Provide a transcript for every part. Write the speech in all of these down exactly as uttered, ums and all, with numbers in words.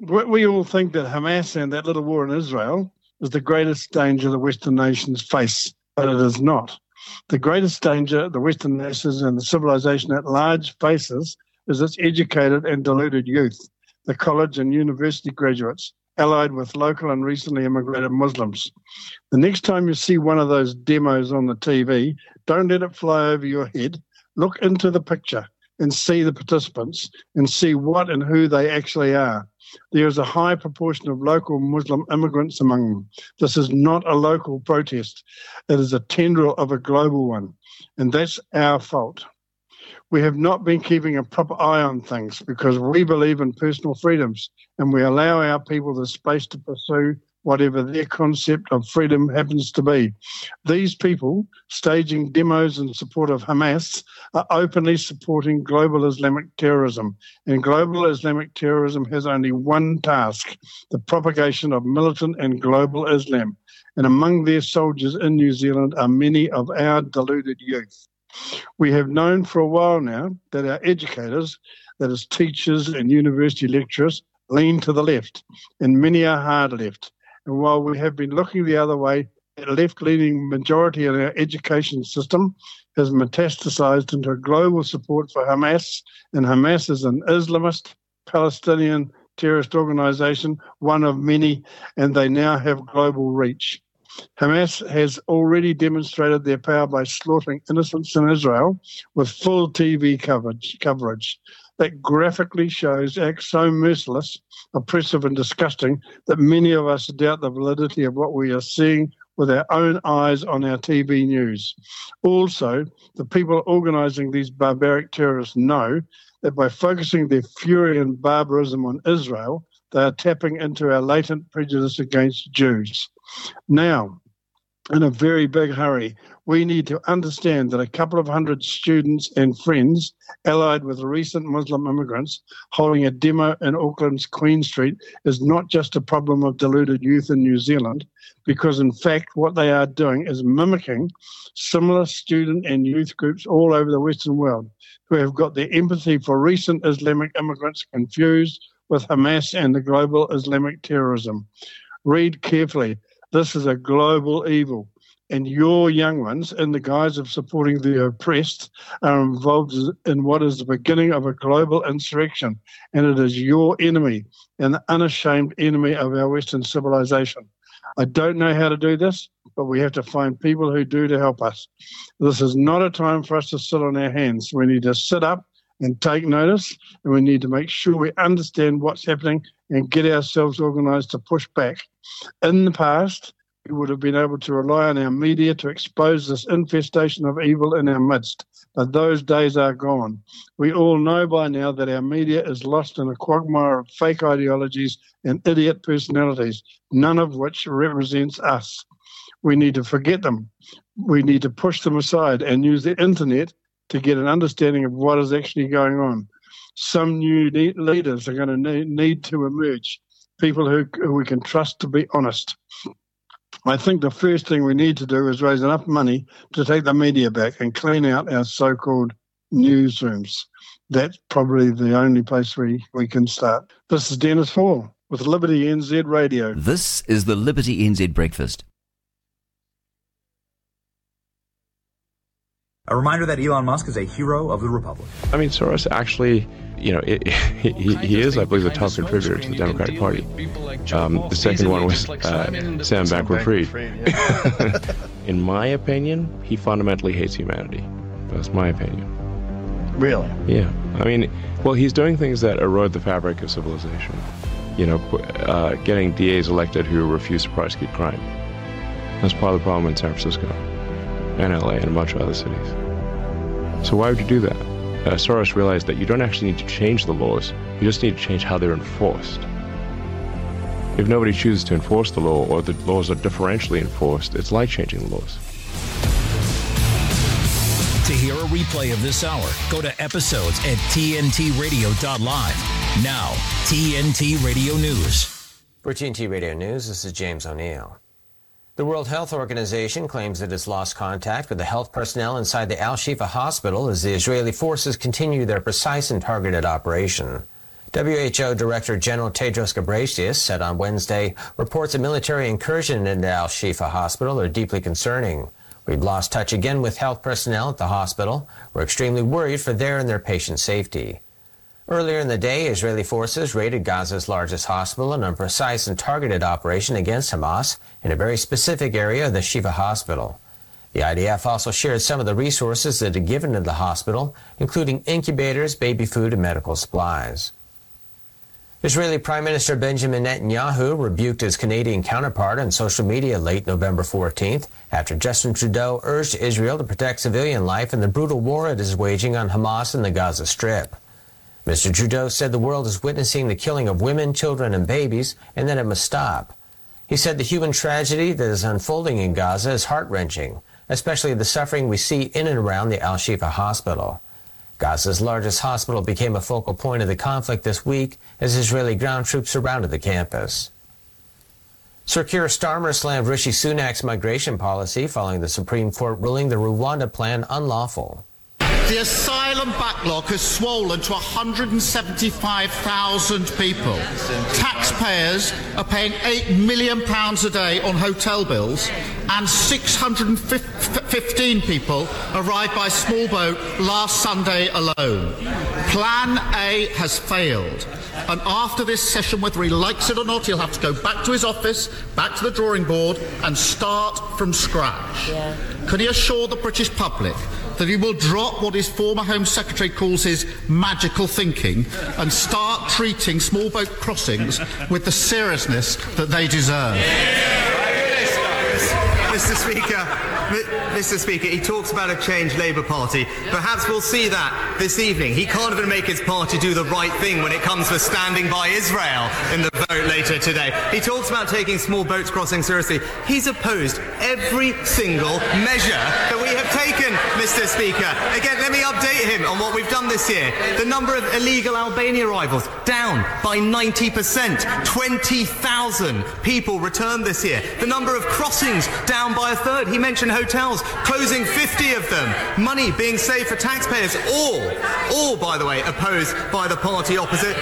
we all think that Hamas and that little war in Israel is the greatest danger the Western nations face, but it is not. The greatest danger the Western nations and the civilization at large faces is its educated and deluded youth, the college and university graduates, allied with local and recently immigrated Muslims. The next time you see one of those demos on the T V, don't let it fly over your head. Look into the picture and see the participants and see what and who they actually are. There is a high proportion of local Muslim immigrants among them. This is not a local protest. It is a tendril of a global one, and that's our fault. We have not been keeping a proper eye on things because we believe in personal freedoms and we allow our people the space to pursue whatever their concept of freedom happens to be. These people, staging demos in support of Hamas, are openly supporting global Islamic terrorism. And global Islamic terrorism has only one task, the propagation of militant and global Islam. And among their soldiers in New Zealand are many of our deluded youth. We have known for a while now that our educators, that is teachers and university lecturers, lean to the left, and many are hard left. And while we have been looking the other way, the left-leaning majority in our education system has metastasized into a global support for Hamas, and Hamas is an Islamist, Palestinian terrorist organization, one of many, and they now have global reach. Hamas has already demonstrated their power by slaughtering innocents in Israel with full T V coverage, coverage that graphically shows acts so merciless, oppressive and disgusting that many of us doubt the validity of what we are seeing with our own eyes on our T V news. Also, the people organising these barbaric terrorists know that by focusing their fury and barbarism on Israel, they are tapping into our latent prejudice against Jews. Now, in a very big hurry, we need to understand that a couple of hundred students and friends allied with recent Muslim immigrants holding a demo in Auckland's Queen Street is not just a problem of deluded youth in New Zealand, because in fact what they are doing is mimicking similar student and youth groups all over the Western world who have got their empathy for recent Islamic immigrants confused with Hamas and the global Islamic terrorism. Read carefully. This is a global evil, and your young ones, in the guise of supporting the oppressed, are involved in what is the beginning of a global insurrection, and it is your enemy, and the unashamed enemy of our Western civilization. I don't know how to do this, but we have to find people who do to help us. This is not a time for us to sit on our hands. We need to sit up and take notice, and we need to make sure we understand what's happening and get ourselves organised to push back. In the past, we would have been able to rely on our media to expose this infestation of evil in our midst, but those days are gone. We all know by now that our media is lost in a quagmire of fake ideologies and idiot personalities, none of which represents us. We need to forget them. We need to push them aside and use the internet to get an understanding of what is actually going on. Some new leaders are going to need to emerge, people who, who we can trust to be honest. I think the first thing we need to do is raise enough money to take the media back and clean out our so-called newsrooms. That's probably the only place we, we can start. This is Dennis Hall with Liberty N Z Radio. This is the Liberty N Z Breakfast. A reminder that Elon Musk is a hero of the Republic. I mean, Soros actually, you know, it, he, he is, I believe, a top contributor to the Democratic Party. Um, the second one was uh, Sam Bankman-Fried. In my opinion, he fundamentally hates humanity. That's my opinion. Really? Yeah. I mean, well, he's doing things that erode the fabric of civilization. You know, uh, getting D As elected who refuse to prosecute crime. That's part of the problem in San Francisco and L A and a bunch of other cities. So why would you do that? Uh, Soros realized that you don't actually need to change the laws, you just need to change how they're enforced. If nobody chooses to enforce the law, or the laws are differentially enforced, it's like changing the laws. To hear a replay of this hour, go to episodes at t n t radio dot live. Now, T N T Radio News. For T N T Radio News, this is James O'Neill. The World Health Organization claims that it's lost contact with the health personnel inside the Al-Shifa hospital as the Israeli forces continue their precise and targeted operation. W H O Director General Tedros Ghebreyesus said on Wednesday, reports of military incursion into Al-Shifa Hospital are deeply concerning. We've lost touch again with health personnel at the hospital. We're extremely worried for their and their patients' safety. Earlier in the day, Israeli forces raided Gaza's largest hospital in a precise and targeted operation against Hamas in a very specific area of the Shifa Hospital. The I D F also shared some of the resources that are given to the hospital, including incubators, baby food, and medical supplies. Israeli Prime Minister Benjamin Netanyahu rebuked his Canadian counterpart on social media late November fourteenth after Justin Trudeau urged Israel to protect civilian life in the brutal war it is waging on Hamas in the Gaza Strip. Mister Trudeau said the world is witnessing the killing of women, children, and babies, and that it must stop. He said the human tragedy that is unfolding in Gaza is heart-wrenching, especially the suffering we see in and around the Al-Shifa Hospital. Gaza's largest hospital became a focal point of the conflict this week as Israeli ground troops surrounded the campus. Sir Keir Starmer slammed Rishi Sunak's migration policy following the Supreme Court ruling the Rwanda plan unlawful. The asylum backlog has swollen to one hundred seventy-five thousand people. Taxpayers are paying eight million pounds a day on hotel bills, and six hundred fifteen people arrived by small boat last Sunday alone. Plan A has failed. And after this session, whether he likes it or not, he'll have to go back to his office, back to the drawing board, and start from scratch. Yeah. Can he assure the British public that he will drop what his former Home Secretary calls his magical thinking and start treating small boat crossings with the seriousness that they deserve? Yeah. Mister Speaker, Mister Speaker, he talks about a changed Labour Party. Perhaps we'll see that this evening. He can't even make his party do the right thing when it comes to standing by Israel in the vote later today. He talks about taking small boats crossing seriously. He's opposed every single measure that we have taken, Mister Speaker. Again, let me update him on what we've done this year. The number of illegal Albanian arrivals down by ninety percent. twenty thousand people returned this year. The number of crossings down by a third. He mentioned hotels, closing fifty of them. Money being saved for taxpayers. All, all, by the way, opposed by the party opposite.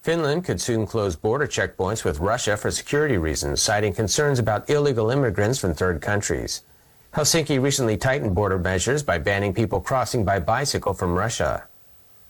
Finland could soon close border checkpoints with Russia for security reasons, citing concerns about illegal immigrants from third countries. Helsinki recently tightened border measures by banning people crossing by bicycle from Russia.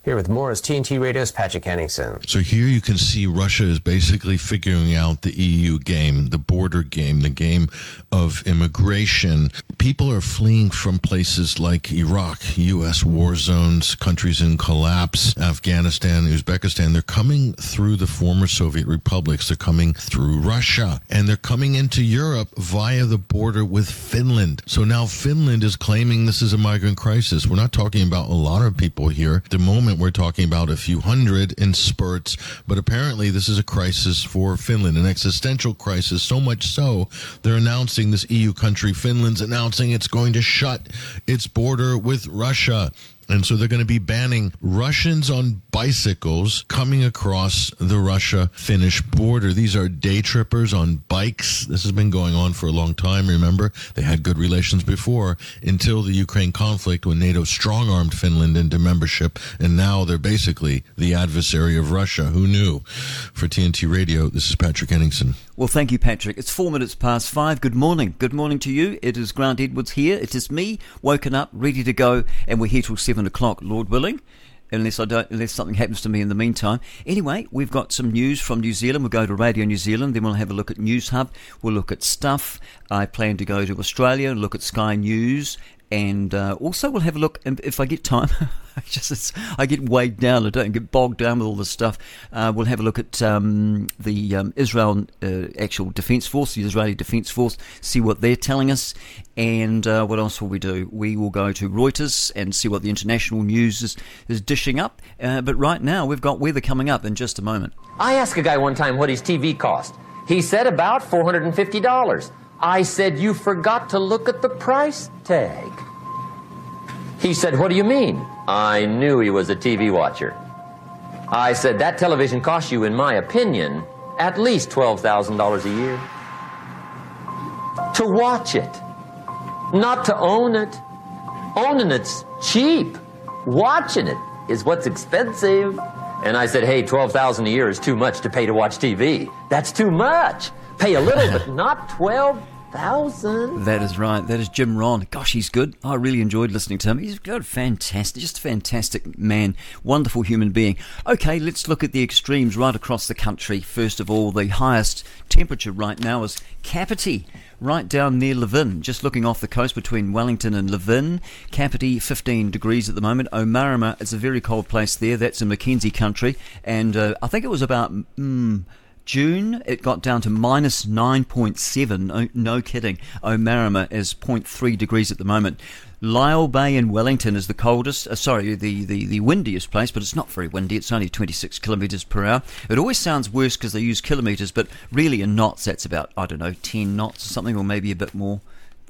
Here with more is T N T Radio's Patrick Henningsen. So here you can see Russia is basically figuring out the E U game, the border game, the game of immigration. People are fleeing from places like Iraq, U S war zones, countries in collapse, Afghanistan, Uzbekistan. They're coming through the former Soviet republics. They're coming through Russia. And they're coming into Europe via the border with Finland. So now Finland is claiming this is a migrant crisis. We're not talking about a lot of people here. At the moment, we're talking about a few hundred in spurts, but apparently this is a crisis for Finland, an existential crisis, so much so they're announcing, this E U country, Finland's announcing it's going to shut its border with Russia. And so they're going to be banning Russians on bicycles coming across the Russia-Finnish border. These are day trippers on bikes. This has been going on for a long time, remember? They had good relations before, until the Ukraine conflict, when NATO strong-armed Finland into membership. And now they're basically the adversary of Russia. Who knew? For T N T Radio, this is Patrick Henningsen. Well, thank you, Patrick. It's four minutes past five. Good morning. Good morning to you. It is Grant Edwards here. It is me, woken up, ready to go, and we're here till seven. Seven o'clock, Lord willing, unless I don't, unless something happens to me in the meantime. Anyway, we've got some news from New Zealand. We'll go to Radio New Zealand, then we'll have a look at News Hub. We'll look at Stuff. I plan to go to Australia and look at Sky News, and uh, also we'll have a look if I get time. I just it's, I get weighed down. I don't get bogged down with all this stuff. Uh, we'll have a look at um, the um, Israel uh, actual defence force, the Israeli defence force. See what they're telling us. And uh, what else will we do? We will go to Reuters and see what the international news is, is dishing up. Uh, but right now we've got weather coming up in just a moment. I asked a guy one time what his T V cost. He said about four hundred fifty dollars. I said, you forgot to look at the price tag. He said, what do you mean? I knew he was a T V watcher. I said, that television costs you, in my opinion, at least twelve thousand dollars a year. To watch it, not to own it. Owning it's cheap. Watching it is what's expensive. And I said, hey, twelve thousand dollars a year is too much to pay to watch T V. That's too much. Pay a little, but not twelve thousand dollars. That is right. That is Jim Ron. Gosh, he's good. I really enjoyed listening to him. He's good. Fantastic. Just a fantastic man. Wonderful human being. Okay, let's look at the extremes right across the country. First of all, the highest temperature right now is Kapiti, right down near Levin, just looking off the coast between Wellington and Levin. Kapiti, fifteen degrees at the moment. Omarama, it's a very cold place there. That's in Mackenzie country. And uh, I think it was about mm, June, it got down to minus nine point seven. Oh, no kidding. Omarama is zero point three degrees at the moment. Lyell Bay in Wellington is the coldest, uh, sorry, the, the, the windiest place, but it's not very windy. It's only twenty-six kilometres per hour. It always sounds worse because they use kilometres, but really in knots, that's about, I don't know, ten knots or something, or maybe a bit more.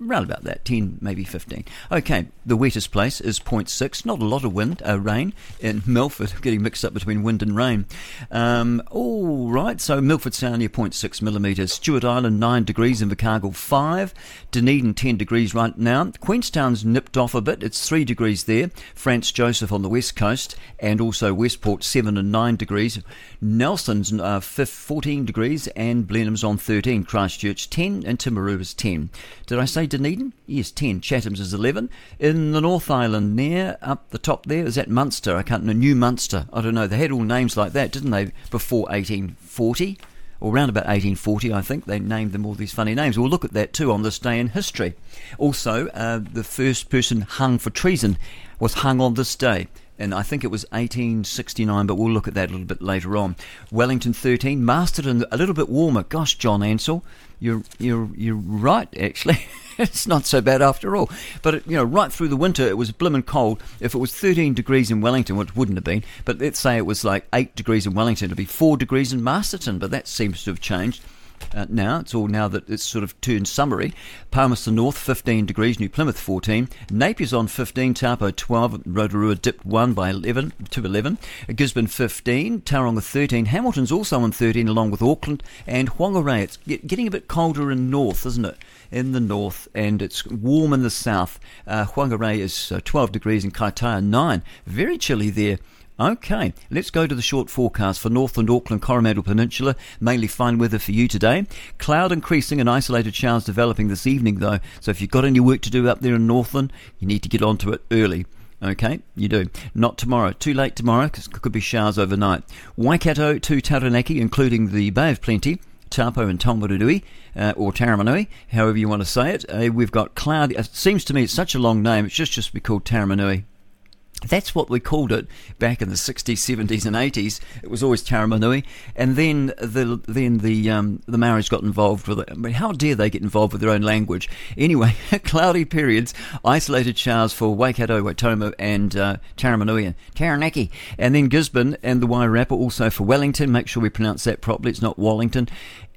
Round about that, ten, maybe fifteen. Okay, the wettest place is zero point six. Not a lot of wind, uh, rain in Milford, getting mixed up between wind and rain. Um, all right, so Milford Sound near zero point six millimetres. Stewart Island, nine degrees. Invercargill, five. Dunedin, ten degrees right now. Queenstown's nipped off a bit. It's three degrees there. Franz Josef on the west coast, and also Westport, seven and nine degrees. Nelson's uh, fourteen degrees, and Blenheim's on thirteen. Christchurch, ten, and Timarua's ten. Did I say Dunedin? Yes, ten. Chatham's is eleven. In the North Island, near up the top there, is that Munster? I can't know. New Munster. I don't know. They had all names like that, didn't they, before eighteen forty? Or round about eighteen forty, I think. They named them all these funny names. We'll look at that too on this day in history. Also, uh, the first person hung for treason was hung on this day. And I think it was eighteen sixty-nine, but we'll look at that a little bit later on. Wellington thirteen, Masterton a little bit warmer. Gosh, John Ansell, you're you're you're right actually. It's not so bad after all. But it, you know, right through the winter it was blimmin' cold. If it was thirteen degrees in Wellington, which wouldn't have been, but let's say it was like eight degrees in Wellington, it'd be four degrees in Masterton. But that seems to have changed. Uh, now, it's all now that it's sort of turned summery. Palmerston North, fifteen degrees. New Plymouth, fourteen. Napier's on fifteen. Taupo, twelve. Rotorua dipped one by eleven to eleven. Gisborne, fifteen. Tauranga, thirteen. Hamilton's also on thirteen, along with Auckland. And Whangarei, it's get, getting a bit colder in north, isn't it? In the north, and it's warm in the south. Uh, Whangarei is uh, twelve degrees and Kaitaia, nine. Very chilly there. Okay, let's go to the short forecast for Northland, Auckland, Coromandel Peninsula. Mainly fine weather for you today. Cloud increasing and isolated showers developing this evening, though. So if you've got any work to do up there in Northland, you need to get onto it early. Okay, you do. Not tomorrow. Too late tomorrow, because it could be showers overnight. Waikato to Taranaki, including the Bay of Plenty, Taupo and Tomarunui, uh, or Taramanui, however you want to say it. Uh, we've got cloud. It seems to me it's such a long name, it's just just be called Taramanui. That's what we called it back in the sixties, seventies and eighties. It was always Taramanui. And then the then the um, the Maoris got involved with it. I mean, how dare they get involved with their own language? Anyway, cloudy periods, isolated showers for Waikato, Waitomo and uh, Taramanui and Taranaki. And then Gisborne and the Wairarapa also for Wellington. Make sure we pronounce that properly. It's not Wallington.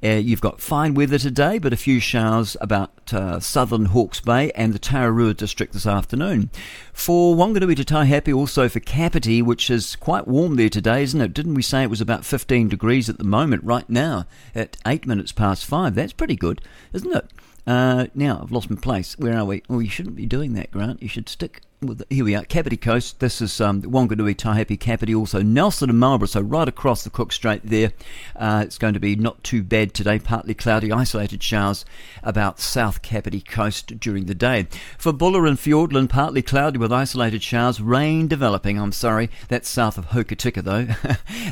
Uh, you've got fine weather today, but a few showers about uh, southern Hawke's Bay and the Tararua district this afternoon. For Wanganui to Taihape, also for Kapiti, which is quite warm there today, isn't it? Didn't we say it was about fifteen degrees at the moment right now at eight minutes past five? That's pretty good, isn't it? Uh, now, I've lost my place. Where are we? Oh, you shouldn't be doing that, Grant. You should stick. Well, here we are, Kapiti Coast. This is um, Wanganui, Taihape, Kapiti, also Nelson and Marlborough, so right across the Cook Strait there. Uh, it's going to be not too bad today, partly cloudy, isolated showers about South Kapiti Coast during the day. For Buller and Fiordland, partly cloudy with isolated showers, rain developing, I'm sorry. That's south of Hokitika though.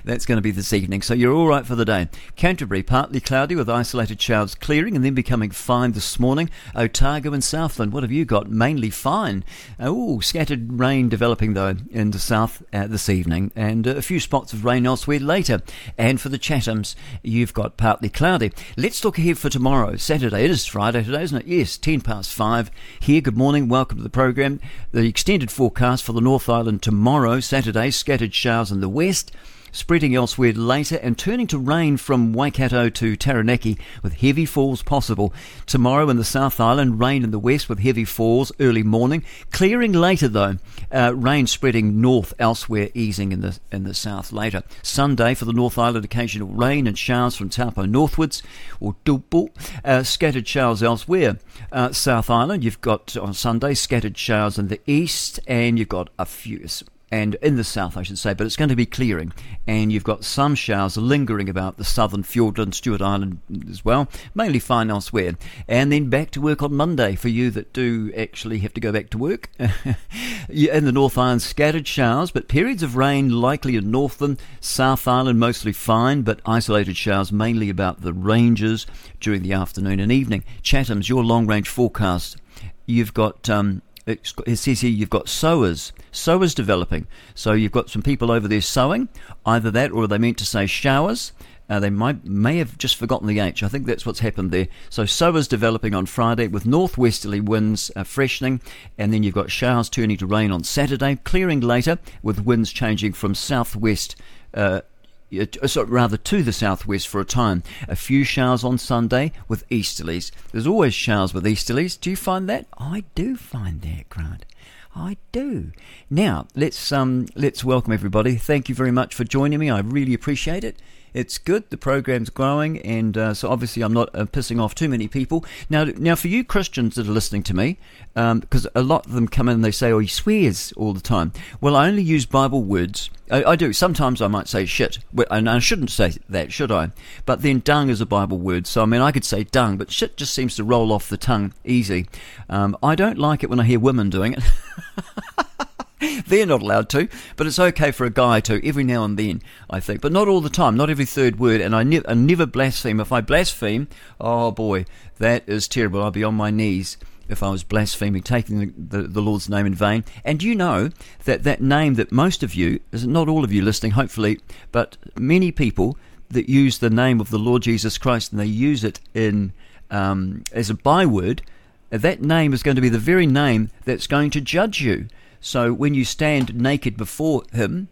That's going to be this evening, so you're all right for the day. Canterbury, partly cloudy with isolated showers clearing and then becoming fine this morning. Otago and Southland, what have you got? Mainly fine. Oh, scattered rain developing though in the south uh, this evening, and uh, a few spots of rain elsewhere later. And for the Chathams, you've got partly cloudy. Let's look ahead for tomorrow, Saturday. It is Friday today, isn't it? Yes, ten past five here. Good morning, welcome to the program. The extended forecast for the North Island tomorrow, Saturday, scattered showers in the west, spreading elsewhere later and turning to rain from Waikato to Taranaki with heavy falls possible. Tomorrow in the South Island, rain in the west with heavy falls early morning. Clearing later though, uh, rain spreading north elsewhere, easing in the in the south later. Sunday for the North Island, occasional rain and showers from Taupo northwards, or Tupu, uh, scattered showers elsewhere. Uh, South Island, you've got on Sunday scattered showers in the east, and you've got a few and in the south, I should say, but it's going to be clearing. And you've got some showers lingering about the southern Fiordland, Stewart Island as well, mainly fine elsewhere. And then back to work on Monday for you that do actually have to go back to work. In the North Island, scattered showers, but periods of rain likely in Northland. South Island, mostly fine, but isolated showers mainly about the ranges during the afternoon and evening. Chatham's your long-range forecast. You've got... Um, It says here you've got sowers, sowers developing. So you've got some people over there sowing, either that or they meant to say showers. Uh, they might, may have just forgotten the H. I think that's what's happened there. So sowers developing on Friday with northwesterly winds uh, freshening, and then you've got showers turning to rain on Saturday, clearing later with winds changing from southwest uh So rather to the southwest for a time. A few showers on Sunday with easterlies. There's always showers with easterlies. Do you find that? I do find that, Grant. I do. Now let's um let's welcome everybody. Thank you very much for joining me. I really appreciate it. It's good. The program's growing, and uh, so obviously I'm not uh, pissing off too many people. Now, now for you Christians that are listening to me, um, because a lot of them come in and they say, "Oh, he swears all the time." Well, I only use Bible words. I, I do. Sometimes I might say shit, and I shouldn't say that, should I? But then dung is a Bible word, so I mean I could say dung, but shit just seems to roll off the tongue easy. Um, I don't like it when I hear women doing it. They're not allowed to, but it's okay for a guy to every now and then, I think, but not all the time, not every third word. And I, ne- I never blaspheme. If I blaspheme, oh boy, that is terrible. I'd be on my knees if I was blaspheming, taking the, the, the Lord's name in vain. And you know that that name that most of you, not all of you listening, hopefully, but many people that use the name of the Lord Jesus Christ, and they use it in um, as a byword, that name is going to be the very name that's going to judge you. So when you stand naked before him,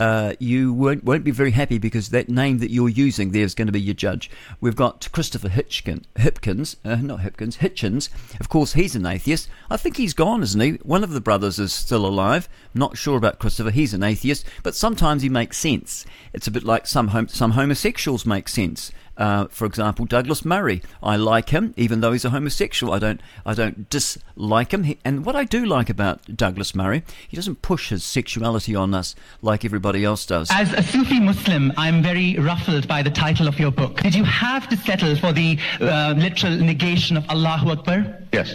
uh, you won't, won't be very happy, because that name that you're using there is going to be your judge. We've got Christopher Hitchkin, Hipkins, uh, not Hipkins, Hitchens. Of course, he's an atheist. I think he's gone, isn't he? One of the brothers is still alive. I'm not sure about Christopher. He's an atheist, but sometimes he makes sense. It's a bit like some hom- some homosexuals make sense. Uh, for example, Douglas Murray. I like him, even though he's a homosexual. I don't, I don't dislike him. He, and what I do like about Douglas Murray, he doesn't push his sexuality on us like everybody else does. As a Sufi Muslim, I'm very ruffled by the title of your book. Did you have to settle for the uh, literal negation of Allahu Akbar? Yes.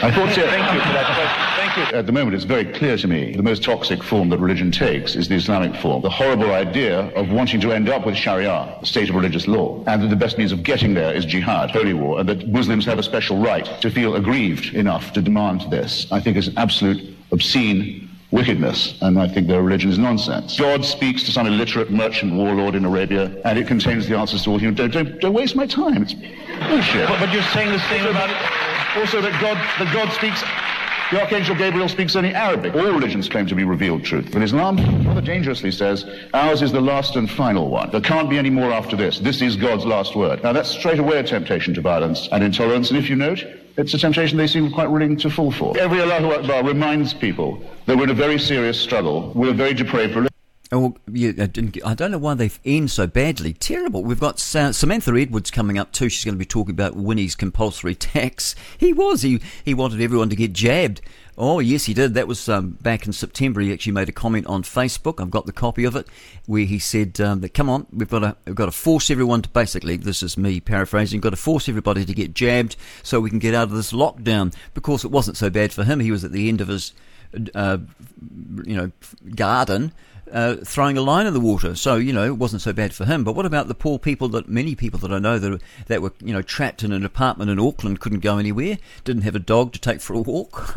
I thought so. Thank you for that. Thank you. At the moment, it's very clear to me the most toxic form that religion takes is the Islamic form. The horrible idea of wanting to end up with Sharia, the state of religious law, and that the best means of getting there is jihad, holy war, and that Muslims have a special right to feel aggrieved enough to demand this, I think is an absolute obscene wickedness, and I think their religion is nonsense. God speaks to some illiterate merchant warlord in Arabia, and it contains the answers to all human... Don't, don't, don't waste my time. It's bullshit. But, but you're saying the same about it... Also, that God, that God speaks, the Archangel Gabriel speaks only Arabic. All religions claim to be revealed truth. And Islam rather dangerously says, ours is the last and final one. There can't be any more after this. This is God's last word. Now, that's straight away a temptation to violence and intolerance. And if you note, it's a temptation they seem quite willing to fall for. Every Allahu Akbar reminds people that we're in a very serious struggle with a very depraved religion. Oh, I don't know why they end so badly. Terrible. We've got Samantha Edwards coming up too. She's going to be talking about Winnie's compulsory tax. He was. He, he wanted everyone to get jabbed. Oh, yes, he did. That was um, back in September. He actually made a comment on Facebook. I've got the copy of it, where he said um, that, come on, we've got to, we've got to force everyone to basically, this is me paraphrasing, we've got to force everybody to get jabbed so we can get out of this lockdown. Because it wasn't so bad for him. He was at the end of his, uh, you know, garden. Uh, throwing a line in the water, so you know it wasn't so bad for him. But what about the poor people that many people that I know that that were you know trapped in an apartment in Auckland, couldn't go anywhere, didn't have a dog to take for a walk.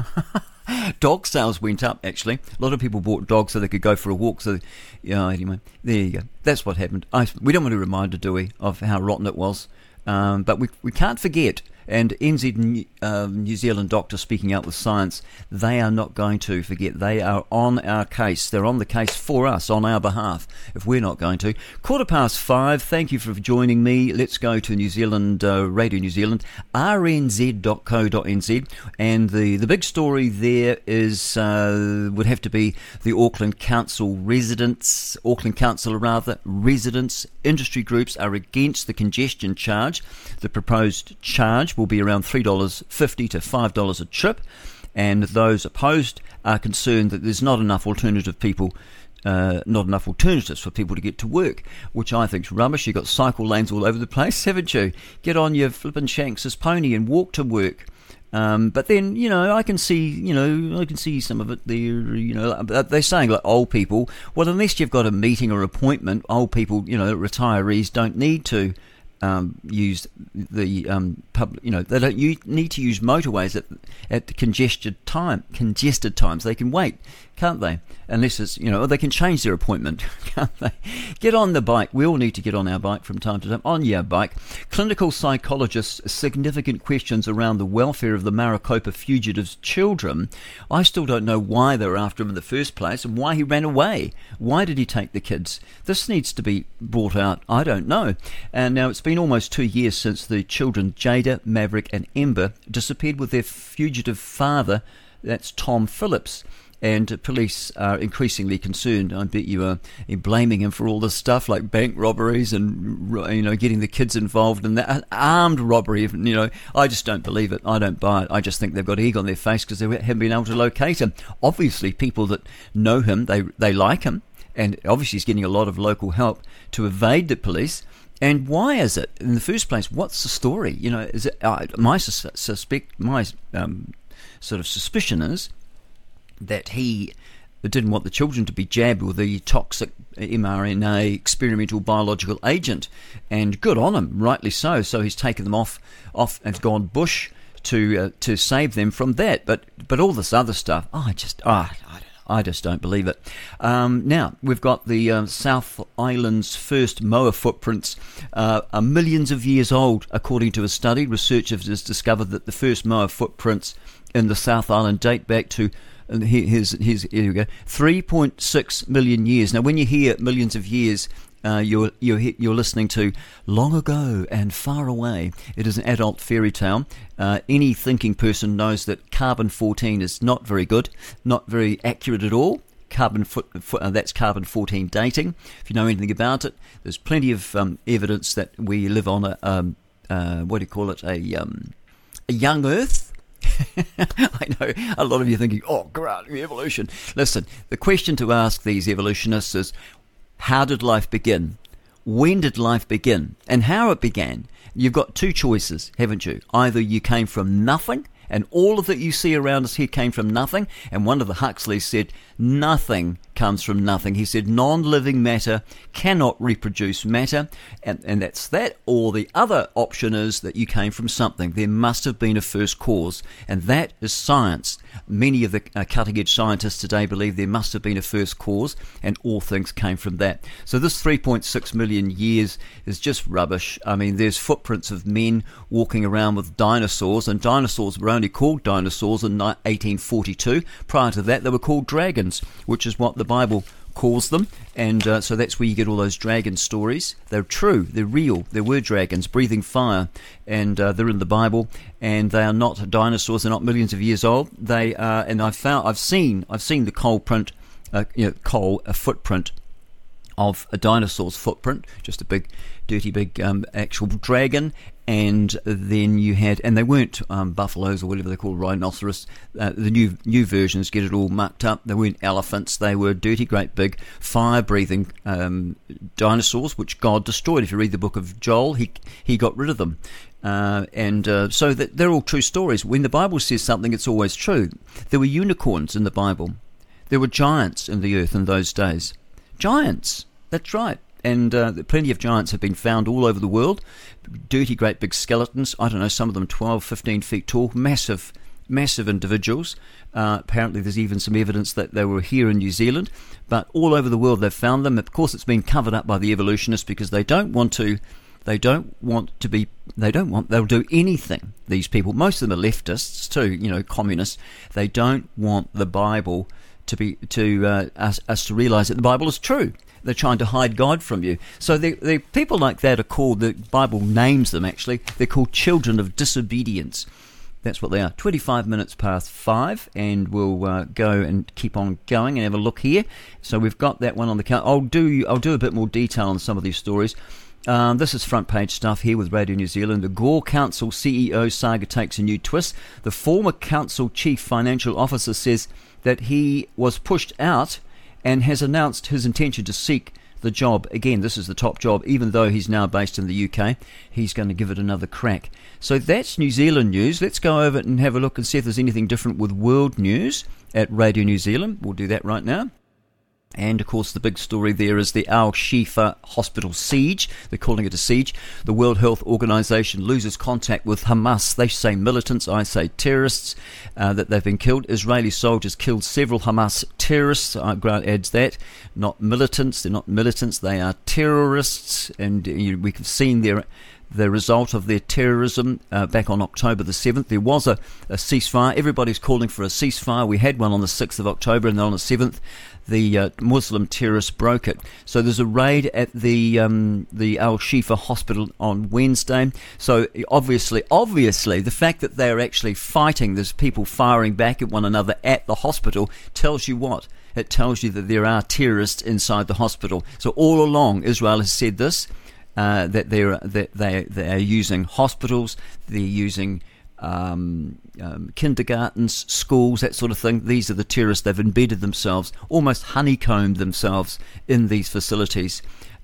Dog sales went up, actually. A lot of people bought dogs so they could go for a walk. So, yeah, anyway, there you go. That's what happened. I, we don't want to remind her, do we, of how rotten it was? Um, but we we can't forget. And N Z uh, New Zealand doctors speaking out with science, they are not going to forget. They are on our case. They're on the case for us, on our behalf, if we're not going to. Quarter past five, thank you for joining me. Let's go to New Zealand, uh, Radio New Zealand, r n z dot co dot n z. And the, the big story there is, uh, would have to be the Auckland Council residents, Auckland Council rather, residents, industry groups are against the congestion charge, the proposed charge. Will be around three dollars fifty to five dollars a trip, and those opposed are concerned that there's not enough alternative people, uh, not enough alternatives for people to get to work, which I think's rubbish. You've got cycle lanes all over the place, haven't you? Get on your flippin' Shanks's pony and walk to work. Um, but then, you know, I can see, you know, I can see some of it there, you know, they're saying like old people, well, unless you've got a meeting or appointment, old people, you know, retirees don't need to um, use the um, public, you know, they don't use, need to use motorways at, at congested time, congested times. They can wait, can't they? Unless it's, you know, or they can change their appointment, can't they? Get on the bike. We all need to get on our bike from time to time. On your bike. Clinical psychologists, significant questions around the welfare of the Maricopa fugitives' children. I still don't know why they were after him in the first place and why he ran away. Why did he take the kids? This needs to be brought out. I don't know. And now it's been almost two years since the children Jada, Maverick and Ember disappeared with their fugitive father, that's Tom Phillips. And police are increasingly concerned. I bet you are blaming him for all this stuff like bank robberies and, you know, getting the kids involved in that. An armed robbery, you know. I just don't believe it. I don't buy it. I just think they've got egg on their face because they haven't been able to locate him. Obviously, people that know him, they they like him. And obviously, he's getting a lot of local help to evade the police. And why is it? In the first place, what's the story? You know, is it, uh, my sus- suspect, my um, sort of suspicion is that he didn't want the children to be jabbed with the toxic mRNA experimental biological agent, and good on him, rightly so. So he's taken them off, off and gone bush to uh, to save them from that. But but all this other stuff, oh, I just oh, I don't know. I just don't believe it. Um, now, we've got the uh, South Island's first Moa footprints uh, are millions of years old. According to a study, researchers have discovered that the first Moa footprints in the South Island date back to, and here's, here's, here we go, three point six million years. Now, when you hear millions of years, uh, you're, you're, you're listening to long ago and far away. It is an adult fairy tale. Uh, any thinking person knows that carbon fourteen is not very good, not very accurate at all. Carbon foot, uh, that's carbon fourteen dating. If you know anything about it, there's plenty of um, evidence that we live on a, um, uh, what do you call it, a, um, a young Earth. I know a lot of you thinking, oh, Grant, evolution. Listen, the question to ask these evolutionists is, how did life begin? When did life begin? And how it began? You've got two choices, haven't you? Either you came from nothing, and all of that you see around us here came from nothing, and one of the Huxleys said, nothing comes from nothing. He said, non-living matter cannot reproduce matter, and, and that's that. Or the other option is that you came from something. There must have been a first cause, and that is science. Many of the uh, cutting-edge scientists today believe there must have been a first cause, and all things came from that. So this three point six million years is just rubbish. I mean, there's footprints of men walking around with dinosaurs, and dinosaurs were only called dinosaurs in eighteen forty-two. Prior to that, they were called dragons, which is what the Bible calls them, and uh, so that's where you get all those dragon stories. They're true, they're real, there were dragons breathing fire, and uh, they're in the Bible, and they are not dinosaurs, they're not millions of years old. They are, and I've found, I've seen, I've seen the coal print, uh, you know, coal, a footprint of a dinosaur's footprint, just a big, dirty, big um, actual dragon. And then you had, and they weren't um, buffaloes or whatever they call rhinoceros. Uh, the new new versions get it all mucked up. They weren't elephants. They were dirty, great, big, fire-breathing um, dinosaurs, which God destroyed. If you read the book of Joel, he he got rid of them. Uh, and uh, so that they're all true stories. When the Bible says something, it's always true. There were unicorns in the Bible. There were giants in the earth in those days. Giants. That's right. And uh, plenty of giants have been found all over the world. Dirty, great big skeletons. I don't know, some of them twelve, fifteen feet tall. Massive, massive individuals. Uh, apparently there's even some evidence that they were here in New Zealand. But all over the world they've found them. Of course, it's been covered up by the evolutionists because they don't want to... They don't want to be, they don't want, they'll do anything, these people. Most of them are leftists too, you know, communists. They don't want the Bible to be, to uh, us, us to realise that the Bible is true. They're trying to hide God from you. So the the people like that are called, the Bible names them actually, they're called children of disobedience. That's what they are. twenty-five minutes past five, and we'll uh, go and keep on going and have a look here. So we've got that one on the count. I'll do, I'll do a bit more detail on some of these stories. Um, this is front page stuff here with Radio New Zealand. The Gore Council C E O saga takes a new twist. The former council chief financial officer says that he was pushed out and has announced his intention to seek the job. Again, this is the top job, even though he's now based in the U K. He's going to give it another crack. So that's New Zealand news. Let's go over it and have a look and see if there's anything different with world news at Radio New Zealand. We'll do that right now. And, of course, the big story there is the Al-Shifa hospital siege. They're calling it a siege. The World Health Organization loses contact with Hamas. They say militants, I say terrorists, uh, that they've been killed. Israeli soldiers killed several Hamas terrorists. Uh, Grant adds that. Not militants. They're not militants. They are terrorists. And you, we've seen their... the result of their terrorism uh, back on October the seventh. There was a, a ceasefire. Everybody's calling for a ceasefire. We had one on the sixth of October, and then on the seventh the uh, Muslim terrorists broke it. So there's a raid at the um, the Al-Shifa hospital on Wednesday. So obviously, obviously, the fact that they're actually fighting, there's people firing back at one another at the hospital, tells you what? It tells you that there are terrorists inside the hospital. So all along, Israel has said this. Uh, that they're that they they are using hospitals, they're using um, um, kindergartens, schools, that sort of thing. These are the terrorists. They've embedded themselves, almost honeycombed themselves in these facilities,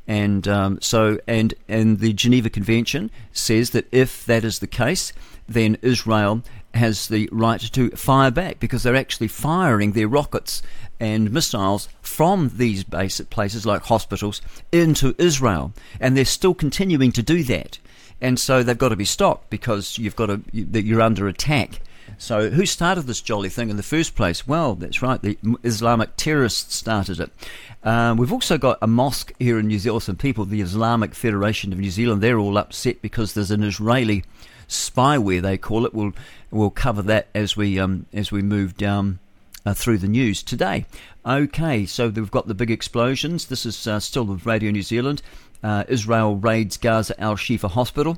and um, so and and the Geneva Convention says that if that is the case, then Israel has the right to fire back, because they're actually firing their rockets and missiles from these base places like hospitals into Israel, and they're still continuing to do that. And so they've got to be stopped, because you've got to you're under attack. So who started this jolly thing in the first place? Well, that's right, the Islamic terrorists started it. Um, we've also got a mosque here in New Zealand. Some people, the Islamic Federation of New Zealand, they're all upset because there's an Israeli spyware, they call it. We'll we'll cover that as we um as we move down uh, through the news today. Okay, so we've got the big explosions. This is uh, still with Radio New Zealand. Uh, Israel raids Gaza Al-Shifa Hospital.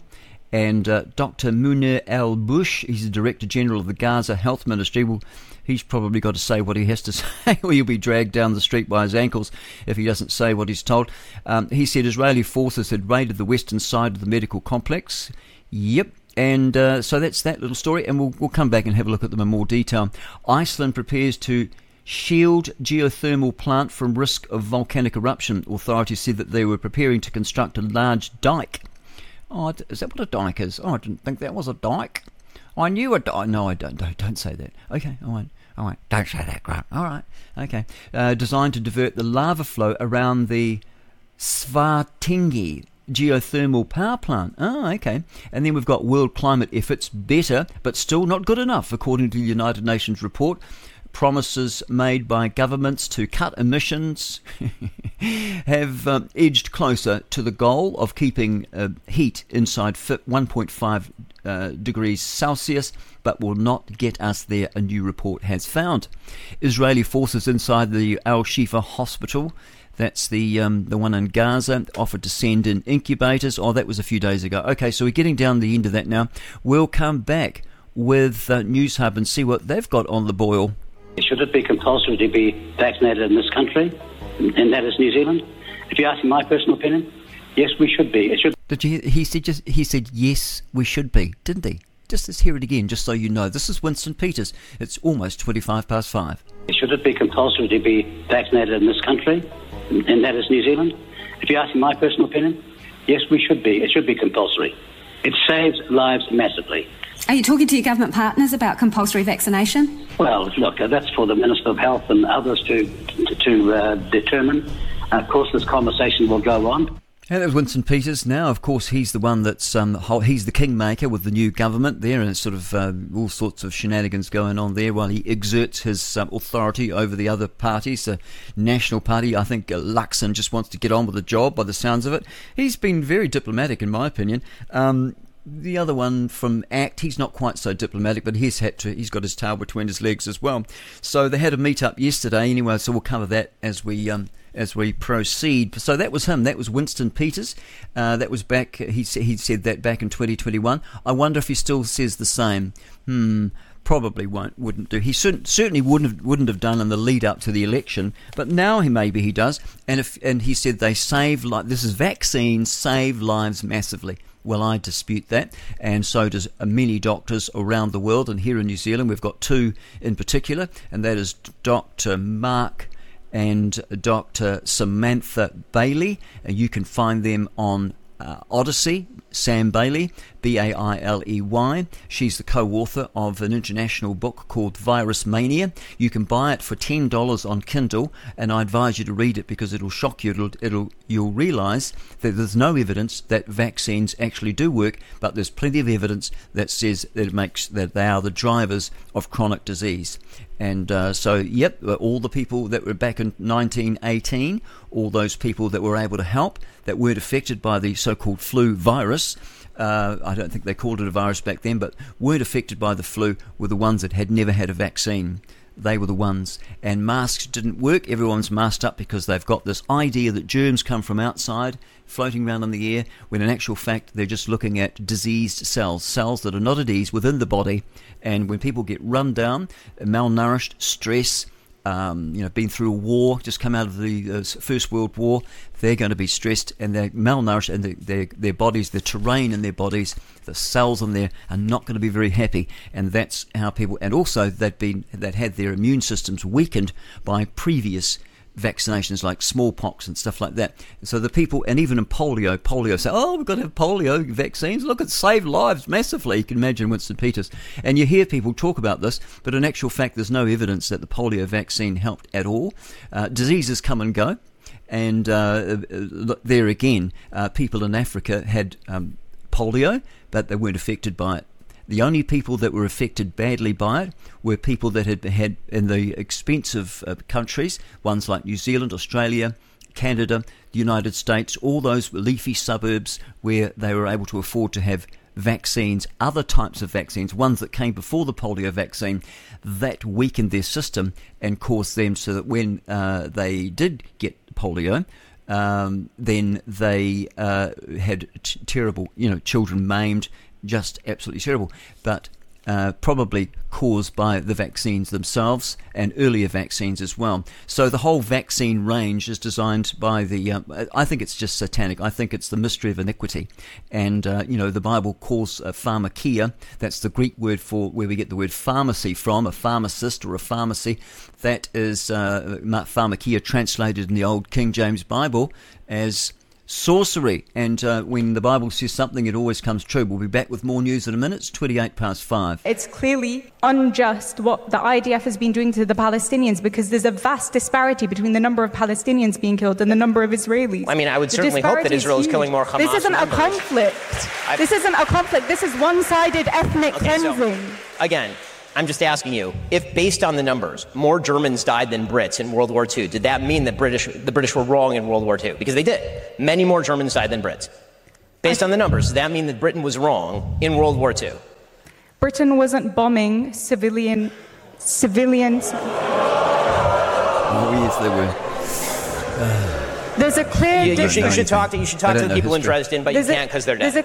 And uh, Doctor Munir al-Bush, he's the Director General of the Gaza Health Ministry. Well, he's probably got to say what he has to say, or he'll be dragged down the street by his ankles if he doesn't say what he's told. Um, he said Israeli forces had raided the western side of the medical complex. Yep. And uh, so that's that little story, and we'll we'll come back and have a look at them in more detail. Iceland prepares to shield geothermal plant from risk of volcanic eruption. Authorities said that they were preparing to construct a large dike. Oh, is that what a dike is? Oh, I didn't think that was a dike. I knew a dike. No, I don't. Don't, don't say that. Okay, all right. All right. Don't say that, Grant. All right. Okay. Uh, designed to divert the lava flow around the Svartingi geothermal power plant. Oh, okay. And then we've got world climate efforts, better, but still not good enough, according to the United Nations report. Promises made by governments to cut emissions have um, edged closer to the goal of keeping uh, heat inside one point five uh, degrees Celsius, but will not get us there, a new report has found. Israeli forces inside the Al-Shifa hospital, that's the um, the one in Gaza, offered to send in incubators. Oh, that was a few days ago. Okay, so we're getting down the end of that now. We'll come back with uh, News Hub and see what they've got on the boil. Should it be compulsory to be vaccinated in this country, and that is New Zealand? If you ask me my personal opinion, yes, we should be. It should. Did you? He said. Just, he said yes, we should be, didn't he? Just let's hear it again, just so you know. This is Winston Peters. It's almost twenty-five past five. Should it be compulsory to be vaccinated in this country, and that is New Zealand? If you ask me my personal opinion, yes, we should be. It should be compulsory. It saves lives massively. Are you talking to your government partners about compulsory vaccination? Well, look, that's for the Minister of Health and others to to, to uh, determine. Uh, of course, this conversation will go on. And that was Winston Peters. Now, of course, he's the one that's um, he's the kingmaker with the new government there, and it's sort of uh, all sorts of shenanigans going on there while he exerts his um, authority over the other parties. The National Party, I think, uh, Luxon just wants to get on with the job by the sounds of it. He's been very diplomatic, in my opinion. Um, The other one from ACT, he's not quite so diplomatic, but he's had to. He's got his tail between his legs as well. So they had a meet-up yesterday anyway, so we'll cover that as we um, as we proceed. So that was him. That was Winston Peters. Uh, that was back. He, he said that back in twenty twenty-one. I wonder if he still says the same. Hmm. probably won't wouldn't do. He certainly wouldn't have, wouldn't have done in the lead up to the election, but now he maybe he does. And if and he said they save li- this is vaccines save lives massively. Well, I dispute that, and so does many doctors around the world. And here in New Zealand, we've got two in particular, and that is Doctor Mark and Doctor Samantha Bailey. You can find them on Uh, Odyssey, Sam Bailey, B A I L E Y. She's the co-author of an international book called Virus Mania. You can buy it for ten dollars on Kindle, and I advise you to read it because it'll shock you. It'll, it'll you'll realise that there's no evidence that vaccines actually do work, but there's plenty of evidence that says that it makes that they are the drivers of chronic disease. And uh, so, yep, all the people that were back in nineteen eighteen, all those people that were able to help, that weren't affected by the so-called flu virus, uh, I don't think they called it a virus back then, but weren't affected by the flu were the ones that had never had a vaccine. They were the ones. And masks didn't work. Everyone's masked up because they've got this idea that germs come from outside, floating around in the air, when in actual fact they're just looking at diseased cells, cells that are not at ease within the body. And when people get run down, malnourished, stress, um, you know, been through a war, just come out of the uh, First World War, they're going to be stressed and they're malnourished, and they, they, their bodies, the terrain in their bodies, the cells in there are not going to be very happy. And that's how people, and also they've been, that had their immune systems weakened by previous vaccinations like smallpox and stuff like that. So the people, and even in polio, polio say, oh, we've got to have polio vaccines. Look, it saved lives massively. You can imagine Winston Peters. And you hear people talk about this, but in actual fact, there's no evidence that the polio vaccine helped at all. Uh, diseases come and go. And uh, there again, uh, people in Africa had um, polio, but they weren't affected by it. The only people that were affected badly by it were people that had had in the expensive uh, countries, ones like New Zealand, Australia, Canada, the United States, all those leafy suburbs where they were able to afford to have vaccines, other types of vaccines, ones that came before the polio vaccine, that weakened their system and caused them so that when uh, they did get polio, um, then they uh, had t- terrible, you know, children maimed, just absolutely terrible, but uh, probably caused by the vaccines themselves and earlier vaccines as well. So the whole vaccine range is designed by the, uh, I think it's just satanic. I think it's the mystery of iniquity. And, uh, you know, the Bible calls uh, pharmakia, that's the Greek word for where we get the word pharmacy from, a pharmacist or a pharmacy. That is uh, pharmakia translated in the old King James Bible as sorcery, and uh, when the Bible says something, it always comes true. We'll be back with more news in a minute. It's twenty-eight past five. It's clearly unjust what the I D F has been doing to the Palestinians, because there's a vast disparity between the number of Palestinians being killed and the number of Israelis. I mean, I would the certainly hope that Israel is, is killing more Hamas. This isn't members. a conflict. I've... This isn't a conflict. This is one-sided ethnic okay, cleansing. So, again, I'm just asking you, if based on the numbers, more Germans died than Brits in World War Two, did that mean that British, the British were wrong in World War Two? Because they did. Many more Germans died than Brits. Based on the numbers, does that mean that Britain was wrong in World War Two? Britain wasn't bombing civilian... civilians. Oh, yes, they were. Uh, there's a clear... You, you, should, you should talk to, you should talk to the people history. in Dresden, but there's you can't because they're dead.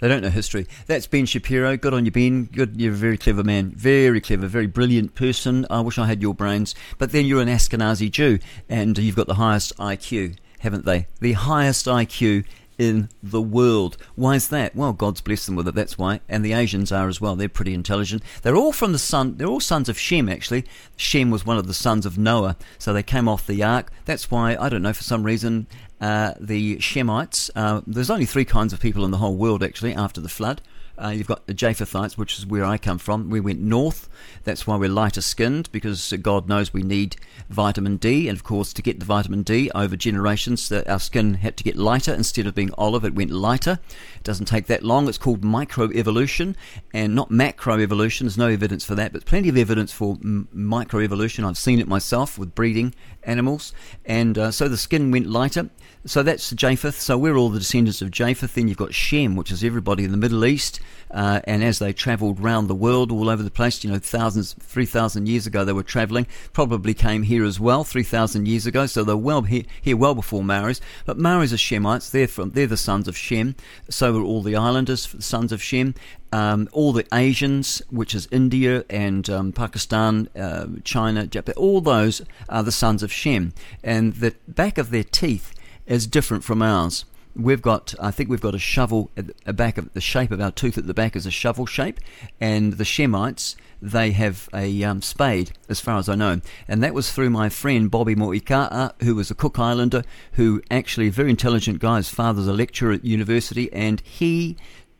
They don't know history. That's Ben Shapiro. Good on you, Ben. Good. You're a very clever man. Very clever. Very brilliant person. I wish I had your brains. But then you're an Ashkenazi Jew, and you've got the highest I Q, haven't they? The highest I Q in the world. Why is that? Well, God's blessed them with it. That's why. And the Asians are as well. They're pretty intelligent. They're all from the son. They're all sons of Shem, actually. Shem was one of the sons of Noah, so they came off the ark. That's why, I don't know, for some reason... Uh, the Shemites, uh, there's only three kinds of people in the whole world actually after the flood. Uh, you've got the Japhethites, which is where I come from. We went north. That's why we're lighter skinned, because God knows we need vitamin D. And of course, to get the vitamin D over generations, that our skin had to get lighter. Instead of being olive, it went lighter. It doesn't take that long. It's called microevolution and not macroevolution. There's no evidence for that, but plenty of evidence for m- microevolution. I've seen it myself with breeding animals. And uh, so the skin went lighter. So that's Japheth. So we're all the descendants of Japheth. Then you've got Shem, which is everybody in the Middle East. Uh, and as they travelled round the world, all over the place, you know, thousands, three thousand years ago, they were travelling. Probably came here as well, three thousand years ago. So they're well here, here well before Maoris. But Maoris are Shemites. They're from they're the sons of Shem. So were all the islanders, sons of Shem. Um, all the Asians, which is India and um, Pakistan, uh, China, Japan, all those are the sons of Shem. And the back of their teeth is different from ours. We've got, I think we've got a shovel at the back of the shape of our tooth at the back is a shovel shape, and the Shemites, they have a um, spade, as far as I know. And that was through my friend Bobby Mo'ika'a, who was a Cook Islander, who actually, very intelligent guy, his father's a lecturer at university, and he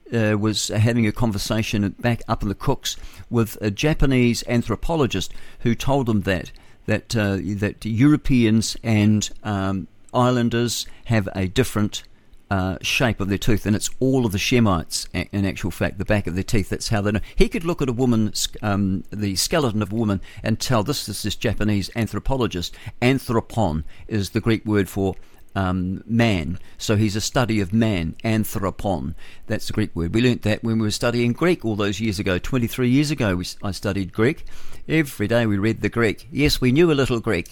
Uh, was having a conversation back up in the Cooks with a Japanese anthropologist who told them that that uh, that Europeans and um, islanders have a different uh, shape of their tooth, and it's all of the Shemites, in actual fact, the back of their teeth. That's how they know. He could look at a woman, um, the skeleton of a woman, and tell this is this Japanese anthropologist. Anthropon is the Greek word for Um, man. So he's a study of man, anthropon. That's the Greek word. We learnt that when we were studying Greek all those years ago. twenty-three years ago we, I studied Greek. Every day we read the Greek. Yes, we knew a little Greek.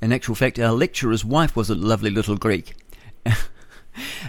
In actual fact, our lecturer's wife was a lovely little Greek.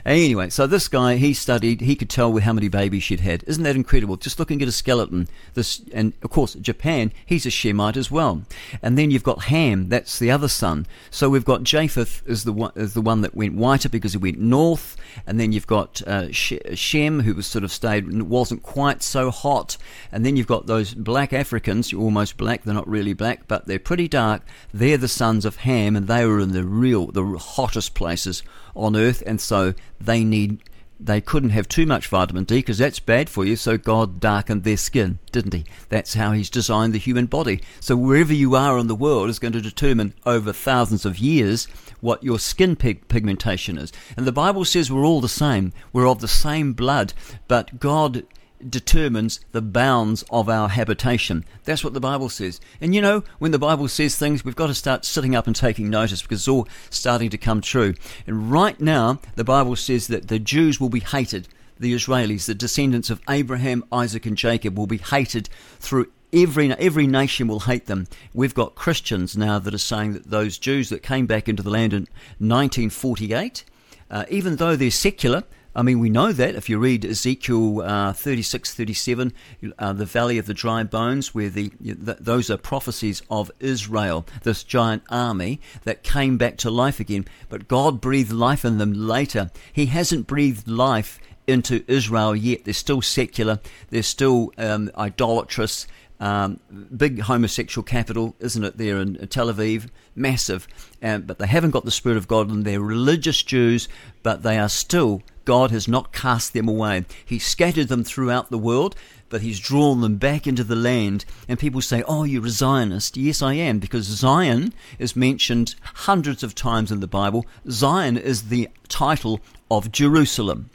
Anyway, so this guy, he studied, he could tell how many babies she'd had. Isn't that incredible? Just looking at a skeleton. This, and of course, Japan, he's a Shemite as well. And then you've got Ham, that's the other son. So we've got Japheth is the one, is the one that went whiter because he went north. And then you've got uh, Shem, who was sort of stayed, wasn't quite so hot. And then you've got those black Africans, you're almost black, they're not really black, but they're pretty dark. They're the sons of Ham, and they were in the real, the hottest places on earth, and so they need they couldn't have too much vitamin D because that's bad for you, so God darkened their skin, didn't he? That's how he's designed the human body. So wherever you are in the world is going to determine over thousands of years what your skin pig- pigmentation is. And the Bible says we're all the same, we're of the same blood, but God determines the bounds of our habitation. That's what the Bible says. And you know, when the Bible says things, we've got to start sitting up and taking notice because it's all starting to come true. And right now, the Bible says that the Jews will be hated. The Israelis, the descendants of Abraham, Isaac, and Jacob will be hated through Every every nation will hate them. We've got Christians now that are saying that those Jews that came back into the land in nineteen forty-eight, uh, even though they're secular, I mean, we know that if you read Ezekiel uh, thirty-six, thirty-seven, uh, the Valley of the Dry Bones, where the th- those are prophecies of Israel, this giant army that came back to life again. But God breathed life in them later. He hasn't breathed life into Israel yet. They're still secular. They're still um, idolatrous. Um, big homosexual capital, isn't it, there in Tel Aviv? Massive. Um, but they haven't got the Spirit of God, and they're religious Jews, but they are still... God has not cast them away. He scattered them throughout the world, but he's drawn them back into the land. And people say, oh, you're a Zionist. Yes, I am, because Zion is mentioned hundreds of times in the Bible. Zion is the title of Jerusalem.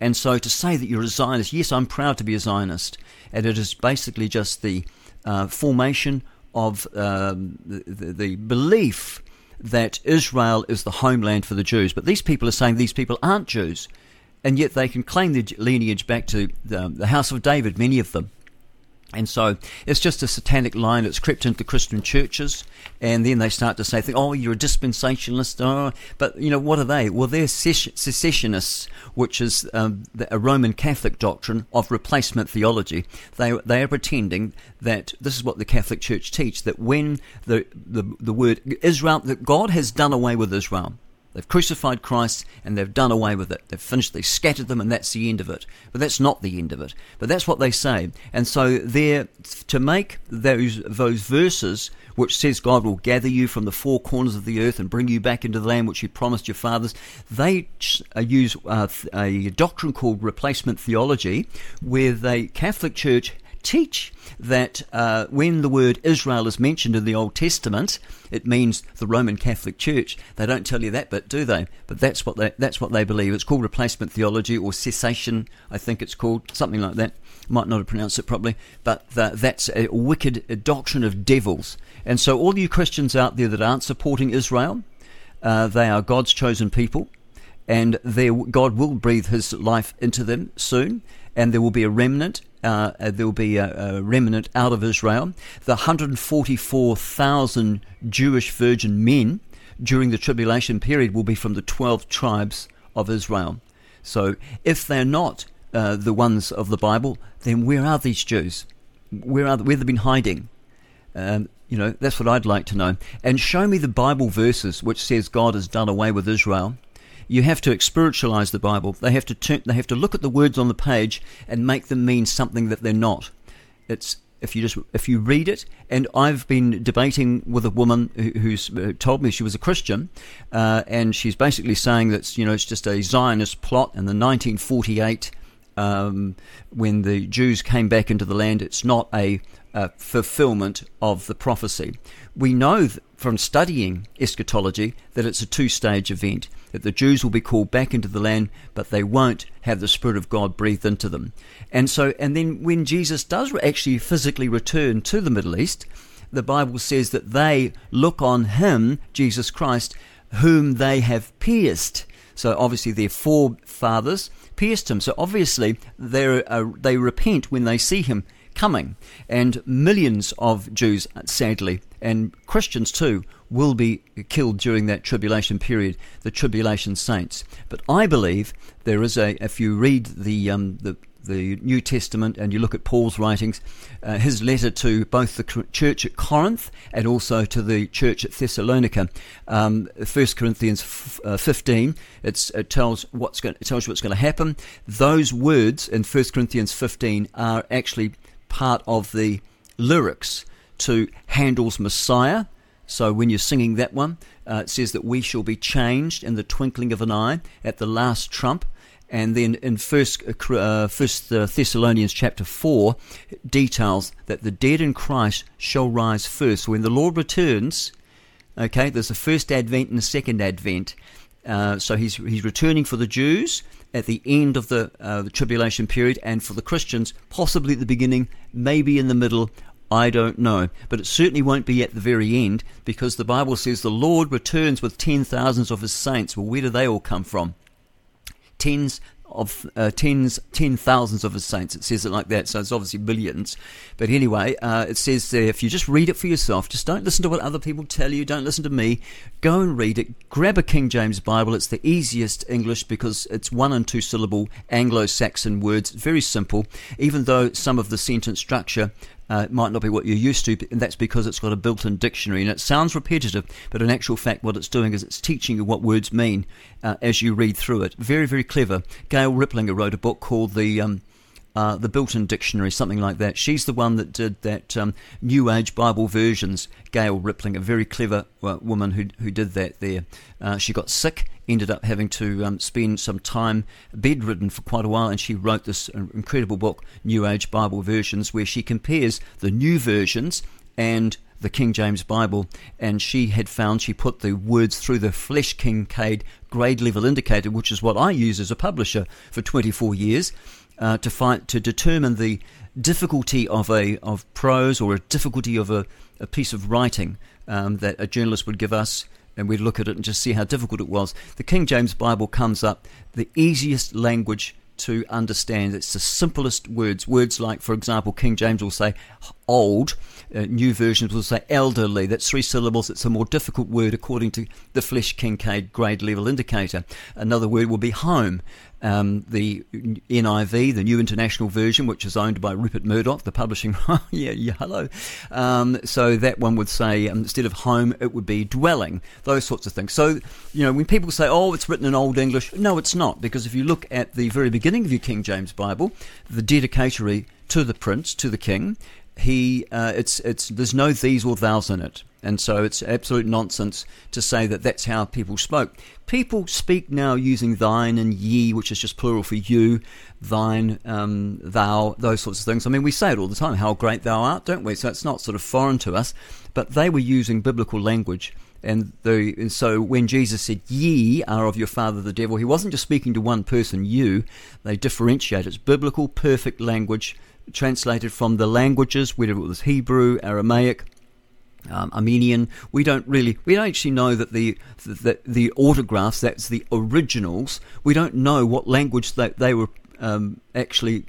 And so to say that you're a Zionist, yes, I'm proud to be a Zionist. And it is basically just the uh, formation of um, the, the belief that Israel is the homeland for the Jews. But these people are saying these people aren't Jews, and yet they can claim their lineage back to the, the house of David, many of them. And so it's just a satanic line that's crept into Christian churches, and then they start to say, oh, you're a dispensationalist. Oh, but, you know, what are they? Well, they're secessionists, which is um, the, a Roman Catholic doctrine of replacement theology. They they are pretending that this is what the Catholic Church teach, that when the, the, the word Israel, that God has done away with Israel. They've crucified Christ and they've done away with it. They've finished, they scattered them, and that's the end of it. But that's not the end of it. But that's what they say. And so they're to make those those verses which says God will gather you from the four corners of the earth and bring you back into the land which he promised your fathers. They use a, a doctrine called replacement theology, where the Catholic Church teach that uh, when the word Israel is mentioned in the Old Testament, it means the Roman Catholic Church. They don't tell you that, but do they? But that's what they that's what they believe. It's called replacement theology, or cessation, I think it's called, something like that. Might not have pronounced it properly, but the, that's a wicked doctrine of devils. And so all you Christians out there that aren't supporting Israel, uh, they are God's chosen people, and God will breathe his life into them soon, and there will be a remnant. Uh, there will be a, a remnant out of Israel. The one hundred forty-four thousand Jewish virgin men during the tribulation period will be from the twelve tribes of Israel. So if they're not uh, the ones of the Bible, then where are these Jews? Where are they, where have they been hiding? Um, you know, that's what I'd like to know. And show me the Bible verses which says God has done away with Israel. You have to spiritualize the Bible. They have to turn, they have to look at the words on the page and make them mean something that they're not. It's if you just if you read it. And I've been debating with a woman who, who's told me she was a Christian, uh, and she's basically saying that, you know, it's just a Zionist plot. And the nineteen forty-eight, um, when the Jews came back into the land, it's not a Uh, fulfillment of the prophecy. We know from studying eschatology that it's a two-stage event, that the Jews will be called back into the land, but they won't have the Spirit of God breathed into them. And so, and then when Jesus does actually physically return to the Middle East, the Bible says that they look on him, Jesus Christ, whom they have pierced. So obviously their forefathers pierced him. So obviously they're, uh, they repent when they see him coming, and millions of Jews, sadly, and Christians too, will be killed during that tribulation period, the tribulation saints. But I believe there is a, if you read the um, the, the New Testament and you look at Paul's writings, uh, his letter to both the church at Corinth and also to the church at Thessalonica, um, First Corinthians f- uh, fifteen, it's, it tells what's going, it tells you what's going to happen. Those words in First Corinthians fifteen are actually part of the lyrics to Handel's Messiah. So when you're singing that one, uh, it says that we shall be changed in the twinkling of an eye at the last trump. And then in First uh, First Thessalonians chapter four, it details that the dead in Christ shall rise first. When the Lord returns, okay, there's a first advent and a second advent. Uh, so he's he's returning for the Jews at the end of the, uh, the tribulation period, and for the Christians, possibly at the beginning, maybe in the middle, I don't know. But it certainly won't be at the very end, because the Bible says the Lord returns with ten thousands of his saints. Well, where do they all come from? Tens of uh, tens, ten thousands of his saints. It says it like that, so it's obviously billions. But anyway, uh, it says there, if you just read it for yourself, just don't listen to what other people tell you, don't listen to me, go and read it, grab a King James Bible. It's the easiest English because it's one and two syllable Anglo-Saxon words. It's very simple, even though some of the sentence structure Uh, it might not be what you're used to, and that's because it's got a built-in dictionary, and it sounds repetitive, but in actual fact what it's doing is it's teaching you what words mean uh, as you read through it. Very, very clever. Gail Riplinger wrote a book called The um, uh, the Built-in Dictionary, something like that. She's the one that did that um, New Age Bible versions, Gail Riplinger, a very clever uh, woman who who did that there. Uh, she got sick, ended up having to um, spend some time bedridden for quite a while, and she wrote this incredible book, New Age Bible Versions, where she compares the new versions and the King James Bible, and she had found, she put the words through the Flesch-Kincaid grade level indicator, which is what I use as a publisher for twenty-four years, uh, to find, to determine the difficulty of a of prose, or a difficulty of a, a piece of writing um, that a journalist would give us. And we'd look at it and just see how difficult it was. The King James Bible comes up, the easiest language to understand. It's the simplest words. Words like, for example, King James will say old. Uh, new versions will say elderly. That's three syllables. It's a more difficult word according to the Flesch-Kincaid grade level indicator. Another word will be home. Um, the N I V, the New International Version, which is owned by Rupert Murdoch, the publishing. yeah, yeah, hello. Um, so that one would say, um, instead of home, it would be dwelling, those sorts of things. So, you know, when people say, oh, it's written in Old English, no, it's not, because if you look at the very beginning of your King James Bible, the dedicatory to the prince, to the king, he, uh, it's, it's, there's no these or thous in it. And so it's absolute nonsense to say that that's how people spoke. People speak now using thine and ye, which is just plural for you, thine, um, thou, those sorts of things. I mean, we say it all the time, how great thou art, don't we? So it's not sort of foreign to us, but they were using biblical language. And, the, and so when Jesus said, ye are of your father the devil, he wasn't just speaking to one person, you. They differentiate. It's biblical, perfect language, translated from the languages, whether it was Hebrew, Aramaic, Um, Armenian. We don't really, we don't actually know that the, the the autographs, that's the originals, we don't know what language that they were um, actually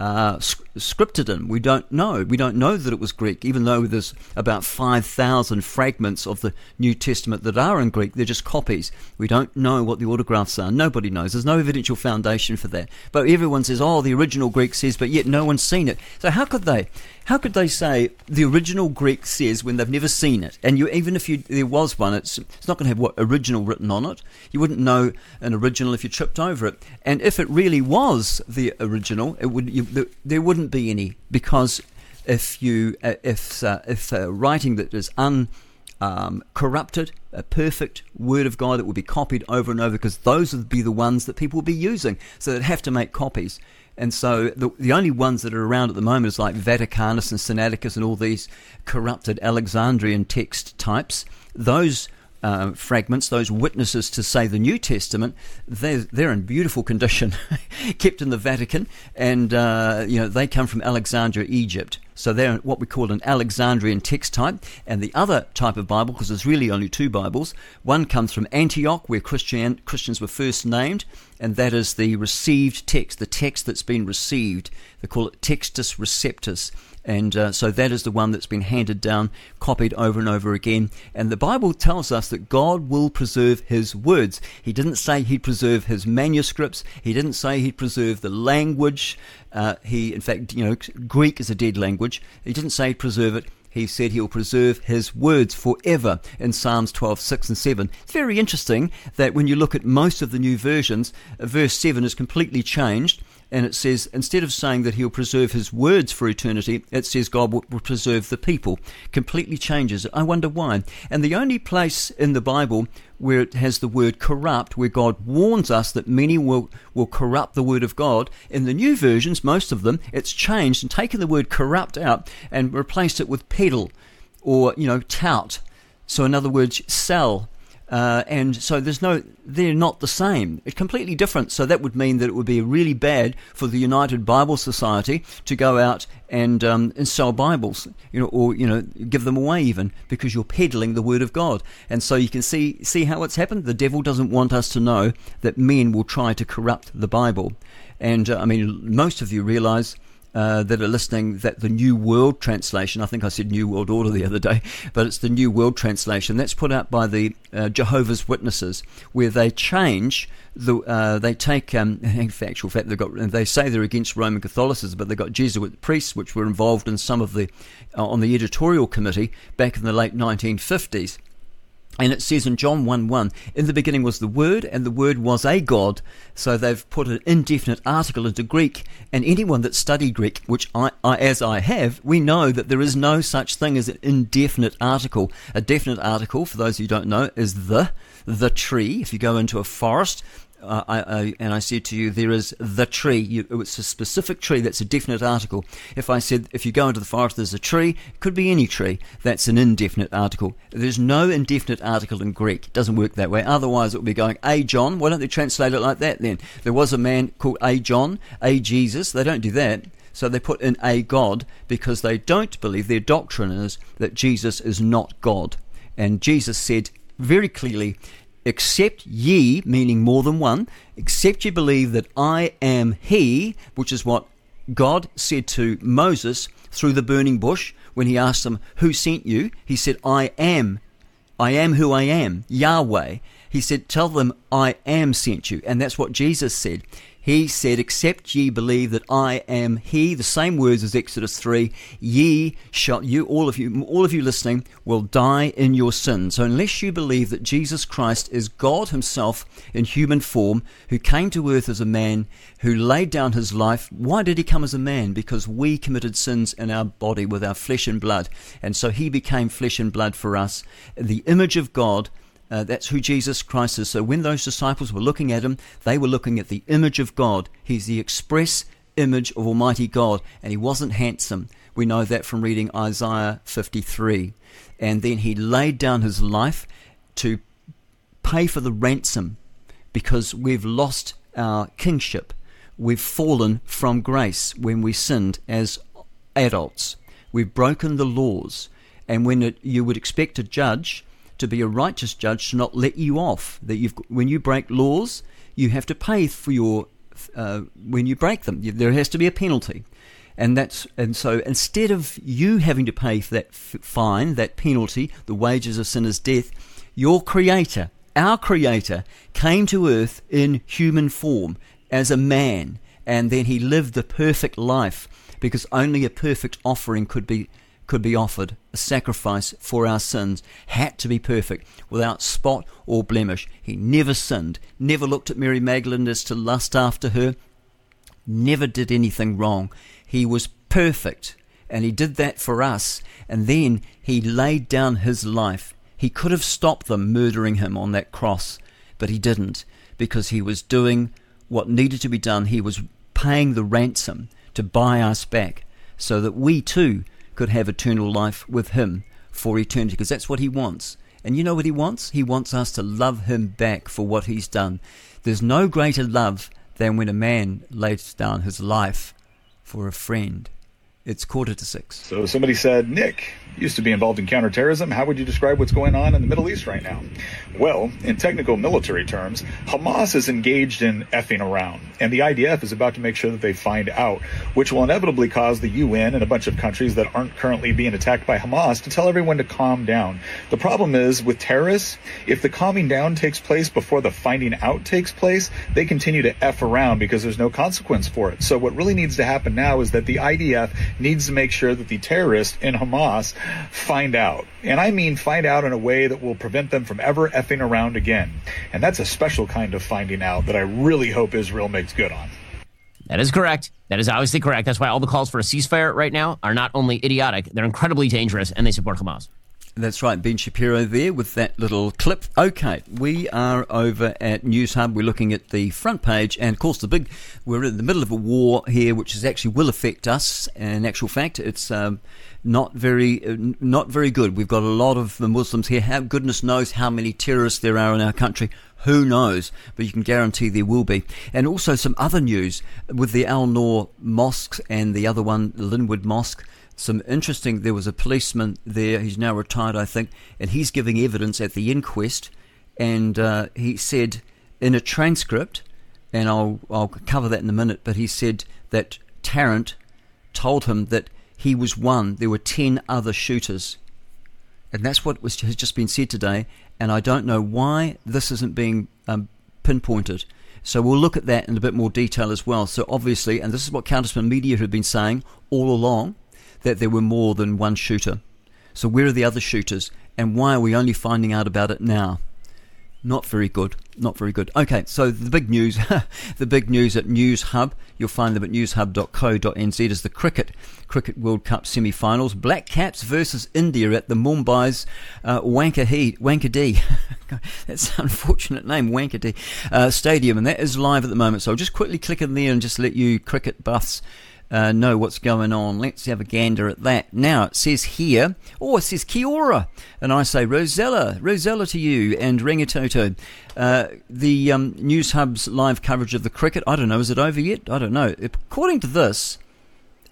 uh, sc- scripted in. We don't know. We don't know that it was Greek, even though there's about five thousand fragments of the New Testament that are in Greek. They're just copies. We don't know what the autographs are. Nobody knows. There's no evidential foundation for that. But everyone says, oh, the original Greek says, but yet no one's seen it. So how could they? How could they say the original Greek says when they've never seen it? And you, even if you, there was one, it's, it's not going to have what original written on it. You wouldn't know an original if you tripped over it. And if it really was the original, it would you, there, there wouldn't be any, because if you uh, if uh, if uh, writing that is un Um, corrupted, a perfect word of God that will be copied over and over, because those would be the ones that people will be using, so they'd have to make copies. And so the the only ones that are around at the moment is like Vaticanus and Sinaiticus and all these corrupted Alexandrian text types. Those uh, fragments, those witnesses to, say, the New Testament, they're, they're in beautiful condition, kept in the Vatican, and uh, you know, they come from Alexandria, Egypt. So they're what we call an Alexandrian text type. And the other type of Bible, because there's really only two Bibles, one comes from Antioch, where Christian, Christians were first named, and that is the received text, the text that's been received. They call it Textus Receptus. And uh, so that is the one that's been handed down, copied over and over again. And the Bible tells us that God will preserve his words. He didn't say he'd preserve his manuscripts. He didn't say he'd preserve the language. Uh, he, in fact, you know, Greek is a dead language. He didn't say he'd preserve it. He said he'll preserve his words forever in Psalms twelve, six and seven. It's very interesting that when you look at most of the new versions, verse seven is completely changed. And it says, instead of saying that he'll preserve his words for eternity, it says God will preserve the people. Completely changes it. I wonder why. And the only place in the Bible where it has the word corrupt, where God warns us that many will, will corrupt the word of God, in the new versions, most of them, it's changed and taken the word corrupt out and replaced it with peddle, or, you know, tout. So in other words, sell. Uh, and so there's no, they're not the same. It's completely different. So that would mean that it would be really bad for the United Bible Society to go out and um, and sell Bibles, you know, or you know, give them away even, because you're peddling the Word of God. And so you can see see how it's happened. The devil doesn't want us to know that men will try to corrupt the Bible. And uh, I mean, most of you realise. Uh, that are listening, that the New World Translation, I think I said New World Order the other day, but it's the New World Translation that's put out by the uh, Jehovah's Witnesses, where they change the uh, they take um, in actual fact they've got they say they're against Roman Catholicism, but they've got Jesuit priests which were involved in some of the uh, on the editorial committee back in the late nineteen fifties. And it says in John one one, in the beginning was the Word, and the Word was a God. So they've put an indefinite article into Greek, and anyone that studied Greek, which I, I as I have, we know that there is no such thing as an indefinite article. A definite article, for those who don't know, is the, the tree. If you go into a forest, Uh, I, I, and I said to you, there is the tree. You, it's a specific tree that's a definite article. If I said, if you go into the forest, there's a tree, it could be any tree. That's an indefinite article. There's no indefinite article in Greek. It doesn't work that way. Otherwise, it would be going, A John. Why don't they translate it like that then? There was a man called A John, A Jesus. They don't do that. So they put in A God, because they don't believe, their doctrine is that Jesus is not God. And Jesus said very clearly, except ye, meaning more than one, except ye believe that I am he, which is what God said to Moses through the burning bush when he asked him, who sent you? He said, I am. I am who I am, Yahweh. He said, tell them I am sent you. And that's what Jesus said. He said, except ye believe that I am he, the same words as Exodus three, ye shall, you, all of you, all of you listening, will die in your sins. So unless you believe that Jesus Christ is God himself in human form, who came to earth as a man, who laid down his life, why did he come as a man? Because we committed sins in our body with our flesh and blood. And so he became flesh and blood for us. The image of God, Uh, that's who Jesus Christ is. So when those disciples were looking at him, they were looking at the image of God. He's the express image of Almighty God, and he wasn't handsome. We know that from reading Isaiah fifty-three. And then he laid down his life to pay for the ransom, because we've lost our kingship. We've fallen from grace when we sinned as adults. We've broken the laws. And when it, you would expect a judge to be a righteous judge, to not let you off. That you've, when you break laws, you have to pay for your uh, when you break them. There has to be a penalty. And that's and so instead of you having to pay for that f- fine, that penalty, the wages of sin is death, your Creator, our Creator, came to earth in human form as a man, and then he lived the perfect life, because only a perfect offering could be could be offered. A sacrifice for our sins had to be perfect, without spot or blemish. He never sinned, never looked at Mary Magdalene as to lust after her, never did anything wrong. He was perfect, and he did that for us, and then he laid down his life. He could have stopped them murdering him on that cross, but he didn't, because he was doing what needed to be done. He was paying the ransom to buy us back, so that we too could have eternal life with him for eternity, because that's what he wants. And you know what he wants? He wants us to love him back for what he's done. There's no greater love than when a man lays down his life for a friend. It's quarter to six. So somebody said, Nick, used to be involved in counterterrorism. How would you describe what's going on in the Middle East right now? Well, in technical military terms, Hamas is engaged in effing around, and the I D F is about to make sure that they find out, which will inevitably cause the U N and a bunch of countries that aren't currently being attacked by Hamas to tell everyone to calm down. The problem is, with terrorists, if the calming down takes place before the finding out takes place, they continue to eff around because there's no consequence for it. So what really needs to happen now is that the I D F needs to make sure that the terrorists in Hamas find out. And I mean find out in a way that will prevent them from ever effing around again. And that's a special kind of finding out that I really hope Israel makes good on. That is correct. That is obviously correct. That's why all the calls for a ceasefire right now are not only idiotic, they're incredibly dangerous, and they support Hamas. That's right, Ben Shapiro there with that little clip. Okay, we are over at News Hub. We're looking at the front page, and of course the big, we're in the middle of a war here, which is actually will affect us. In actual fact, it's um, not very not very good. We've got a lot of the Muslims here. How, goodness knows how many terrorists there are in our country. Who knows? But you can guarantee there will be. And also some other news with the Al-Noor mosques and the other one, the Linwood Mosque. Some interesting, there was a policeman there, he's now retired, I think, and he's giving evidence at the inquest, and uh, he said in a transcript, and I'll I'll cover that in a minute, but he said that Tarrant told him that he was one, there were ten other shooters. And that's what was, has just been said today, and I don't know why this isn't being um, pinpointed. So we'll look at that in a bit more detail as well. So obviously, and this is what Counterspin Media had been saying all along, that there were more than one shooter. So where are the other shooters, and why are we only finding out about it now? Not very good, not very good. Okay, so the big news, the big news at News Hub, you'll find them at news hub dot co dot n z, is the cricket, Cricket World Cup semi-finals. Black Caps versus India at the Mumbai's uh, Wankhede, Wankhede. That's an unfortunate name, Wankhede uh, Stadium, and that is live at the moment. So I'll just quickly click in there and just let you cricket buffs Uh, know what's going on. Let's have a gander at that. Now it says here, oh, it says Kia ora, and I say Rosella, Rosella to you and Rangitoto. Uh, the um, News Hub's live coverage of the cricket, I don't know, is it over yet? I don't know. According to this,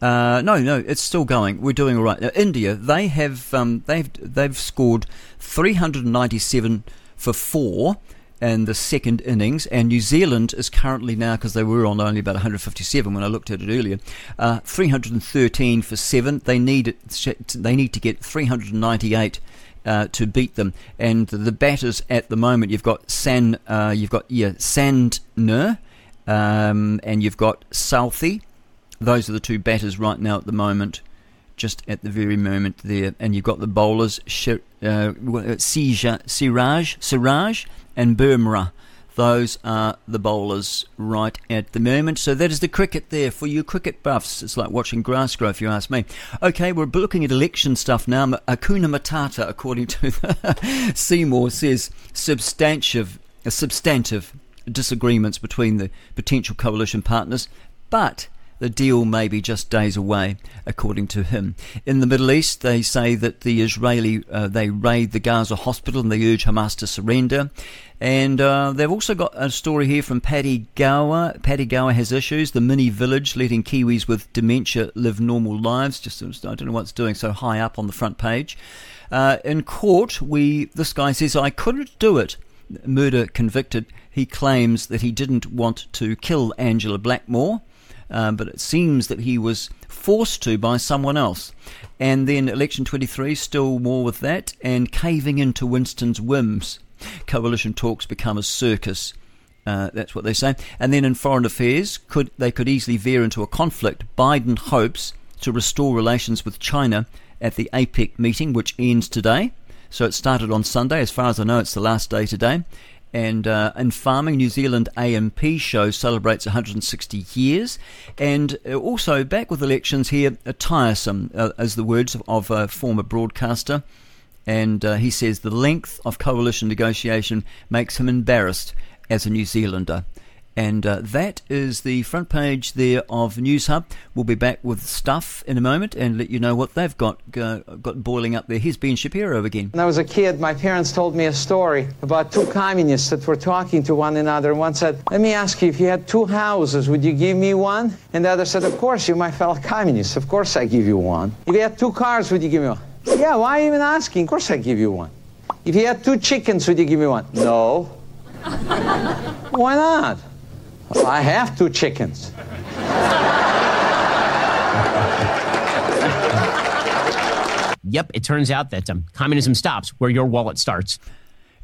uh, no, no, it's still going. We're doing all right. Now, India, they have um, they've they've scored three hundred ninety-seven for four in the second innings, and New Zealand is currently now, because they were on only about one hundred fifty-seven when I looked at it earlier, uh, three hundred thirteen for seven. They need they need to get three hundred ninety-eight uh, to beat them. And the batters at the moment, you've got San, uh, you've got yeah Sandner, um, and you've got Southey. Those are the two batters right now at the moment. Just at the very moment there, and you've got the bowlers Shir, uh, Siraj, Siraj, and Bumrah. Those are the bowlers right at the moment. So that is the cricket there for you cricket buffs. It's like watching grass grow, if you ask me. Okay, we're looking at election stuff now. Hakuna Matata, according to Seymour, says substantive, substantive disagreements between the potential coalition partners, but the deal may be just days away, according to him. In the Middle East, they say that the Israeli, uh, they raid the Gaza hospital and they urge Hamas to surrender. And uh, they've also got a story here from Patty Gower. Patty Gower has issues. The mini village letting Kiwis with dementia live normal lives. Just I don't know what's doing so high up on the front page. Uh, in court, we this guy says, I couldn't do it. murder convicted, he claims that he didn't want to kill Angela Blackmore, um, but it seems that he was forced to by someone else. And then election twenty-three, still more with that, and caving into Winston's whims. Coalition talks become a circus. Uh, that's what they say. And then in foreign affairs, could they could easily veer into a conflict. Biden hopes to restore relations with China at the APEC meeting, which ends today. So it started on Sunday. As far as I know, it's the last day today. And uh, in farming, New Zealand A M P show celebrates one hundred sixty years. And also back with elections here, uh, tiresome, uh, as the words of a former broadcaster. And uh, he says the length of coalition negotiation makes him embarrassed as a New Zealander. And uh, that is the front page there of News Hub. We'll be back with stuff in a moment and let you know what they've got uh, got boiling up there. Here's Ben Shapiro again. When I was a kid, my parents told me a story about two communists that were talking to one another. One said, let me ask you, if you had two houses, would you give me one? And the other said, of course, you're my fellow communists. Of course I give you one. If you had two cars, would you give me one? Yeah, why are you even asking? Of course I give you one. If you had two chickens, would you give me one? No. Why not? Well, I have two chickens. Yep, it turns out that um, communism stops where your wallet starts.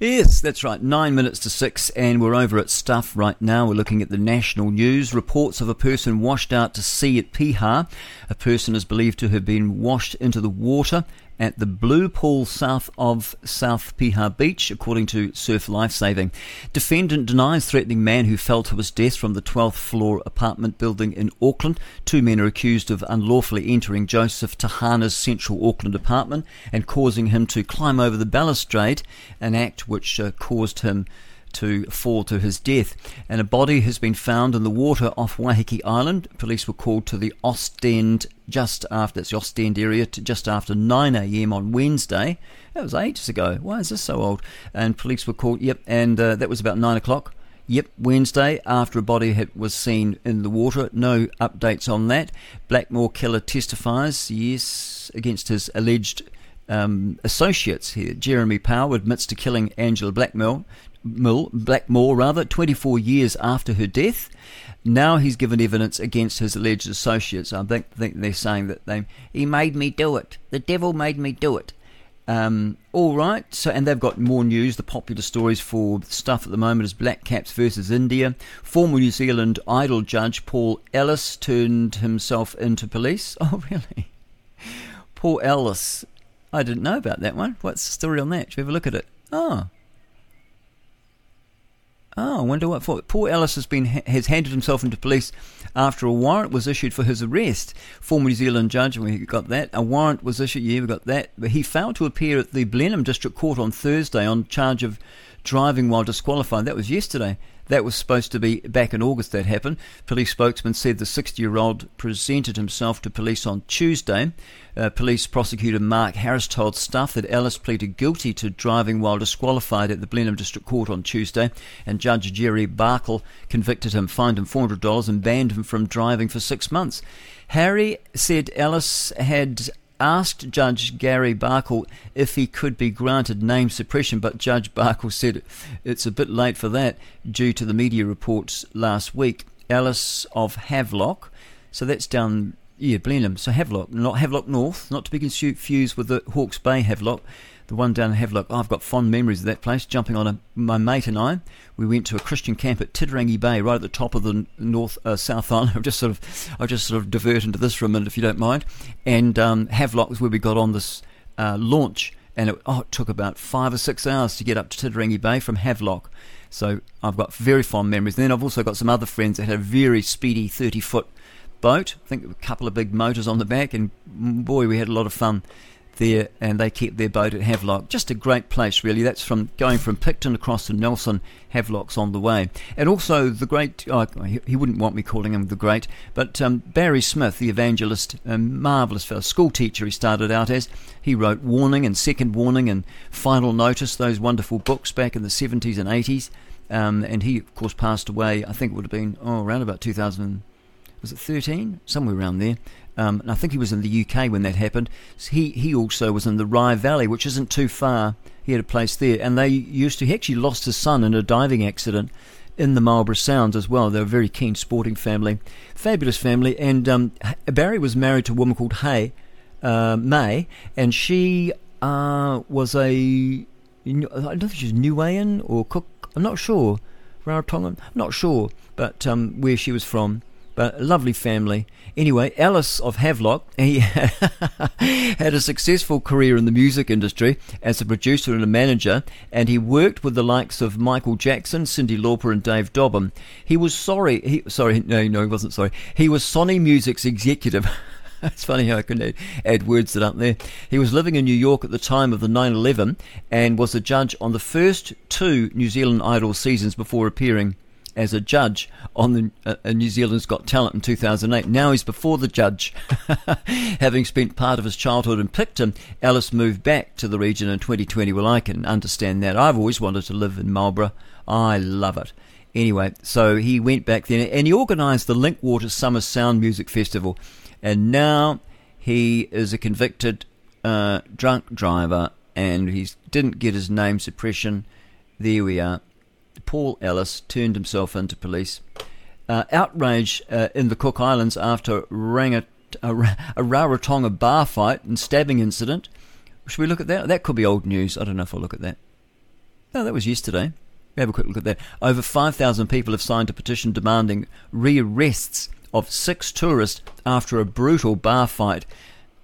Yes, that's right. Nine minutes to six, and we're over at stuff right now. We're looking at the national news. Reports of a person washed out to sea at Pihar. A person is believed to have been washed into the water at the Blue Pool south of South Pihar Beach, according to Surf Lifesaving. Defendant denies threatening man who fell to his death from the twelfth floor apartment building in Auckland. Two men are accused of unlawfully entering Joseph Tahana's central Auckland apartment and causing him to climb over the balustrade, an act which uh, caused him to fall to his death. And a body has been found in the water off Waiheke Island. Police were called to the Ostend just after, it's the Ostend area, to just after nine a.m. on Wednesday. That was ages ago. Why is this so old? And police were called, yep, and uh, that was about nine o'clock. Yep, Wednesday, after a body had, was seen in the water. No updates on that. Blackmore killer testifies, yes, against his alleged um, associates here. Jeremy Powell admits to killing Angela Blackmore. Mill, Blackmore rather, twenty-four years after her death. Now he's given evidence against his alleged associates. I think, think they're saying that they he made me do it. The devil made me do it. Um, all right. So, and they've got more news. The popular stories for stuff at the moment is Black Caps versus India. Former New Zealand Idol judge Paul Ellis turned himself into police. Oh, really? Paul Ellis. I didn't know about that one. What's the story on that? Should we have a look at it? Oh. Oh, I wonder what for. Paul Ellis has been has handed himself into police after a warrant was issued for his arrest. Former New Zealand judge, we got that. A warrant was issued, yeah, we got that. But he failed to appear at the Blenheim District Court on Thursday on charge of driving while disqualified. That was yesterday. That was supposed to be back in August that happened. Police spokesman said the sixty-year-old presented himself to police on Tuesday. Uh, police prosecutor Mark Harris told Stuff that Ellis pleaded guilty to driving while disqualified at the Blenheim District Court on Tuesday, and Judge Jerry Barkle convicted him, fined him four hundred dollars and banned him from driving for six months. Harry said Ellis had asked Judge Gary Barkle if he could be granted name suppression, but Judge Barkle said it's a bit late for that due to the media reports last week. Ellis of Havelock, so that's down, yeah, Blenheim, so Havelock, not Havelock North, not to be confused with the Hawke's Bay Havelock, the one down in Havelock. Oh, I've got fond memories of that place, jumping on a, my mate and I, we went to a Christian camp at Titirangi Bay, right at the top of the North uh, South Island. I'll just sort of, I'll just sort of divert into this for a minute if you don't mind. And um, Havelock was where we got on this uh, launch, and it, oh, it took about five or six hours to get up to Titirangi Bay from Havelock. So I've got very fond memories. And then I've also got some other friends that had a very speedy thirty-foot boat. I think a couple of big motors on the back, and boy, we had a lot of fun there, and they kept their boat at Havelock. Just a great place, really. That's from going from Picton across to Nelson. Havelock's on the way. And also the great, oh, he wouldn't want me calling him the great, but um, Barry Smith, the evangelist, a marvellous fellow, school teacher he started out as. He wrote Warning and Second Warning and Final Notice, those wonderful books back in the seventies and eighties. Um, and he, of course, passed away, I think it would have been, oh, around about two thousand, was it thirteen? Somewhere around there. Um, and I think he was in the U K when that happened. He he also was in the Rye Valley, which isn't too far. He had a place there. And they used to, he actually lost his son in a diving accident in the Marlborough Sounds as well. They're a very keen sporting family, fabulous family. And um, Barry was married to a woman called Hay, uh, May, and she uh, was a, I don't know if she was Niuean or Cook, I'm not sure, Rarotongan, I'm not sure, but um, where she was from. But a lovely family. Anyway, Alice of Havelock, he had a successful career in the music industry as a producer and a manager, and he worked with the likes of Michael Jackson, Cyndi Lauper, and Dave Dobbin. He was sorry. He, sorry, no, no, he wasn't sorry. He was Sony Music's executive. It's funny how I can add, add words that aren't there. He was living in New York at the time of the nine eleven and was a judge on the first two New Zealand Idol seasons before appearing as a judge on the uh, New Zealand's Got Talent in two thousand eight. Now he's before the judge. Having spent part of his childhood in Picton, Alice moved back to the region in twenty twenty. Well, I can understand that. I've always wanted to live in Marlborough. I love it. Anyway, so he went back then and he organised the Linkwater Summer Sound Music Festival. And now he is a convicted uh, drunk driver and he didn't get his name suppression. There we are. Paul Ellis turned himself into police. Uh, outrage uh, in the Cook Islands after Rangat, a, a Rarotonga bar fight and stabbing incident. Should we look at that? That could be old news. I don't know if I'll look at that. No, that was yesterday. We'll have a quick look at that. Over five thousand people have signed a petition demanding re-arrests of six tourists after a brutal bar fight.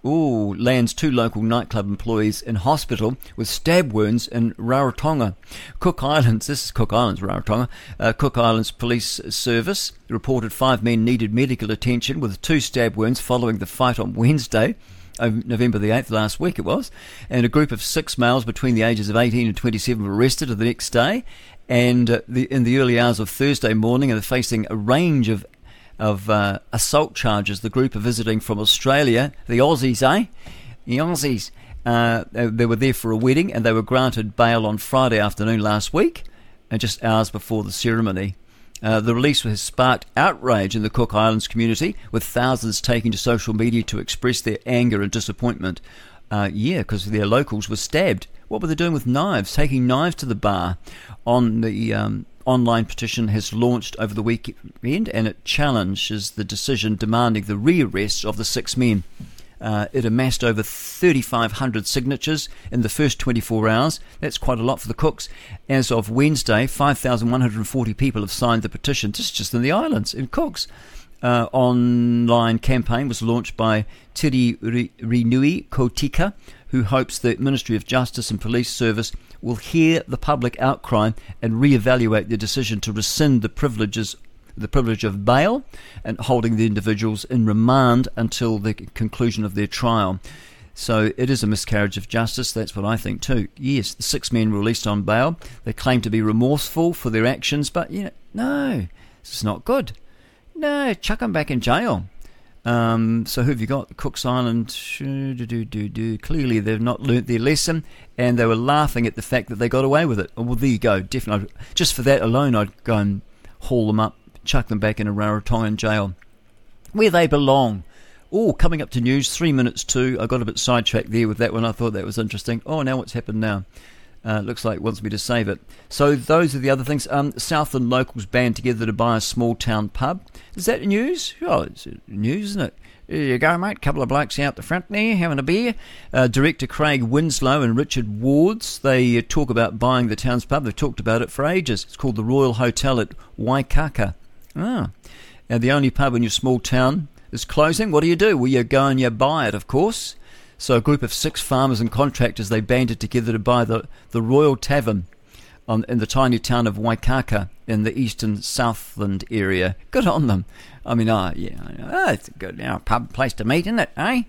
Ooh, lands two local nightclub employees in hospital with stab wounds in Rarotonga. Cook Islands, this is Cook Islands, Rarotonga, uh, Cook Islands Police Service reported five men needed medical attention with two stab wounds following the fight on Wednesday, November the eighth, last week it was, and a group of six males between the ages of eighteen and twenty-seven were arrested the next day, and uh, the, in the early hours of Thursday morning, and they're facing a range of of uh, assault charges. The group are visiting from Australia, the Aussies, eh? The Aussies. Uh, they, they were there for a wedding and they were granted bail on Friday afternoon last week, and just hours before the ceremony. Uh, the release has sparked outrage in the Cook Islands community, with thousands taking to social media to express their anger and disappointment. Uh, yeah, because their locals were stabbed. What were they doing with knives? Taking knives to the bar on the... Um, online petition has launched over the weekend, and it challenges the decision demanding the re-arrest of the six men. Uh, it amassed over three thousand five hundred signatures in the first twenty-four hours. That's quite a lot for the Cooks. As of Wednesday, five thousand one hundred forty people have signed the petition. This is just in the islands, in Cooks. Uh, online campaign was launched by Tiri Renui Kotika, who hopes the Ministry of Justice and Police Service will hear the public outcry and re-evaluate their decision to rescind the privileges, the privilege of bail and holding the individuals in remand until the conclusion of their trial. So it is a miscarriage of justice, that's what I think too. Yes, the six men were released on bail. They claim to be remorseful for their actions, but you know, no, this is not good. No, chuck them back in jail. Um, so who have you got? Cook's Island. Clearly they've not learnt their lesson and they were laughing at the fact that they got away with it. Oh, well, there you go. Definitely. Just for that alone, I'd go and haul them up, chuck them back in a Rarotongan jail where they belong. Oh, coming up to news, three minutes to. I got a bit sidetracked there with that one. I thought that was interesting. Oh, now what's happened now? Uh, looks like it wants me to save it. So those are the other things. Um, Southland locals band together to buy a small town pub. Is that news? Oh, it's news, isn't it? There you go, mate. Couple of blokes out the front there having a beer. Uh, director Craig Winslow and Richard Wards, they talk about buying the town's pub. They've talked about it for ages. It's called the Royal Hotel at Waikaka. Ah. Now, the only pub in your small town is closing. What do you do? Well, you go and you buy it, of course. So a group of six farmers and contractors, they banded together to buy the, the Royal Tavern on, in the tiny town of Waikaka in the eastern Southland area. Good on them. I mean, oh, yeah, oh, it's a good, you know, pub place to meet, isn't it, eh?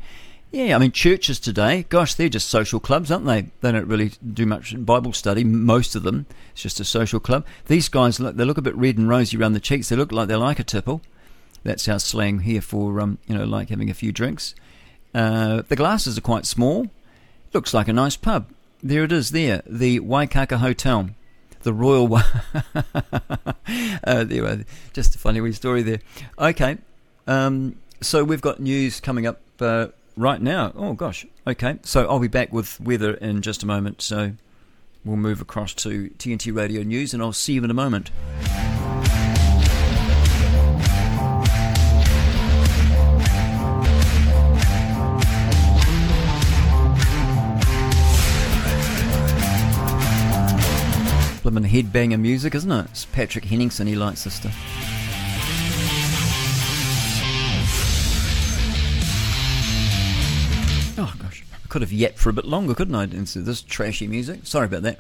Yeah, I mean, churches today, gosh, they're just social clubs, aren't they? They don't really do much Bible study, most of them. It's just a social club. These guys, look, they look a bit red and rosy around the cheeks. They look like they like a tipple. That's our slang here for, um, you know, like having a few drinks. Uh, the glasses are quite small. Looks like a nice pub. There it is there, the Waikaka Hotel. The Royal... Wa- uh, there, just a funny wee story there. Okay, um, So we've got news coming up uh, right now. Oh, gosh. Okay. So I'll be back with weather in just a moment. So we'll move across to T N T Radio News, and I'll see you in a moment. Blimmin' headbanger music, isn't it? It's Patrick Henningsen. He likes this stuff. Oh, gosh. I could have yapped for a bit longer, couldn't I? Instead of this trashy music. Sorry about that.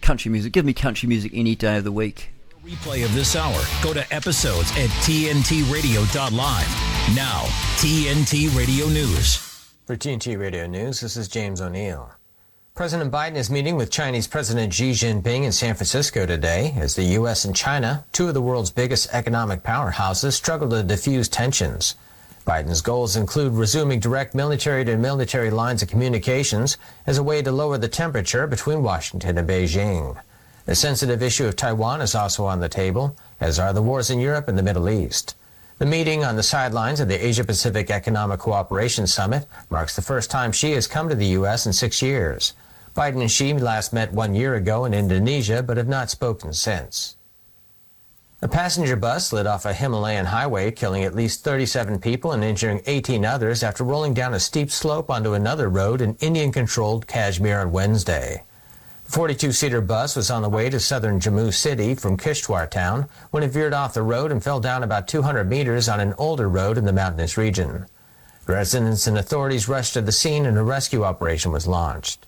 Country music. Give me country music any day of the week. Replay of this hour. Go to episodes at t n t radio dot live. Now, T N T Radio News. For T N T Radio News, this is James O'Neill. President Biden is meeting with Chinese President Xi Jinping in San Francisco today as the U S and China, two of the world's biggest economic powerhouses, struggle to diffuse tensions. Biden's goals include resuming direct military-to-military lines of communications as a way to lower the temperature between Washington and Beijing. The sensitive issue of Taiwan is also on the table, as are the wars in Europe and the Middle East. The meeting on the sidelines of the Asia-Pacific Economic Cooperation Summit marks the first time Xi has come to the U S in six years. Biden and Xi last met one year ago in Indonesia, but have not spoken since. A passenger bus slid off a Himalayan highway, killing at least thirty-seven people and injuring eighteen others after rolling down a steep slope onto another road in Indian-controlled Kashmir on Wednesday. The forty-two-seater bus was on the way to southern Jammu City from Kishtwar town when it veered off the road and fell down about two hundred meters on an older road in the mountainous region. Residents and authorities rushed to the scene and a rescue operation was launched.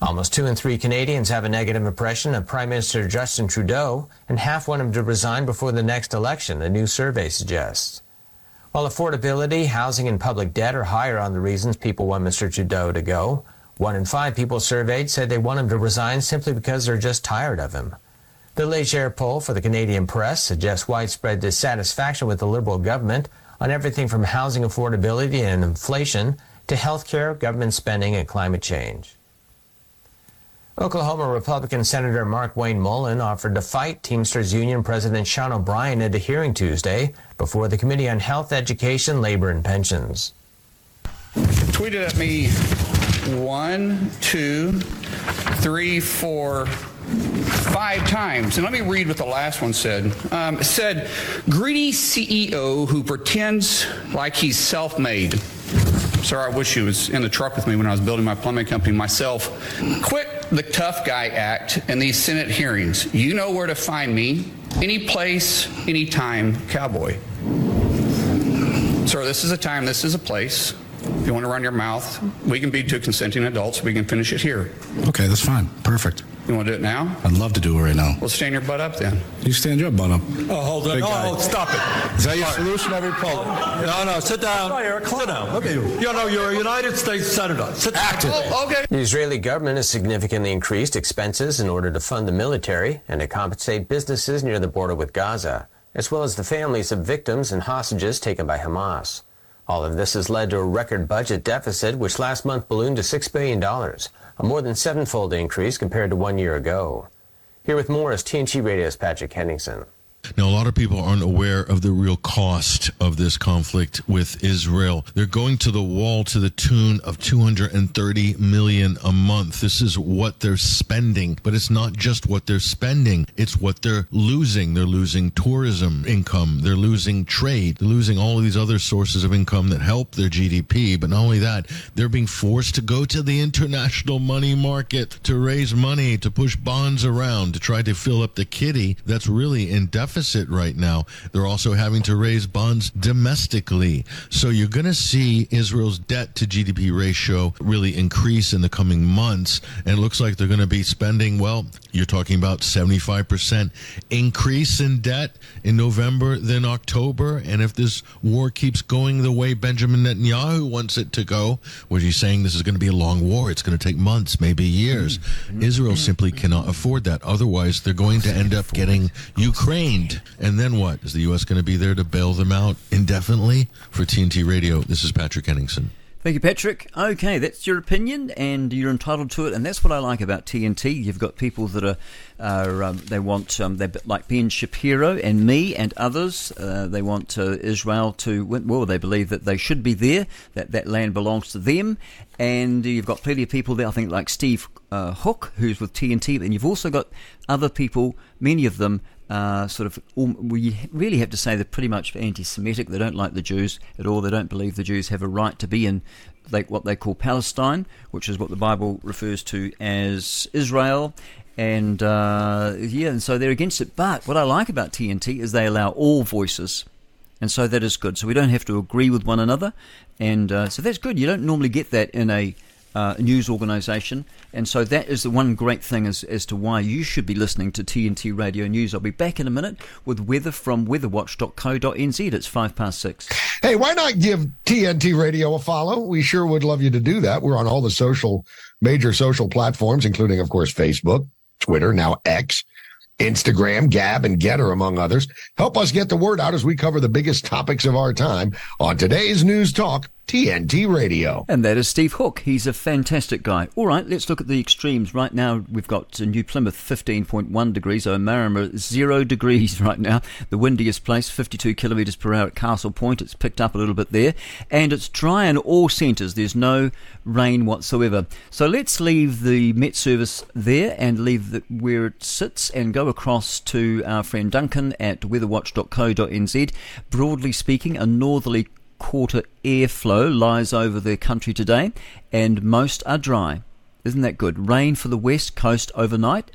Almost two in three Canadians have a negative impression of Prime Minister Justin Trudeau, and half want him to resign before the next election, a new survey suggests. While affordability, housing, and public debt are higher on the reasons people want Mister Trudeau to go, one in five people surveyed said they want him to resign simply because they're just tired of him. The Léger poll for the Canadian press suggests widespread dissatisfaction with the Liberal government on everything from housing affordability and inflation to health care, government spending, and climate change. Oklahoma Republican Senator Mark Wayne Mullen offered to fight Teamsters Union President Sean O'Brien at a hearing Tuesday before the Committee on Health, Education, Labor, and Pensions. Tweeted at me one, two, three, four, five times. And let me read what the last one said. Um, it said, greedy C E O who pretends like he's self-made. Sir, I wish you was in the truck with me when I was building my plumbing company myself. Quit the tough guy act and these Senate hearings. You know where to find me. Any place, any time, cowboy. Sir, this is a time, this is a place. If you want to run your mouth, we can be two consenting adults. We can finish it here. Okay, that's fine. Perfect. You want to do it now? I'd love to do it right now. Well, stand your butt up then. You stand your butt up. Oh, hold on. Oh, oh, stop it. Is that your solution to every problem? No, no, sit down. No, you're a clown. Sit down. Okay. You know, you're a United States Senator. Sit down. Oh, okay. The Israeli government has significantly increased expenses in order to fund the military and to compensate businesses near the border with Gaza, as well as the families of victims and hostages taken by Hamas. All of this has led to a record budget deficit, which last month ballooned to six billion dollars, a more than sevenfold increase compared to one year ago. Here with more is T N T Radio's Patrick Henningsen. Now, a lot of people aren't aware of the real cost of this conflict with Israel. They're going to the wall to the tune of two hundred thirty million dollars a month. This is what they're spending, but it's not just what they're spending. It's what they're losing. They're losing tourism income. They're losing trade. They're losing all of these other sources of income that help their G D P. But not only that, they're being forced to go to the international money market to raise money, to push bonds around, to try to fill up the kitty that's really in deficit. deficit right now. They're also having to raise bonds domestically. So you're going to see Israel's debt to G D P ratio really increase in the coming months. And it looks like they're going to be spending, well, you're talking about seventy-five percent increase in debt in November, then October. And if this war keeps going the way Benjamin Netanyahu wants it to go, where he's saying this is going to be a long war, it's going to take months, maybe years. Israel simply cannot afford that. Otherwise, they're going to end up getting Ukraine. And then what? Is the U S going to be there to bail them out indefinitely? For T N T Radio, this is Patrick Henningsen. Thank you, Patrick. Okay, that's your opinion, and you're entitled to it, and that's what I like about T N T. You've got people that are, are um, they want, um, they like Ben Shapiro and me and others. Uh, they want uh, Israel to, well, they believe that they should be there, that that land belongs to them, and you've got plenty of people there. I think like Steve uh, Hook, who's with T N T, and you've also got other people, many of them. Uh, sort of, we really have to say they're pretty much anti-Semitic. They don't like the Jews at all. They don't believe the Jews have a right to be in they, what they call Palestine, which is what the Bible refers to as Israel. And uh, yeah, and so they're against it. But what I like about T N T is they allow all voices. And so that is good. So we don't have to agree with one another. And uh, so that's good. You don't normally get that in a Uh, news organisation, and so that is the one great thing as, as to why you should be listening to T N T Radio News. I'll be back in a minute with weather from weatherwatch dot co dot n z. It's five past six. Hey, why not give T N T Radio a follow? We sure would love you to do that. We're on all the social, major social platforms, including, of course, Facebook, Twitter, now X, Instagram, Gab, and Getter, among others. Help us get the word out as we cover the biggest topics of our time on today's News Talk, T N T Radio. And that is Steve Hook. He's a fantastic guy. All right, let's look at the extremes. Right now, we've got New Plymouth, fifteen point one degrees. Omarama, zero degrees right now. The windiest place, fifty-two kilometres per hour at Castle Point. It's picked up a little bit there. And it's dry in all centres. There's no rain whatsoever. So let's leave the Met Service there and leave the, where it sits and go across to our friend Duncan at weatherwatch dot co dot n z. Broadly speaking, a northerly quarter airflow lies over the country today, and most are dry. Isn't that good? Rain for the west coast overnight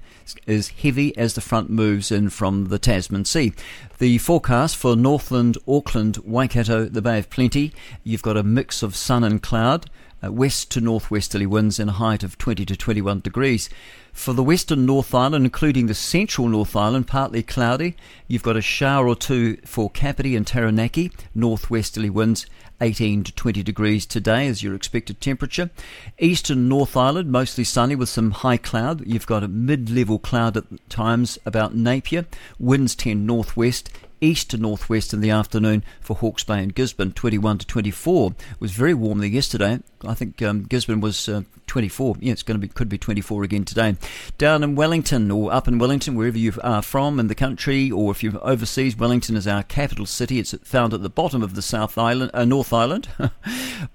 is heavy as the front moves in from the Tasman Sea. The forecast for Northland, Auckland, Waikato, the Bay of Plenty, you've got a mix of sun and cloud, uh, west to northwesterly winds and a height of twenty to twenty-one degrees. For the western North Island, including the central North Island, partly cloudy. You've got a shower or two for Kapiti and Taranaki. Northwesterly winds, eighteen to twenty degrees today is your expected temperature. Eastern North Island, mostly sunny with some high cloud. You've got a mid-level cloud at times about Napier. Winds ten northwest. East to northwest in the afternoon for Hawke's Bay and Gisborne, twenty-one to twenty-four. It was very warm there yesterday. I think um, Gisborne was uh, twenty-four. Yeah, it's going to be could be twenty-four again today. Down in Wellington or up in Wellington, wherever you are from in the country, or if you're overseas, Wellington is our capital city. It's found at the bottom of the South Island, uh, North Island,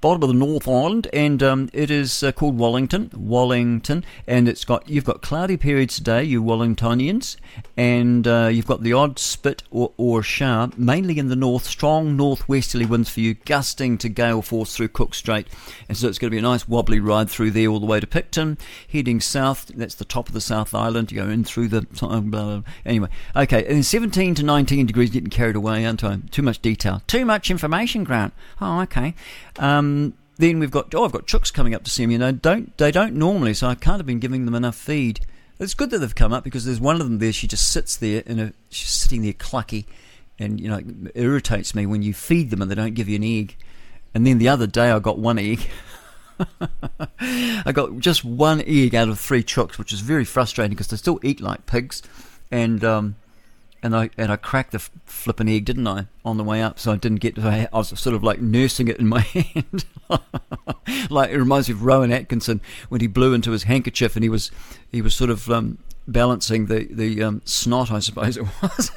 bottom of the North Island, and um, it is uh, called Wellington, Wellington, and it's got you've got cloudy periods today, you Wellingtonians, and uh, you've got the odd spit or, or shower, mainly in the north, strong northwesterly winds for you, gusting to gale force through Cook Strait, and so it's going to be a nice wobbly ride through there all the way to Picton, heading south. That's the top of the South Island. You go in through the blah, blah, blah. Anyway, okay, and seventeen to nineteen degrees, getting carried away, aren't I? Too much detail, too much information, Grant. Oh, okay. Um, then we've got oh, I've got chooks coming up to see me, and I don't they don't normally, so I can't have been giving them enough feed. It's good that they've come up because there's one of them there. She just sits there in a she's sitting there clucky, and you know it irritates me when you feed them and they don't give you an egg. And then the other day I got one egg. I got just one egg out of three chooks, which is very frustrating because they still eat like pigs. And um, and I and I cracked the flippin' egg, didn't I, on the way up? So I didn't get. So I, I was sort of like nursing it in my hand. Like it reminds me of Rowan Atkinson when he blew into his handkerchief and he was he was sort of um, balancing the the um, snot, I suppose it was.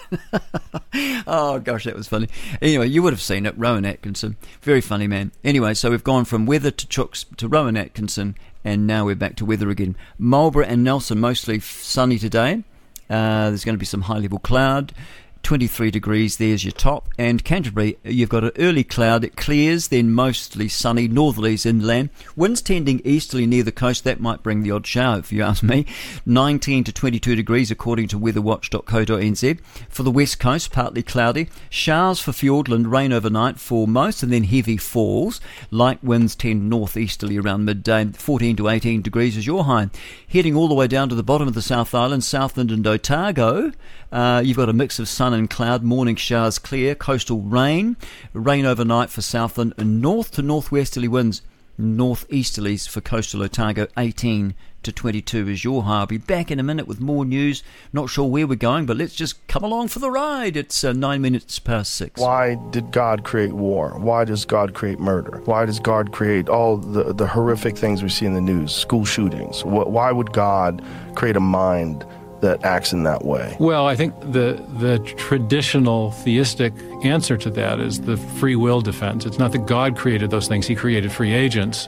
Oh gosh, that was funny. Anyway, you would have seen it, Rowan Atkinson, very funny man. Anyway, so we've gone from weather to chooks to Rowan Atkinson, and now we're back to weather again. Marlborough and Nelson mostly sunny today. Uh, there's going to be some high level cloud. twenty-three degrees, there's your top. And Canterbury, you've got an early cloud. It clears, then mostly sunny, northerlies inland. Winds tending easterly near the coast. That might bring the odd shower, if you ask me. nineteen to twenty-two degrees, according to weatherwatch dot co dot n z. For the west coast, partly cloudy. Showers for Fiordland, rain overnight for most, and then heavy falls. Light winds tend northeasterly around midday. fourteen to eighteen degrees is your high. Heading all the way down to the bottom of the South Island, Southland and Otago. Uh, you've got a mix of sun and cloud, morning showers clear, coastal rain, rain overnight for Southland and north to northwesterly winds. northeasterlies for coastal Otago. eighteen to twenty-two is your high. I'll be back in a minute with more news. Not sure where we're going, but let's just come along for the ride. It's uh, nine minutes past six. Why did God create war? Why does God create murder? Why does God create all the, the horrific things we see in the news, school shootings? Why would God create a mind that acts in that way? Well, I think the the traditional theistic answer to that is the free will defense. It's not that God created those things. He created free agents,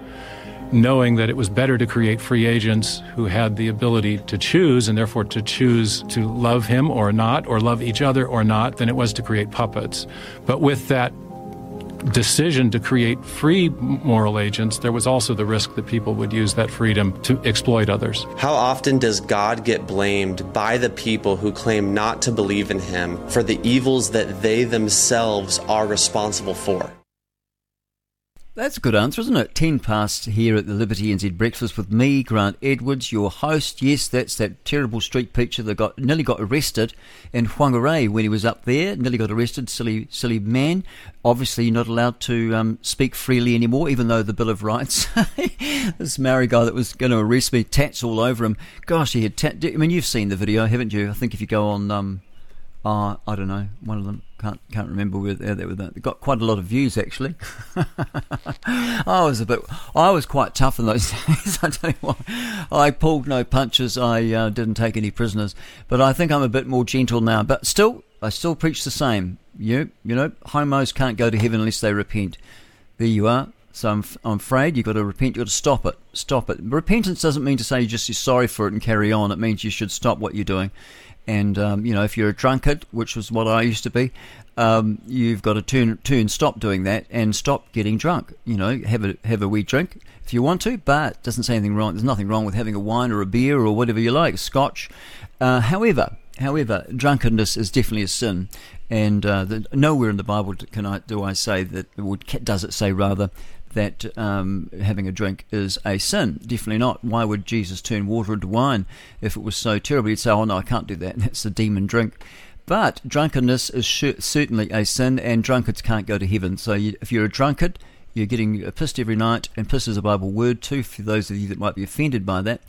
knowing that it was better to create free agents who had the ability to choose, and therefore to choose to love him or not, or love each other or not, than it was to create puppets. But with that decision to create free moral agents, there was also the risk that people would use that freedom to exploit others. How often does God get blamed by the people who claim not to believe in him for the evils that they themselves are responsible for? That's a good answer, isn't it? Ten past here at the Liberty N Z Breakfast with me, Grant Edwards, your host. Yes, that's that terrible street preacher that got nearly got arrested in Whangarei when he was up there. Nearly got arrested, silly, silly man. Obviously not allowed to um, speak freely anymore, even though the Bill of Rights. This Maori guy that was going to arrest me, tats all over him. Gosh, he had tats. I mean, you've seen the video, haven't you? I think if you go on, um, uh, I don't know, one of them. Can't can't remember where they were. They got quite a lot of views actually. I was a bit. I was quite tough in those days. I tell you what, I pulled no punches. I uh, didn't take any prisoners. But I think I'm a bit more gentle now. But still, I still preach the same. You you know, homos can't go to heaven unless they repent. There you are. So I'm, I'm afraid you've got to repent. You've got to stop it. Stop it. Repentance doesn't mean to say you just you're sorry for it and carry on. It means you should stop what you're doing. And, um, you know, if you're a drunkard, which was what I used to be, um, you've got to turn, turn, stop doing that and stop getting drunk. You know, have a have a wee drink if you want to, but it doesn't say anything wrong. There's nothing wrong with having a wine or a beer or whatever you like, scotch. Uh, however, however, drunkenness is definitely a sin. And uh, the, nowhere in the Bible can I, do I say that, or does it say rather, that um, having a drink is a sin. Definitely not. Why would Jesus turn water into wine if it was so terrible? He'd say, oh no, I can't do that. That's a demon drink. But drunkenness is sh- certainly a sin, and drunkards can't go to heaven. So you, if you're a drunkard, you're getting pissed every night, and pissed is a Bible word too, for those of you that might be offended by that.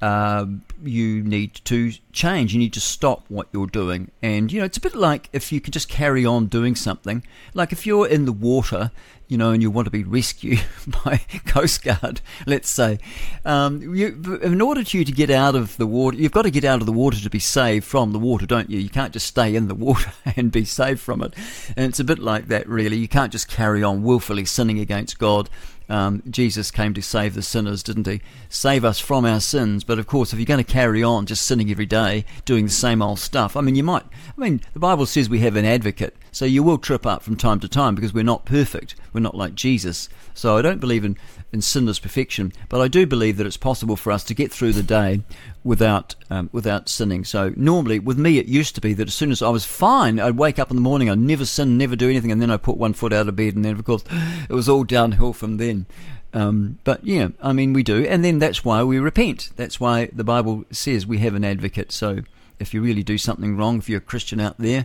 Uh, you need to change. You need to stop what you're doing. And, you know, it's a bit like if you can just carry on doing something. Like if you're in the water, you know, and you want to be rescued by Coast Guard, let's say. Um, you, in order for you to get out of the water, you've got to get out of the water to be saved from the water, don't you? You can't just stay in the water and be saved from it. And it's a bit like that, really. You can't just carry on willfully sinning against God. Um, Jesus came to save the sinners, didn't he? Save us from our sins. But of course, if you're going to carry on just sinning every day, doing the same old stuff, I mean, you might. I mean, the Bible says we have an advocate, so you will trip up from time to time because we're not perfect. We're not like Jesus. So I don't believe in, in sinless perfection, but I do believe that it's possible for us to get through the day without um, without sinning. So normally, with me, it used to be that as soon as I was fine, I'd wake up in the morning, I'd never sin, never do anything, and then I put one foot out of bed, and then, of course, it was all downhill from then. Um, but yeah, I mean, we do, and then that's why we repent. That's why the Bible says we have an advocate. So if you really do something wrong, if you're a Christian out there,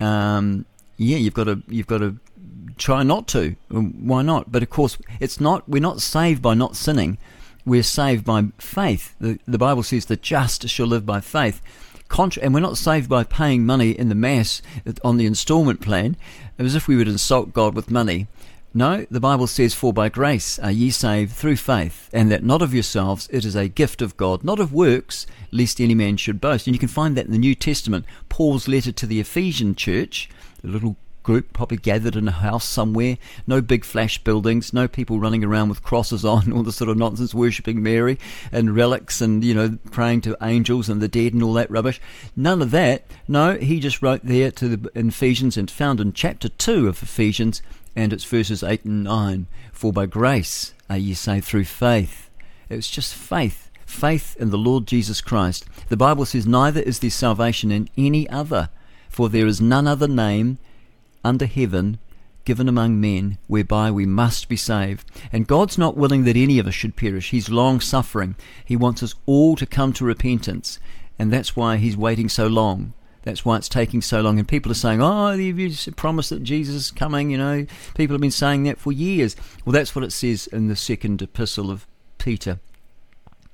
um, yeah, you've got to you've got to try not to. Why not? But of course, it's not. We're not saved by not sinning. We're saved by faith. The, the Bible says the just shall live by faith. Contra- and we're not saved by paying money in the mass on the installment plan, as if we would insult God with money. No, the Bible says, for by grace are ye saved through faith, and that not of yourselves, it is a gift of God, not of works, lest any man should boast. And you can find that in the New Testament. Paul's letter to the Ephesian church, the little group probably gathered in a house somewhere, no big flash buildings, no people running around with crosses on, all the sort of nonsense, worshipping Mary and relics and, you know, praying to angels and the dead and all that rubbish. None of that. No, he just wrote there to the Ephesians, and found in chapter two of Ephesians, and it's verses eight and nine, for by grace are ye saved through faith. It's just faith. Faith in the Lord Jesus Christ. The Bible says, neither is there salvation in any other, for there is none other name under heaven given among men whereby we must be saved. And God's not willing that any of us should perish. He's long-suffering. He wants us all to come to repentance, and that's why he's waiting so long. That's why it's taking so long. And people are saying, oh, you promised that Jesus is coming, you know. People have been saying that for years. Well, that's what it says in the second epistle of Peter.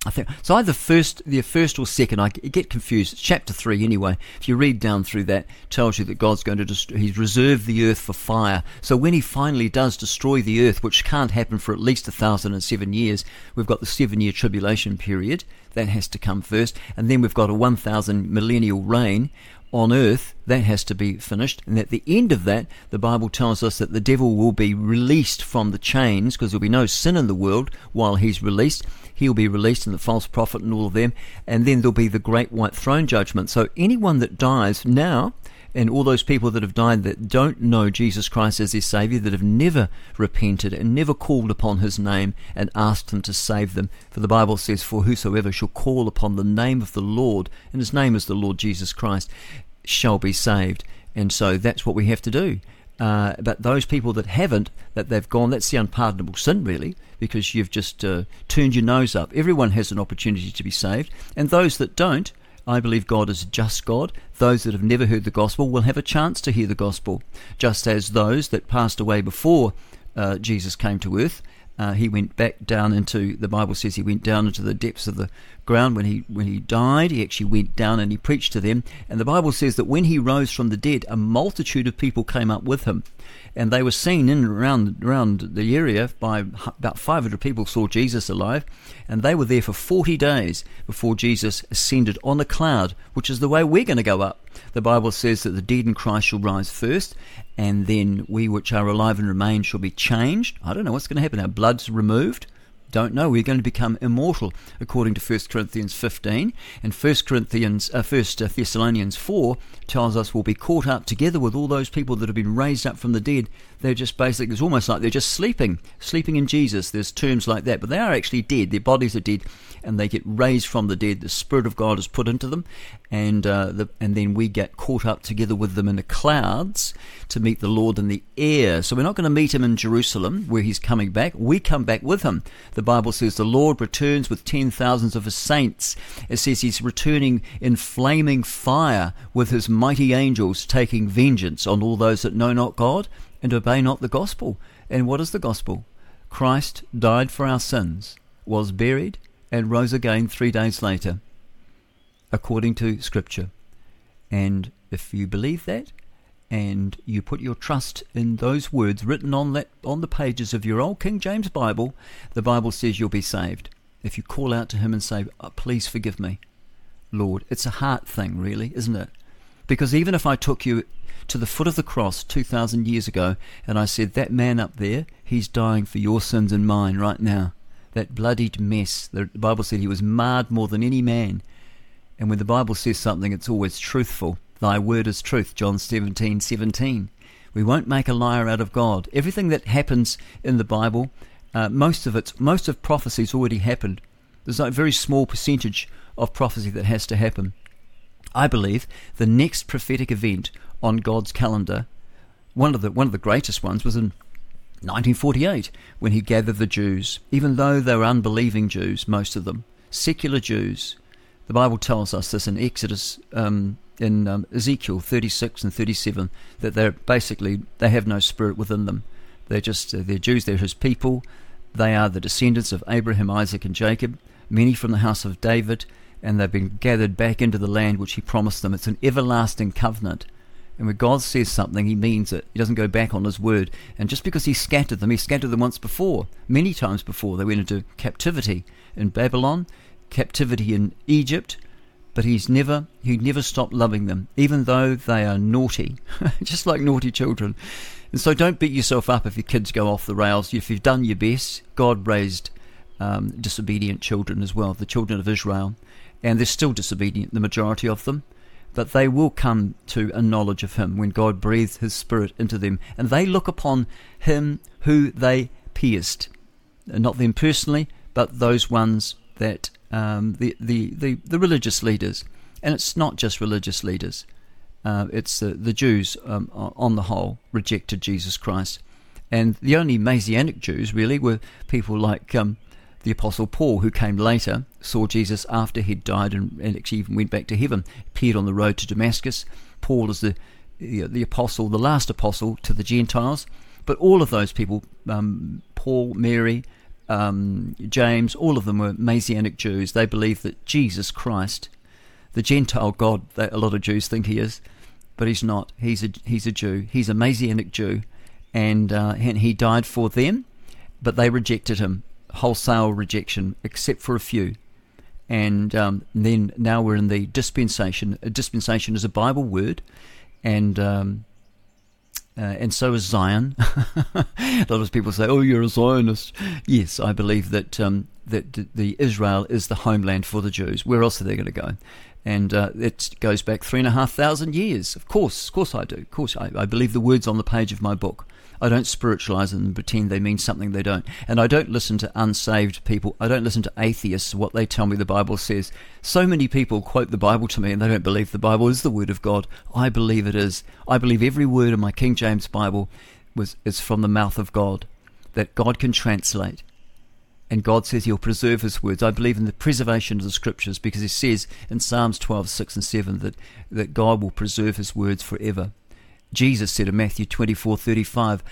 I think it's either first, the first or second. I get confused. It's chapter three anyway. If you read down through that, it tells you that God's going to destroy. He's reserved the earth for fire. So when he finally does destroy the earth, which can't happen for at least a thousand and seven years, we've got the seven-year tribulation period that has to come first, and then we've got a one thousand millennial reign on earth that has to be finished. And at the end of that, the Bible tells us that the devil will be released from the chains, because there'll be no sin in the world while he's released. He'll be released, and the false prophet and all of them, and then there'll be the great white throne judgment. So anyone that dies now, and all those people that have died that don't know Jesus Christ as their Saviour, that have never repented and never called upon his name and asked him to save them. For the Bible says, for whosoever shall call upon the name of the Lord, and his name is the Lord Jesus Christ, shall be saved. And so that's what we have to do. Uh, but those people that haven't, that they've gone, that's the unpardonable sin really, because you've just uh, turned your nose up. Everyone has an opportunity to be saved. And those that don't, I believe God is a just God. Those that have never heard the gospel will have a chance to hear the gospel, just as those that passed away before uh, Jesus came to earth. Uh, he went back down into, the Bible says he went down into the depths of the ground when he when he died. He actually went down and he preached to them. And the Bible says that when he rose from the dead, a multitude of people came up with him. And they were seen in and around, around the area by about five hundred people saw Jesus alive. And they were there for forty days before Jesus ascended on a cloud, which is the way we're going to go up. The Bible says that the dead in Christ shall rise first, and then we which are alive and remain shall be changed. I don't know what's going to happen. Our blood's removed. Don't know. We're going to become immortal, according to First Corinthians fifteen. And First Corinthians, uh, First Thessalonians four tells us we'll be caught up together with all those people that have been raised up from the dead. They're just basically, it's almost like they're just sleeping, sleeping in Jesus. There's terms like that, but they are actually dead. Their bodies are dead, and they get raised from the dead. The Spirit of God is put into them, and uh, the, and then we get caught up together with them in the clouds to meet the Lord in the air. So we're not going to meet him in Jerusalem where he's coming back. We come back with him. The Bible says the Lord returns with ten thousands of his saints. It says he's returning in flaming fire with his mighty angels, taking vengeance on all those that know not God and obey not the gospel. And what is the gospel? Christ died for our sins, was buried, and rose again three days later, according to Scripture. And if you believe that, and you put your trust in those words written on that on the pages of your old King James Bible, the Bible says you'll be saved. If you call out to him and say, oh, please forgive me, Lord. It's a heart thing, really, isn't it? Because even if I took you to the foot of the cross two thousand years ago and I said, that man up there, he's dying for your sins and mine right now. That bloodied mess. The Bible said he was marred more than any man. And when the Bible says something, it's always truthful. Thy word is truth, John seventeen seventeen. We won't make a liar out of God. Everything that happens in the Bible, uh, most of it, most of prophecy's already happened. There's a very small percentage of prophecy that has to happen. I believe the next prophetic event on God's calendar, one of the one of the greatest ones, was in nineteen forty-eight when He gathered the Jews, even though they were unbelieving Jews, most of them, secular Jews. The Bible tells us this in Exodus. Um, in um, Ezekiel thirty-six and thirty-seven, that they're basically, they have no spirit within them. They're just, uh, they're Jews, they're his people. They are the descendants of Abraham, Isaac and Jacob, many from the house of David, and they've been gathered back into the land which he promised them. It's an everlasting covenant. And when God says something, he means it. He doesn't go back on his word. And just because he scattered them, he scattered them once before, many times before. They went into captivity in Babylon, captivity in Egypt, but he's never, he never stopped loving them, even though they are naughty, just like naughty children. And so don't beat yourself up if your kids go off the rails. If you've done your best, God raised um, disobedient children as well, the children of Israel, and they're still disobedient, the majority of them, but they will come to a knowledge of him when God breathes his spirit into them, and they look upon him who they pierced, not them personally, but those ones that Um, the, the, the, the religious leaders. And it's not just religious leaders. Uh, it's uh, the Jews, um, on the whole, rejected Jesus Christ. And the only Messianic Jews, really, were people like um, the Apostle Paul, who came later, saw Jesus after he'd died and, and actually even went back to heaven, appeared on the road to Damascus. Paul is the, you know, the apostle, the last apostle to the Gentiles. But all of those people, um, Paul, Mary, um, James, all of them were Messianic Jews. They believed that Jesus Christ, the Gentile God that a lot of Jews think he is, but he's not. He's a he's a Jew. He's a Messianic Jew, and uh, and he died for them, but they rejected him, wholesale rejection, except for a few. And um, then now we're in the dispensation. A dispensation is a Bible word, and um, uh, and so is Zion. A lot of people say, "Oh, you're a Zionist." Yes, I believe that um, that the Israel is the homeland for the Jews. Where else are they going to go? And uh, it goes back three and a half thousand years. Of course, of course I do. Of course, I, I believe the words on the page of my book. I don't spiritualize them and pretend they mean something they don't. And I don't listen to unsaved people. I don't listen to atheists, what they tell me the Bible says. So many people quote the Bible to me and they don't believe the Bible is the Word of God. I believe it is. I believe every word in my King James Bible was is from the mouth of God, that God can translate. And God says he'll preserve his words. I believe in the preservation of the scriptures because he says in Psalms twelve, six and seven that, that God will preserve his words forever. Jesus said in Matthew twenty-four, thirty-five,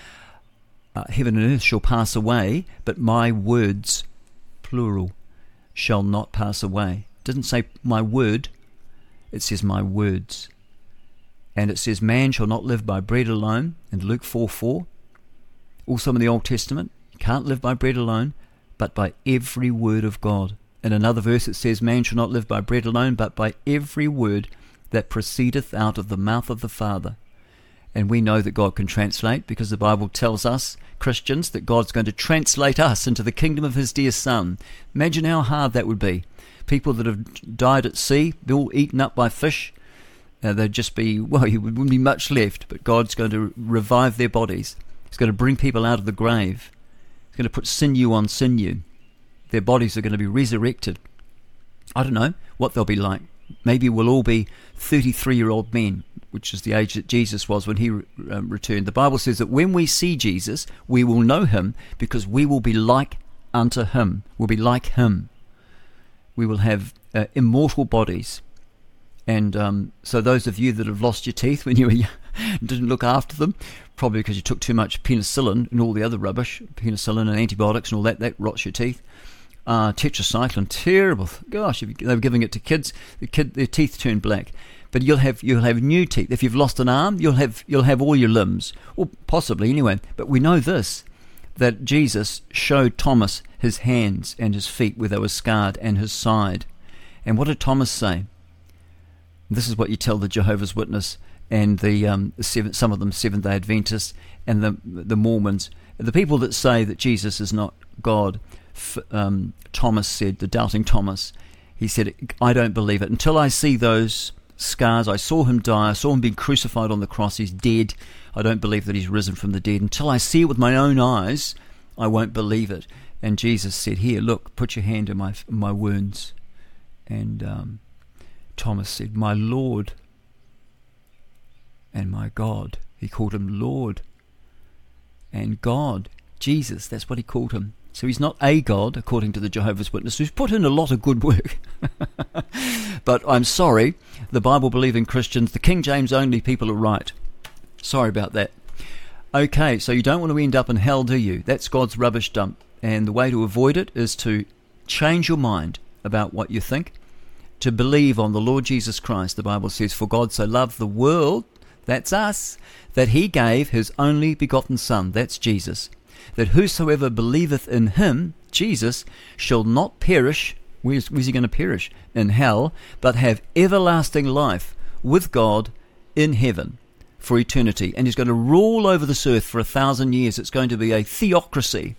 uh, heaven and earth shall pass away, but my words, plural, shall not pass away. It doesn't say my word, it says my words. And it says man shall not live by bread alone in Luke four four. Also in the Old Testament, you can't live by bread alone, but by every word of God. In another verse it says, man shall not live by bread alone, but by every word that proceedeth out of the mouth of the Father. And we know that God can translate because the Bible tells us, Christians, that God's going to translate us into the kingdom of his dear Son. Imagine how hard that would be. People that have died at sea, they're all eaten up by fish. Uh, they'd just be, well, there wouldn't be much left, but God's going to revive their bodies. He's going to bring people out of the grave. Going to put sinew on sinew. Their bodies are going to be resurrected. I don't know what they'll be like. Maybe we'll all be thirty-three-year-old men, which is the age that Jesus was when he um, returned. The Bible says that when we see Jesus, we will know him because we will be like unto him. We'll be like him. We will have uh, immortal bodies. And um, so those of you that have lost your teeth when you were young, didn't look after them, probably because you took too much penicillin and all the other rubbish, penicillin and antibiotics and all that, that rots your teeth. Uh, tetracycline, terrible. Gosh, if they were giving it to kids, the kid, their teeth turn black. But you'll have you'll have new teeth. If you've lost an arm, you'll have you'll have all your limbs, or possibly anyway. But we know this, that Jesus showed Thomas his hands and his feet where they were scarred and his side. And what did Thomas say? This is what you tell the Jehovah's Witness and the um, seven, some of them Seventh-day Adventists and the the Mormons, the people that say that Jesus is not God. F- um, Thomas said, the doubting Thomas, he said, I don't believe it. Until I see those scars, I saw him die, I saw him being crucified on the cross, he's dead. I don't believe that he's risen from the dead. Until I see it with my own eyes, I won't believe it. And Jesus said, here, look, put your hand in my, in my wounds. And um, Thomas said, my Lord and my God. He called him Lord and God. Jesus, that's what he called him. So he's not a God, according to the Jehovah's Witness, who's put in a lot of good work. But I'm sorry, the Bible-believing Christians, the King James-only people are right. Sorry about that. Okay, so you don't want to end up in hell, do you? That's God's rubbish dump. And the way to avoid it is to change your mind about what you think, to believe on the Lord Jesus Christ. The Bible says, for God so loved the world, that's us, that he gave his only begotten Son, that's Jesus, that whosoever believeth in him, Jesus, shall not perish, where's, where's he going to perish? In hell, but have everlasting life with God in heaven for eternity. And he's going to rule over this earth for a thousand years. It's going to be a theocracy.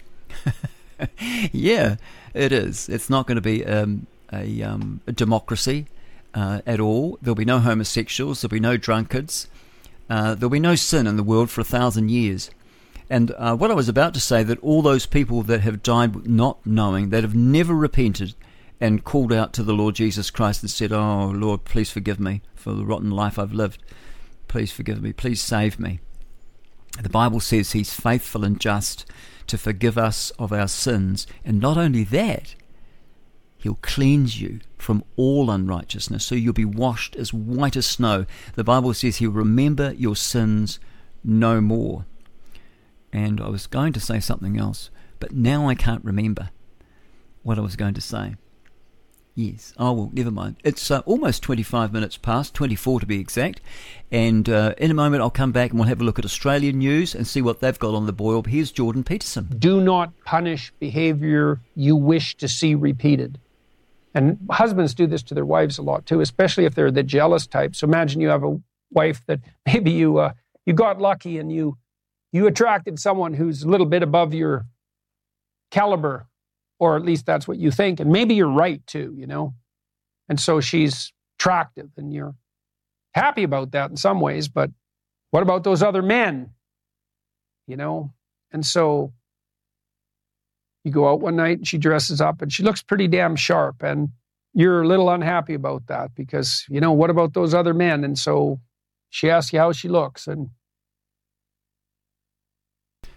Yeah, it is. It's not going to be um, a, um, a democracy uh, at all. There'll be no homosexuals. There'll be no drunkards. Uh, there'll be no sin in the world for a thousand years. And uh, what I was about to say, that all those people that have died not knowing, that have never repented and called out to the Lord Jesus Christ and said, oh, Lord, please forgive me for the rotten life I've lived. Please forgive me. Please save me. The Bible says he's faithful and just to forgive us of our sins. And not only that, He'll cleanse you from all unrighteousness, so you'll be washed as white as snow. The Bible says he'll remember your sins no more. And I was going to say something else, but now I can't remember what I was going to say. Yes, oh well, never mind. It's uh, almost twenty-five minutes past, twenty-four to be exact, and uh, in a moment I'll come back and we'll have a look at Australian news and see what they've got on the boil. Here's Jordan Peterson. Do not punish behaviour you wish to see repeated. And husbands do this to their wives a lot too, especially if they're the jealous type. So imagine you have a wife that maybe you uh, you got lucky and you you attracted someone who's a little bit above your caliber, or at least that's what you think. And maybe you're right too, you know. And so she's attractive and you're happy about that in some ways, but what about those other men, you know? And so you go out one night and she dresses up and she looks pretty damn sharp and you're a little unhappy about that because, you know, what about those other men? And so she asks you how she looks and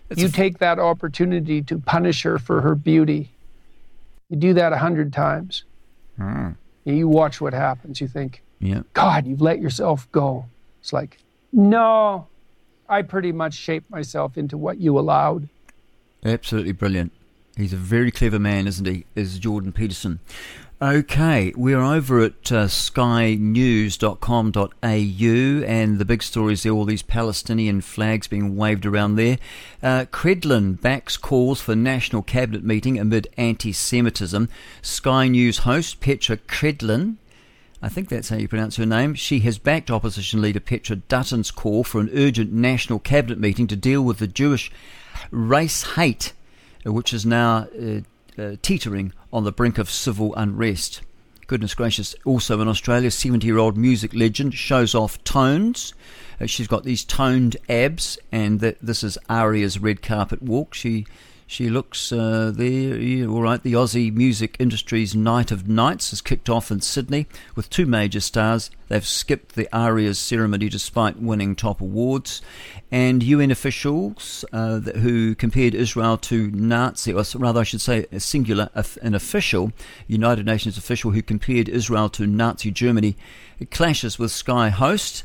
it's you f- take that opportunity to punish her for her beauty. You do that a hundred times. Mm. You watch what happens. You think, yep. God, you've let yourself go. It's like, no, I pretty much shaped myself into what you allowed. Absolutely brilliant. He's a very clever man, isn't he, is Jordan Peterson. Okay, we're over at uh, sky news dot com dot a u and the big stories there, all these Palestinian flags being waved around there. Uh, Credlin backs calls for national cabinet meeting amid anti-Semitism. Sky News host Petra Credlin, I think that's how you pronounce her name, she has backed opposition leader Petra Dutton's call for an urgent national cabinet meeting to deal with the Jewish race hate, which is now uh, uh, teetering on the brink of civil unrest. Goodness gracious. Also in Australia, seventy-year-old music legend shows off tones. Uh, she's got these toned abs, and th- this is Aria's red carpet walk. She she looks uh, there, yeah, all right. The Aussie music industry's Night of Nights has kicked off in Sydney with two major stars. They've skipped the Aria's ceremony despite winning top awards. And U N officials uh, who compared Israel to Nazi, or rather I should say a singular, an official, United Nations official who compared Israel to Nazi Germany, it clashes with Sky host,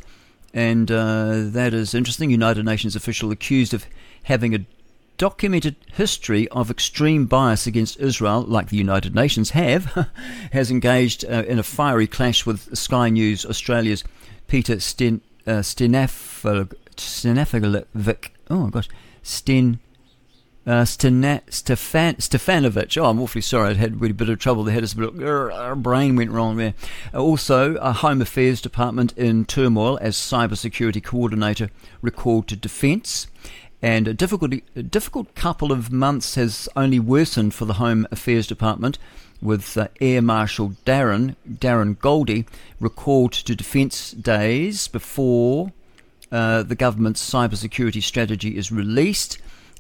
and uh, that is interesting. United Nations official accused of having a documented history of extreme bias against Israel, like the United Nations have, has engaged uh, in a fiery clash with Sky News Australia's Peter Sten, uh, Stenafil. Stefanovic, oh gosh, Sten, uh, Stena, Stefan, Stefanovic, oh I'm awfully sorry, I had a bit of trouble, the head is a bit, our brain went wrong there. Also, a Home Affairs Department in turmoil as cybersecurity coordinator recalled to defence, and a difficult, a difficult couple of months has only worsened for the Home Affairs Department, with uh, Air Marshal Darren, Darren Goldie recalled to defence days before Uh, the government's cybersecurity strategy is released,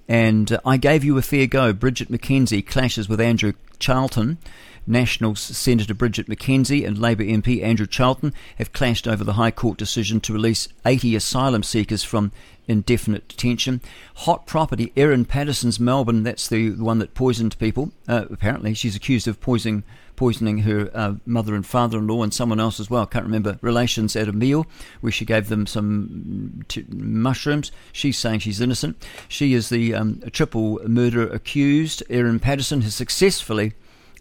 and uh, I gave you a fair go. Bridget McKenzie clashes with Andrew Charlton. National Senator Bridget McKenzie and Labour M P Andrew Charlton have clashed over the High Court decision to release eighty asylum seekers from indefinite detention. Hot property, Erin Patterson's Melbourne, that's the one that poisoned people. Uh, apparently, she's accused of poisoning poisoning her uh, mother and father-in-law and someone else as well, I can't remember, relations at a meal where she gave them some t- mushrooms. She's saying she's innocent. She is the um, triple murder accused. Erin Patterson has successfully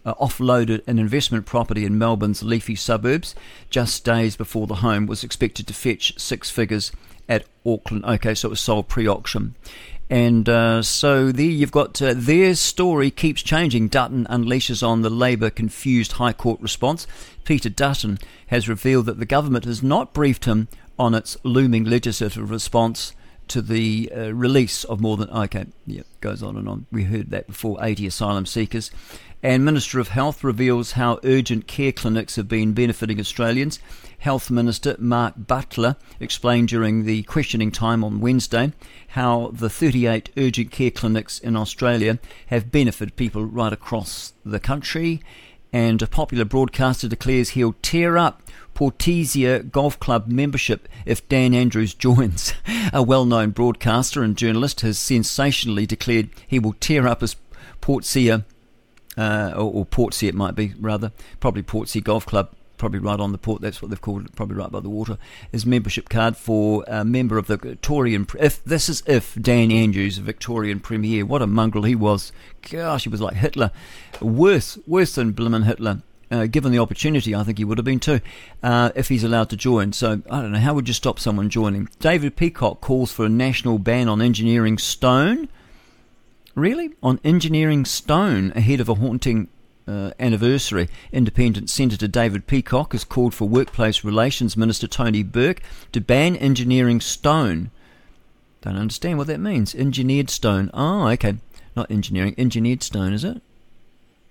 uh, offloaded an investment property in Melbourne's leafy suburbs just days before the home was expected to fetch six figures at Auckland. Okay, so it was sold pre-auction. And uh, so there you've got uh, their story keeps changing. Dutton unleashes on the Labour-confused High Court response. Peter Dutton has revealed that the government has not briefed him on its looming legislative response to the uh, release of more than... Okay, yeah, goes on and on. We heard that before, eighty asylum seekers. And Minister of Health reveals how urgent care clinics have been benefiting Australians. Health Minister Mark Butler explained during the questioning time on Wednesday how the thirty-eight urgent care clinics in Australia have benefited people right across the country. And a popular broadcaster declares he'll tear up Portisia Golf Club membership if Dan Andrews joins. A well-known broadcaster and journalist has sensationally declared he will tear up his Portisia uh, or, or Portsea it might be, rather, probably Portsea Golf Club, probably right on the port, that's what they've called it, probably right by the water, is membership card for a member of the Victorian, if this is if Dan Andrews, Victorian Premier, what a mongrel he was, gosh, he was like Hitler, worse, worse than blimmin' Hitler. Uh, given the opportunity, I think he would have been too, uh, if he's allowed to join. So, I don't know, how would you stop someone joining? David Peacock calls for a national ban on engineering stone. Really? On engineering stone ahead of a haunting uh, anniversary. Independent Senator David Peacock has called for Workplace Relations Minister Tony Burke to ban engineering stone. Don't understand what that means. Engineered stone. Oh, okay. Not engineering. Engineered stone, is it?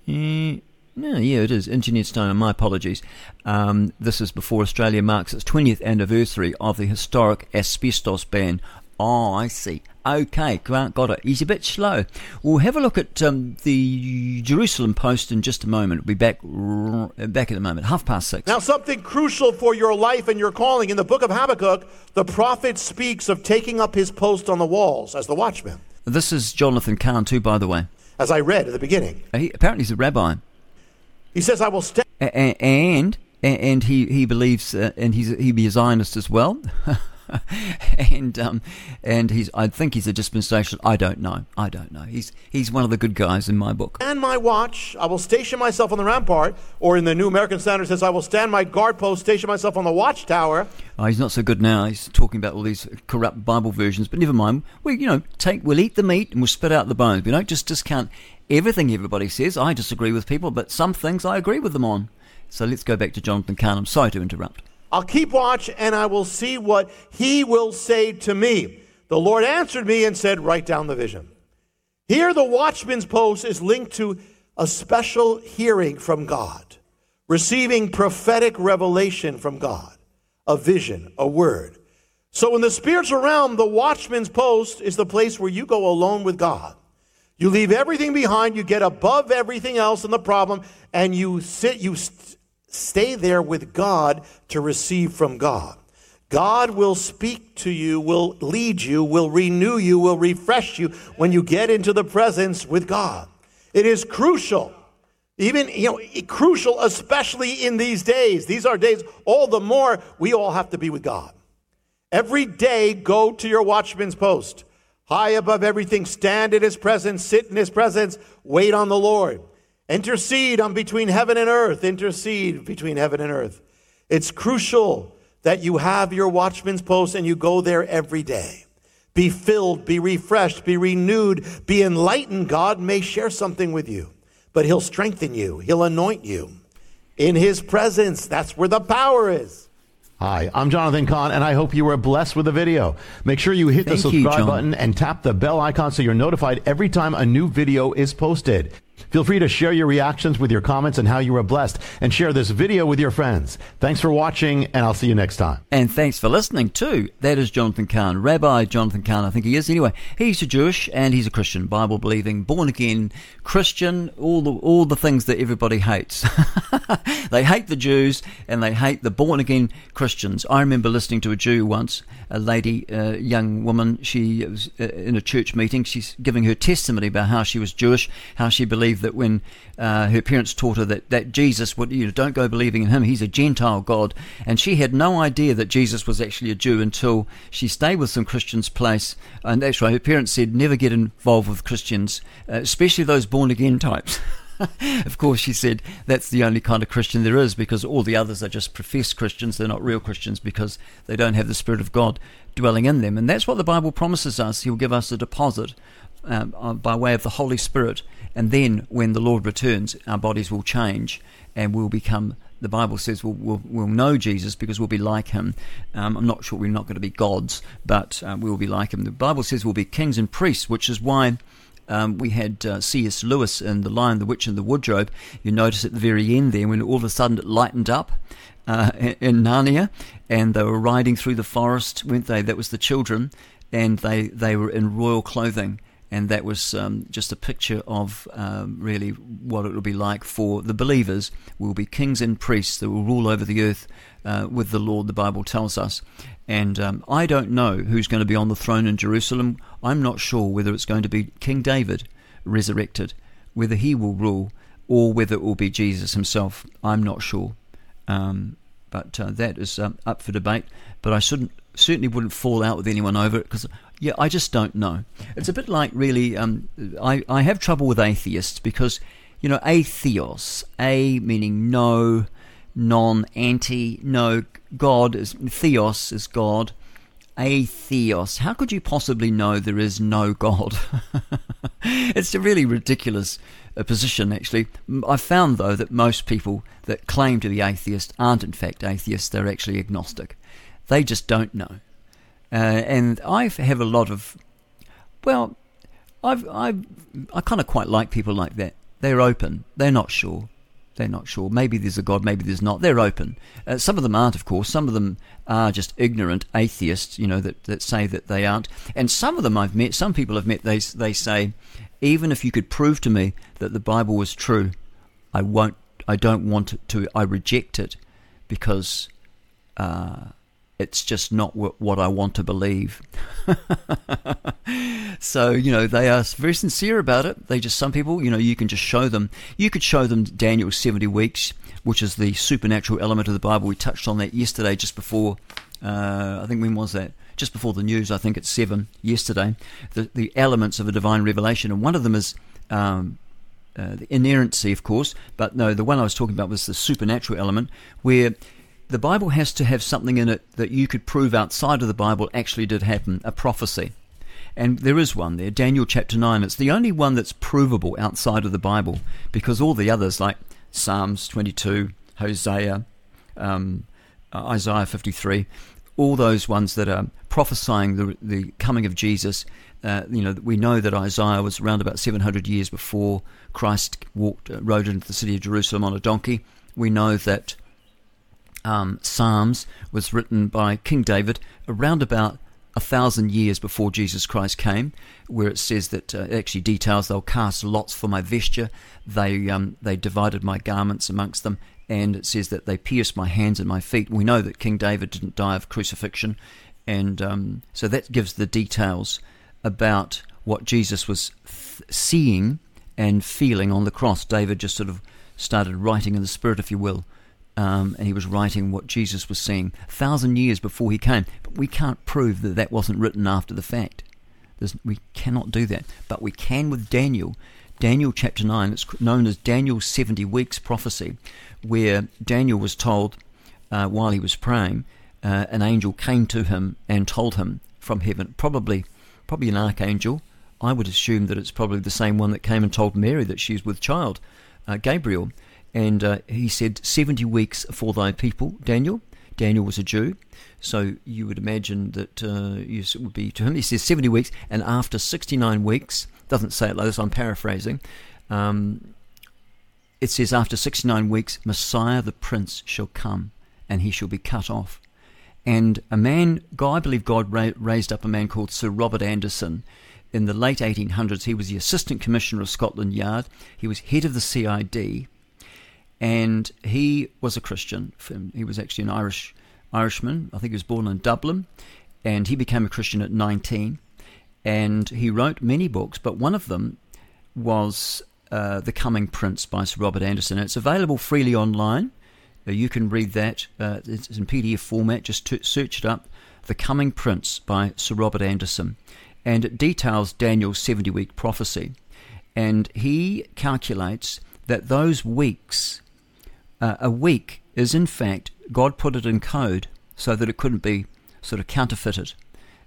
Yeah. No, yeah, it is. Engineered stone, my apologies. Um, this is before Australia marks its twentieth anniversary of the historic asbestos ban. Oh, I see. Okay, Grant got it. He's a bit slow. We'll have a look at um, the Jerusalem Post in just a moment. We'll be back, back in a moment, half past six. Now, something crucial for your life and your calling. In the book of Habakkuk, the prophet speaks of taking up his post on the walls as the watchman. This is Jonathan Cahn too, by the way. As I read at the beginning. He, apparently he's a rabbi. He says, I will stand. And and, and he, he believes, uh, and he's he be a Zionist as well. and um, and he's I think he's a dispensational. I don't know. I don't know. He's he's one of the good guys in my book. And my watch, I will station myself on the rampart, or in the New American Standard says, I will stand my guard post, station myself on the watchtower. Oh, he's not so good now. He's talking about all these corrupt Bible versions, but never mind. We you know take we'll eat the meat and we'll spit out the bones. We don't just discount everything everybody says. I disagree with people, but some things I agree with them on. So let's go back to Jonathan Cahn. I'm sorry to interrupt. I'll keep watch, and I will see what he will say to me. The Lord answered me and said, write down the vision. Here the watchman's post is linked to a special hearing from God, receiving prophetic revelation from God, a vision, a word. So in the spiritual realm, the watchman's post is the place where you go alone with God. You leave everything behind, you get above everything else in the problem, and you sit, you st- stay there with God to receive from God. God will speak to you, will lead you, will renew you, will refresh you when you get into the presence with God. It is crucial, even, you know, crucial, especially in these days. These are days, all the more, we all have to be with God. Every day, go to your watchman's post. High above everything, stand in his presence, sit in his presence, wait on the Lord. Intercede on between heaven and earth. Intercede between heaven and earth. It's crucial that you have your watchman's post and you go there every day. Be filled, be refreshed, be renewed, be enlightened. God may share something with you, but he'll strengthen you. He'll anoint you. In his presence, that's where the power is. Hi, I'm Jonathan Cahn, and I hope you were blessed with the video. Make sure you hit Thank the subscribe you, button and tap the bell icon so you're notified every time a new video is posted. Feel free to share your reactions with your comments and how you were blessed, and share this video with your friends. Thanks for watching, and I'll see you next time. And thanks for listening, too. That is Jonathan Cahn, Rabbi Jonathan Cahn, I think he is. Anyway, he's a Jewish, and he's a Christian, Bible-believing, born-again Christian, all the all the things that everybody hates. They hate the Jews, and they hate the born-again Christians. I remember listening to a Jew once, a lady, a young woman, she was in a church meeting. She's giving her testimony about how she was Jewish, how she believed that when uh, her parents taught her that, that Jesus would, you know, don't go believing in him, he's a Gentile God. And she had no idea that Jesus was actually a Jew until she stayed with some Christians' place. And that's right, her parents said, never get involved with Christians, uh, especially those born-again types. Of course, she said, that's the only kind of Christian there is, because all the others are just professed Christians. They're not real Christians because they don't have the Spirit of God dwelling in them. And that's what the Bible promises us. He'll give us a deposit um, by way of the Holy Spirit. And then when the Lord returns, our bodies will change and we'll become, the Bible says, we'll, we'll, we'll know Jesus because we'll be like him. Um, I'm not sure we're not going to be gods, but um, we'll be like him. The Bible says we'll be kings and priests, which is why um, we had uh, C S Lewis in The Lion, the Witch and the Wardrobe. You notice at the very end there when all of a sudden it lightened up uh, in, in Narnia, and they were riding through the forest, weren't they? That was the children, and they, they were in royal clothing. And that was um, just a picture of um, really what it will be like for the believers. We'll be kings and priests that will rule over the earth uh, with the Lord, the Bible tells us. And um, I don't know who's going to be on the throne in Jerusalem. I'm not sure whether it's going to be King David resurrected, whether he will rule. or whether it will be Jesus himself. I'm not sure. Um, but uh, that is um, up for debate. But I shouldn't, certainly wouldn't fall out with anyone over it because, yeah, I just don't know. It's a bit like really, um, I, I have trouble with atheists because, you know, atheos, a meaning no, non, anti, no, God is, theos is God. Atheos. How could you possibly know there is no God? It's a really ridiculous uh, position, actually. I've found, though, that most people that claim to be atheist aren't, in fact, atheists. They're actually agnostic. They just don't know. Uh, and I have a lot of... Well, I've, I've, I kind of quite like people like that. They're open. They're not sure. They're not sure. Maybe there's a God, maybe there's not. They're open. Uh, some of them aren't, of course. Some of them are just ignorant atheists, you know, that, that say that they aren't. And some of them I've met, some people I've met, they they say, even if you could prove to me that the Bible was true, I won't, I don't want it to, I reject it because uh, it's just not what, what I want to believe. So, you know, they are very sincere about it. They just, some people, you know, you can just show them. You could show them Daniel's seventy weeks, which is the supernatural element of the Bible. We touched on that yesterday just before, uh, I think when was that? Just before the news, I think it's seven yesterday. The, the elements of a divine revelation. And one of them is um, uh, the inerrancy, of course. But no, the one I was talking about was the supernatural element where... The Bible has to have something in it that you could prove outside of the Bible actually did happen, a prophecy. And there is one there, Daniel chapter nine. It's the only one that's provable outside of the Bible because all the others like Psalms twenty-two, Hosea, um, Isaiah fifty-three, all those ones that are prophesying the, the coming of Jesus. Uh, you know, we know that Isaiah was around about seven hundred years before Christ walked, rode into the city of Jerusalem on a donkey. We know that Um, Psalms was written by King David around about a thousand years before Jesus Christ came, where it says that uh, it actually details they'll cast lots for my vesture, they um, they divided my garments amongst them, and it says that they pierced my hands and my feet. We know that King David didn't die of crucifixion, and um, so that gives the details about what Jesus was th- seeing and feeling on the cross. David just sort of started writing in the spirit, if you will. Um, and he was writing what Jesus was seeing a thousand years before he came. But we can't prove that that wasn't written after the fact. There's, we cannot do that. But we can with Daniel. Daniel chapter nine, it's known as Daniel's seventy weeks prophecy, where Daniel was told uh, while he was praying, uh, an angel came to him and told him from heaven, probably, probably an archangel. I would assume that it's probably the same one that came and told Mary that she's with child, uh, Gabriel. And uh, he said, seventy weeks for thy people, Daniel. Daniel was a Jew, so you would imagine that uh, it would be to him. He says seventy weeks, and after sixty-nine weeks, doesn't say it like this, I'm paraphrasing. Um, it says, after sixty-nine weeks, Messiah the Prince shall come, and he shall be cut off. And a man, God, I believe God ra- raised up a man called Sir Robert Anderson. In the late eighteen hundreds, he was the Assistant Commissioner of Scotland Yard. He was head of the C I D. And he was a Christian. He was actually an Irish Irishman. I think he was born in Dublin. And he became a Christian at nineteen. And he wrote many books, but one of them was uh, The Coming Prince by Sir Robert Anderson. And it's available freely online. You can read that. Uh, it's in P D F format. Just to search it up. The Coming Prince by Sir Robert Anderson. And it details Daniel's seventy-week prophecy. And he calculates that those weeks... Uh, a week is, in fact, God put it in code so that it couldn't be sort of counterfeited,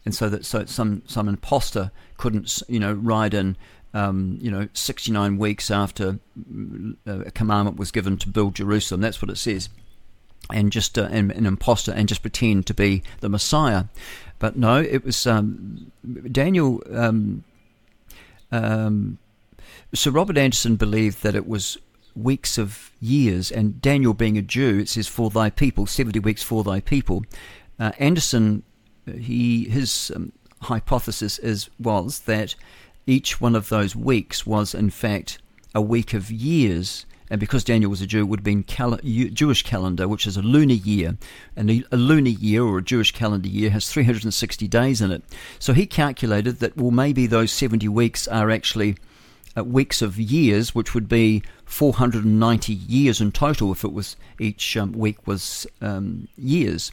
and so that so some some imposter couldn't, you know, ride in, um, you know, sixty-nine weeks after a commandment was given to build Jerusalem. That's what it says, and just uh, an, an imposter and just pretend to be the Messiah. But no, it was um, Daniel. Um, um, Sir Robert Anderson believed that it was weeks of years, and Daniel being a Jew, it says for thy people, seventy weeks for thy people. Uh, Anderson, he his um, hypothesis is was that each one of those weeks was in fact a week of years, and because Daniel was a Jew, it would have been cal- Jewish calendar, which is a lunar year, and a, a lunar year or a Jewish calendar year has three hundred sixty days in it. So he calculated that well maybe those seventy weeks are actually weeks of years, which would be four hundred ninety years in total if it was each um, week was um, years.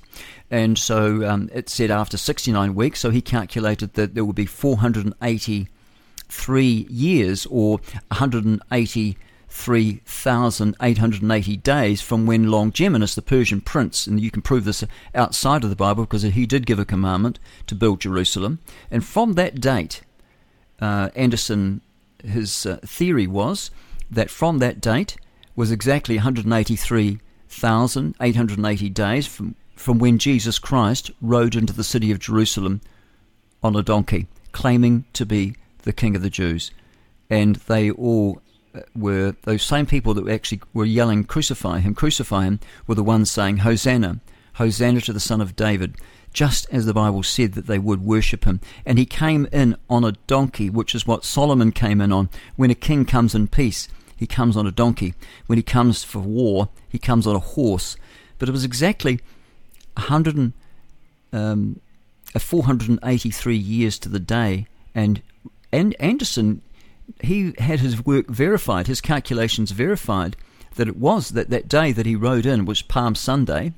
And so um, it said after sixty-nine weeks, so he calculated that there would be four hundred eighty-three years, or one hundred eighty-three thousand eight hundred eighty days from when Longimanus, the Persian prince, and you can prove this outside of the Bible because he did give a commandment to build Jerusalem, and from that date, uh, Anderson, his uh, theory was that from that date was exactly one hundred eighty-three thousand eight hundred eighty days from, from when Jesus Christ rode into the city of Jerusalem on a donkey, claiming to be the King of the Jews. And they all were, those same people that actually were yelling, "Crucify him, crucify him," were the ones saying, "Hosanna, Hosanna to the Son of David," just as the Bible said that they would worship him. And he came in on a donkey, which is what Solomon came in on. When a king comes in peace, he comes on a donkey. When he comes for war, he comes on a horse. But it was exactly one hundred, um, four hundred eighty-three years to the day. And and Anderson, he had his work verified, his calculations verified, that it was that that day that he rode in was Palm Sunday.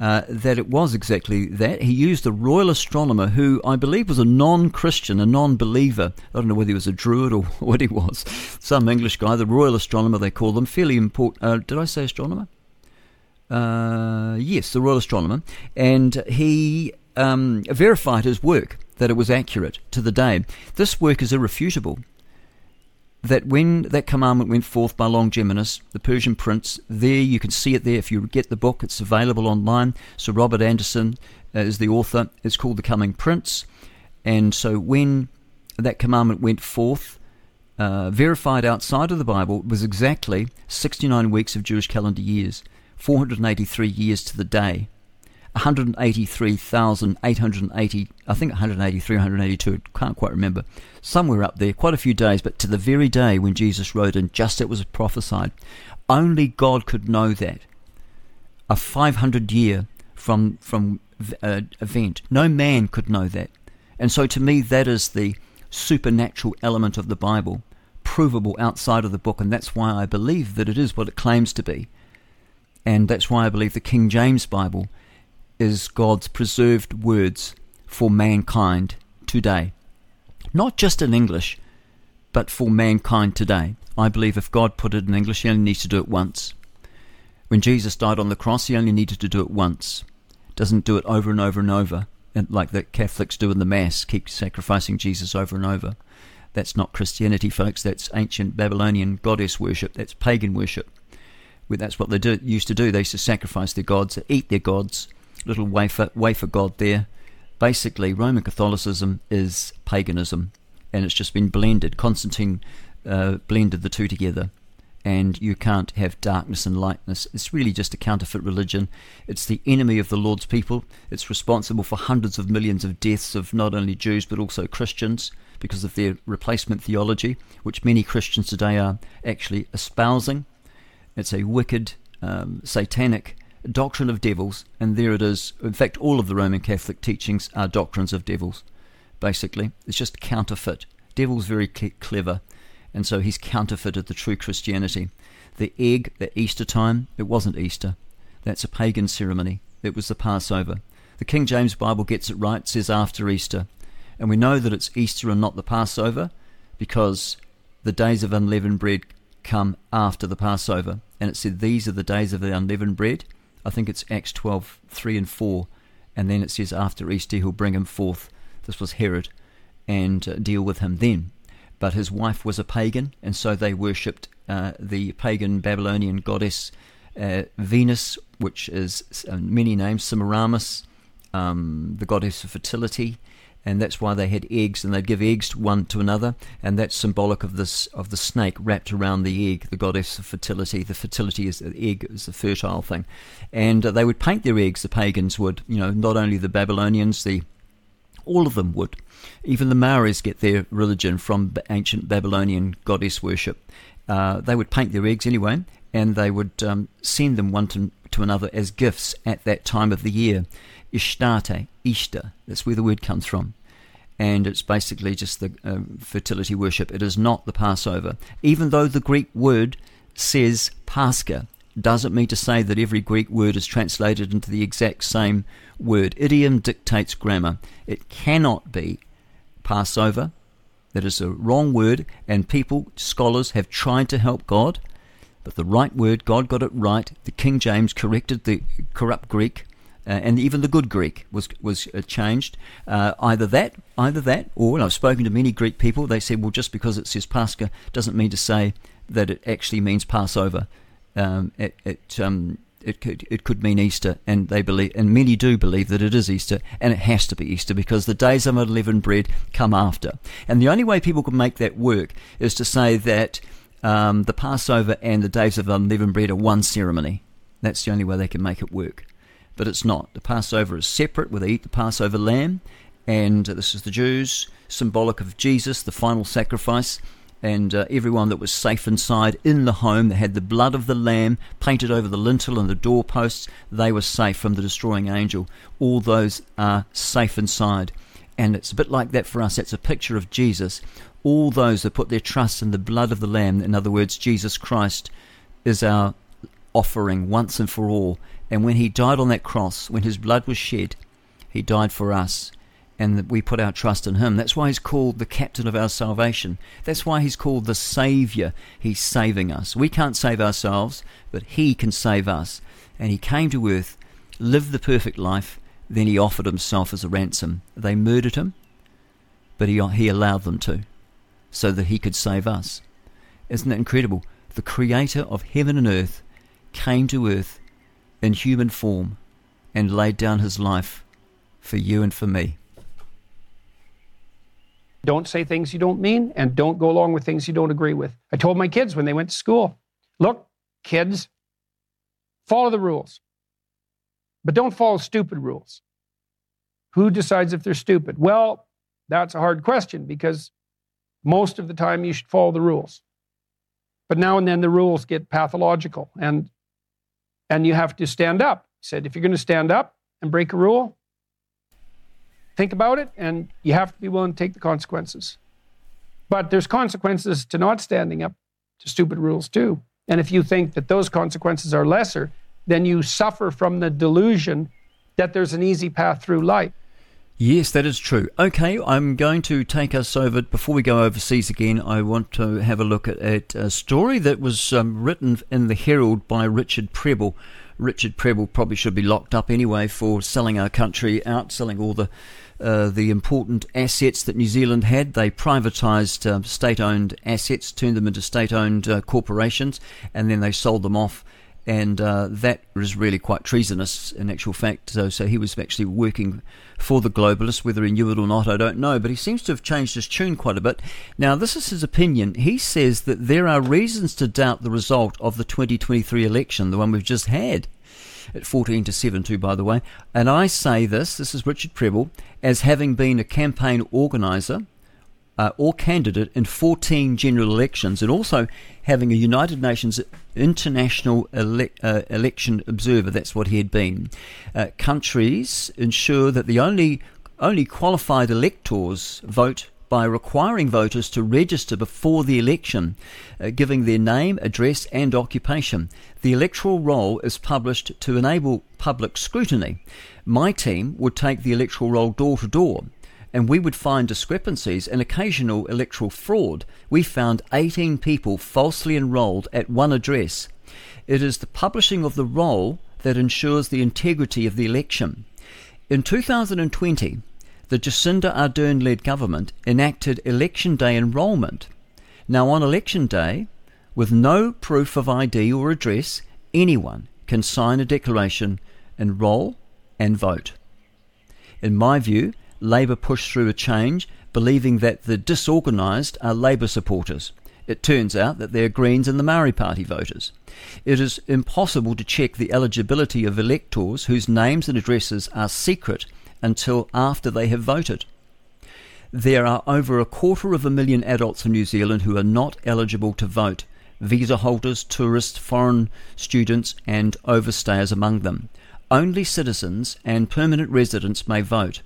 Uh, that it was exactly that. He used a royal astronomer who I believe was a non-Christian, a non-believer. I don't know whether he was a druid or what he was. Some English guy, the royal astronomer they call them, fairly important. Uh, did I say astronomer? Uh, yes, the royal astronomer. And he um, verified his work, that it was accurate to the day. This work is irrefutable. That when that commandment went forth by Longimanus, the Persian prince, there you can see it there. If you get the book, it's available online. Sir Robert Anderson is the author. It's called The Coming Prince. And so when that commandment went forth, uh, verified outside of the Bible, was exactly sixty-nine weeks of Jewish calendar years, four hundred eighty-three years to the day. one hundred eighty-three thousand eight hundred eighty, I think one hundred eighty-three, one hundred eighty-two, I can't quite remember. Somewhere up there, quite a few days, but to the very day when Jesus rode in, just as it was prophesied. Only God could know that. A five hundred year from from uh, event. No man could know that. And so to me, that is the supernatural element of the Bible, provable outside of the book, and that's why I believe that it is what it claims to be. And that's why I believe the King James Bible is God's preserved words for mankind today. Not just in English, but for mankind today. I believe if God put it in English, he only needs to do it once. When Jesus died on the cross, he only needed to do it once. Doesn't do it over and over and over, and like the Catholics do in the Mass, keep sacrificing Jesus over and over. That's not Christianity, folks. That's ancient Babylonian goddess worship. That's pagan worship. That's what they do, used to do. They used to sacrifice their gods, eat their gods, little wafer wafer god there. Basically, Roman Catholicism is paganism, and it's just been blended. Constantine uh, blended the two together, and you can't have darkness and lightness. It's really just a counterfeit religion. It's the enemy of the Lord's people. It's responsible for hundreds of millions of deaths of not only Jews but also Christians because of their replacement theology, which many Christians today are actually espousing. It's a wicked, um, satanic doctrine of devils, and there it is. In fact, all of the Roman Catholic teachings are doctrines of devils, basically. It's just counterfeit. Devil's very clever, and so he's counterfeited the true Christianity. The egg at Easter time, it wasn't Easter. That's a pagan ceremony. It was the Passover. The King James Bible gets it right, says after Easter. And we know that it's Easter and not the Passover because the days of unleavened bread come after the Passover. And it said, "These are the days of the unleavened bread." I think it's Acts twelve, three and four. And then it says, after Easter, he'll bring him forth. This was Herod, and uh, deal with him then. But his wife was a pagan, and so they worshipped uh, the pagan Babylonian goddess uh, Venus, which is uh, many names, Semiramis, um, the goddess of fertility. And that's why they had eggs, and they'd give eggs to one to another, and that's symbolic of this of the snake wrapped around the egg, the goddess of fertility. The fertility is the egg is the fertile thing, and uh, they would paint their eggs. The pagans would, you know, not only the Babylonians, the all of them would. Even the Maoris get their religion from ancient Babylonian goddess worship. Uh, they would paint their eggs anyway, and they would um, send them one to, to another as gifts at that time of the year. Ishtarte, Easter, that's where the word comes from. and it's basically just the uh, fertility worship. It is not the Passover. Even though the Greek word says Pascha, doesn't mean to say that every Greek word is translated into the exact same word. Idiom dictates grammar. It cannot be Passover. That is a wrong word, and people, scholars, have tried to help God, but the right word, God got it right. The King James corrected the corrupt Greek, uh, and even the good Greek was was uh, changed. Uh, either that, either that, or, and I've spoken to many Greek people, they said, well, just because it says Pascha doesn't mean to say that it actually means Passover. Um, it it um, it could it could mean Easter, and they believe, and many do believe that it is Easter, and it has to be Easter because the days of unleavened bread come after. And the only way people can make that work is to say that um, the Passover and the days of unleavened bread are one ceremony. That's the only way they can make it work, but it's not. The Passover is separate, where they eat the Passover lamb, and this is the Jews, symbolic of Jesus, the final sacrifice. And uh, everyone that was safe inside in the home that had the blood of the lamb painted over the lintel and the doorposts, they were safe from the destroying angel. All those are safe inside. And it's a bit like that for us. That's a picture of Jesus. All those that put their trust in the blood of the lamb, in other words, Jesus Christ, is our offering once and for all. And when he died on that cross, when his blood was shed, he died for us. And that we put our trust in him. That's why he's called the captain of our salvation. That's why he's called the Saviour. He's saving us. We can't save ourselves, but he can save us. And he came to earth, lived the perfect life, then he offered himself as a ransom. They murdered him, but he, he allowed them to, so that he could save us. Isn't that incredible? The creator of heaven and earth came to earth in human form and laid down his life for you and for me. Don't say things you don't mean, and don't go along with things you don't agree with. I told my kids when they went to school, look, kids, follow the rules, but don't follow stupid rules. Who decides if they're stupid? Well, that's a hard question, because most of the time you should follow the rules. But now and then the rules get pathological, and and you have to stand up. He said, if you're going to stand up and break a rule, think about it, and you have to be willing to take the consequences. But there's consequences to not standing up to stupid rules too. And if you think that those consequences are lesser, then you suffer from the delusion that there's an easy path through life. Yes, that is true. Okay, I'm going to take us over. Before we go overseas again, I want to have a look at, at a story that was um, written in the Herald by Richard Preble. Richard Preble probably should be locked up anyway for selling our country out, selling all the uh, the important assets that New Zealand had. They privatised uh, state-owned assets, turned them into state-owned uh, corporations, and then they sold them off. And uh, that was really quite treasonous in actual fact. So, so he was actually working for the globalists, whether he knew it or not, I don't know. But he seems to have changed his tune quite a bit. Now, this is his opinion. He says that there are reasons to doubt the result of the twenty twenty-three election, the one we've just had, at fourteen to seven two, by the way. And I say this, this is Richard Preble, as having been a campaign organiser Uh, or candidate in fourteen general elections, and also having a United Nations international ele- uh, election observer. That's what he had been. Uh, countries ensure that the only only qualified electors vote by requiring voters to register before the election, uh, giving their name, address and occupation. The electoral roll is published to enable public scrutiny. My team would take the electoral roll door to door, and we would find discrepancies and occasional electoral fraud. We found eighteen people falsely enrolled at one address. It is the publishing of the roll that ensures the integrity of the election. In two thousand twenty, the Jacinda Ardern-led government enacted Election Day enrolment. Now, on Election Day, with no proof of I D or address, anyone can sign a declaration, enroll and vote. In my view, Labour pushed through a change, believing that the disorganised are Labour supporters. It turns out that they're Greens and the Maori Party voters. It is impossible to check the eligibility of electors whose names and addresses are secret until after they have voted. There are over a quarter of a million adults in New Zealand who are not eligible to vote. Visa holders, tourists, foreign students and overstayers among them. Only citizens and permanent residents may vote.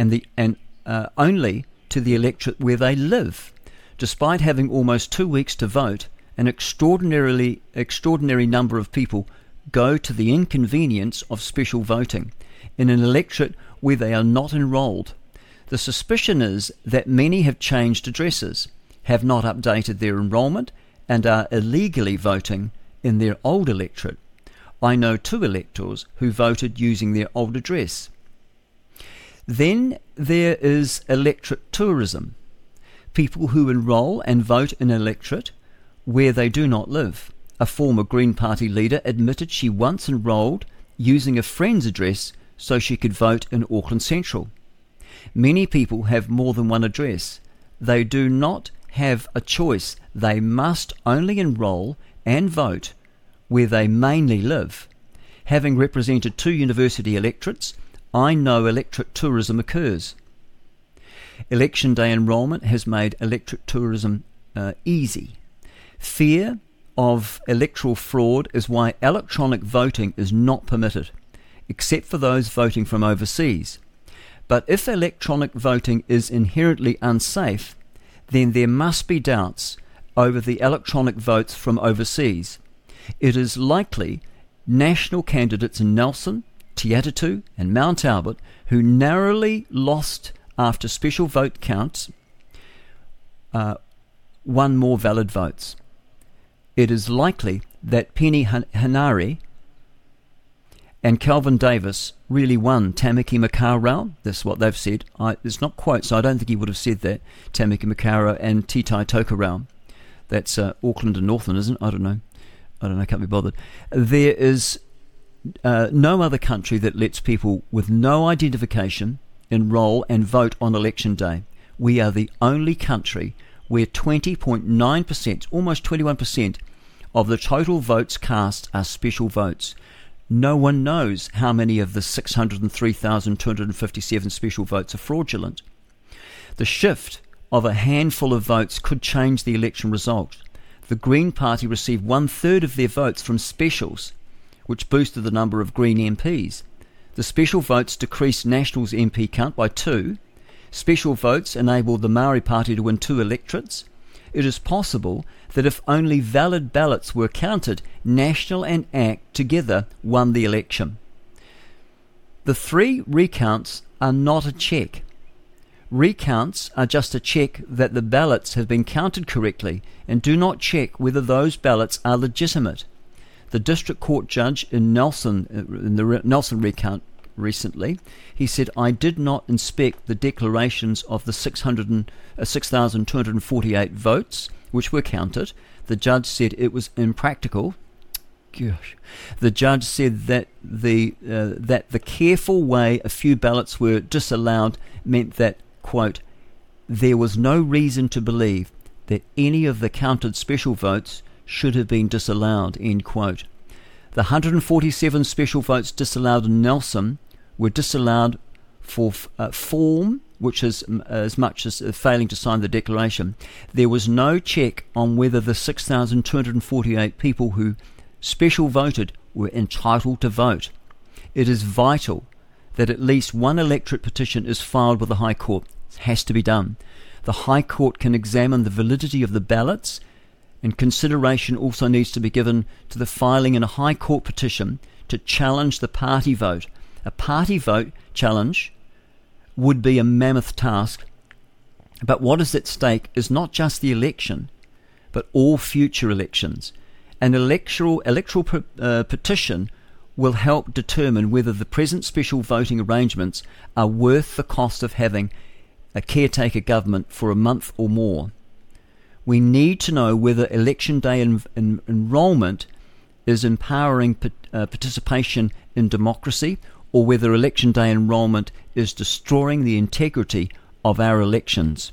And the and uh, only to the electorate where they live, despite having almost two weeks to vote. An extraordinarily extraordinary number of people go to the inconvenience of special voting in an electorate where they are not enrolled. The suspicion is that many have changed addresses, have not updated their enrolment, and are illegally voting in their old electorate. I know two electors who voted using their old address. Then there is electorate tourism. People who enrol and vote in an electorate where they do not live. A former Green Party leader admitted she once enrolled using a friend's address so she could vote in Auckland Central. Many people have more than one address. They do not have a choice. They must only enrol and vote where they mainly live. Having represented two university electorates, I know electorate tourism occurs. Election day enrolment has made electorate tourism uh, easy. Fear of electoral fraud is why electronic voting is not permitted, except for those voting from overseas. But if electronic voting is inherently unsafe, then there must be doubts over the electronic votes from overseas. It is likely national candidates in Nelson, Te Atitu and Mount Albert, who narrowly lost after special vote counts, uh, won more valid votes. It is likely that Penny Hanare and Calvin Davis really won Tamaki Makaurau. That's what they've said. I, it's not quotes, so I don't think he would have said that. Tamaki Makaurau and Titai Tokerau. That's uh, Auckland and Northern, isn't it? I don't know. I don't know. Can't be bothered. There is uh, no other country that lets people with no identification enrol and vote on election day. We are the only country where twenty point nine percent, almost twenty-one percent, of the total votes cast are special votes. No one knows how many of the six hundred three thousand two hundred fifty-seven special votes are fraudulent. The shift of a handful of votes could change the election result. The Green Party received one-third of their votes from specials, which boosted the number of Green M Ps. The special votes decreased National's M P count by two. Special votes enabled the Māori Party to win two electorates. It is possible that if only valid ballots were counted, National and ACT together won the election. The three recounts are not a check. Recounts are just a check that the ballots have been counted correctly and do not check whether those ballots are legitimate. The district court judge in Nelson, in the Nelson recount, recently, he said, I did not inspect the declarations of the six thousand two hundred forty-eight votes which were counted. The judge said it was impractical. Gosh. The judge said that the uh, that the careful way a few ballots were disallowed meant that, quote, there was no reason to believe that any of the counted special votes should have been disallowed, end quote. The one hundred forty-seven special votes disallowed in Nelson were disallowed for uh, form, which is uh, as much as uh, failing to sign the declaration. There was no check on whether the six thousand two hundred forty-eight people who special voted were entitled to vote. It is vital that at least one electorate petition is filed with the High Court. It has to be done. The High Court can examine the validity of the ballots, and consideration also needs to be given to the filing in a High Court petition to challenge the party vote. A party vote challenge would be a mammoth task, but what is at stake is not just the election, but all future elections. An electoral, electoral uh, petition will help determine whether the present special voting arrangements are worth the cost of having a caretaker government for a month or more. We need to know whether election day en- en- enrolment is empowering pa- uh, participation in democracy, or whether election day enrolment is destroying the integrity of our elections.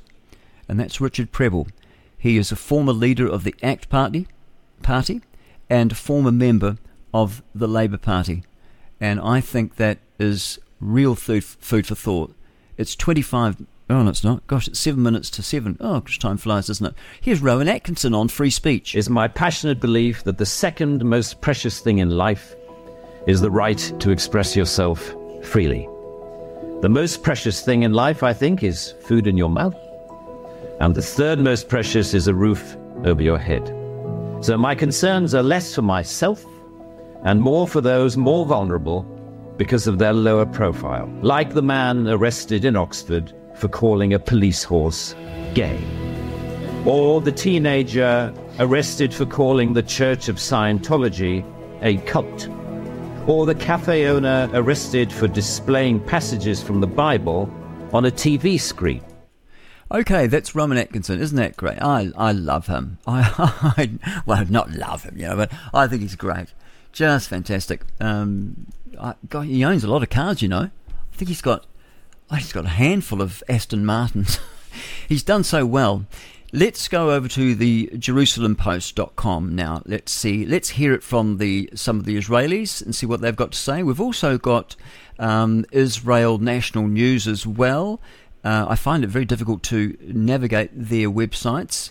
And that's Richard Prebble. He is a former leader of the ACT Party, party and a former member of the Labour Party. And I think that is real food, food for thought. It's twenty-five... Oh, no, it's not. Gosh, it's seven minutes to seven. Oh, gosh, time flies, doesn't it? Here's Rowan Atkinson on Free Speech. It's my passionate belief that the second most precious thing in life is the right to express yourself freely. The most precious thing in life, I think, is food in your mouth. And the third most precious is a roof over your head. So my concerns are less for myself and more for those more vulnerable because of their lower profile, like the man arrested in Oxford for calling a police horse gay, or the teenager arrested for calling the Church of Scientology a cult, or the cafe owner arrested for displaying passages from the Bible on a T V screen. Okay, that's Rowan Atkinson, isn't that great? I I love him. I, I well, not love him, you know, but I think he's great, just fantastic. Um, I, God, he owns a lot of cars, you know. I think he's got, oh, he's got a handful of Aston Martins. He's done so well. Let's go over to the Jerusalem Post dot com now. Let's see. Let's hear it from the some of the Israelis and see what they've got to say. We've also got um, Israel National News as well. Uh, I find it very difficult to navigate their websites,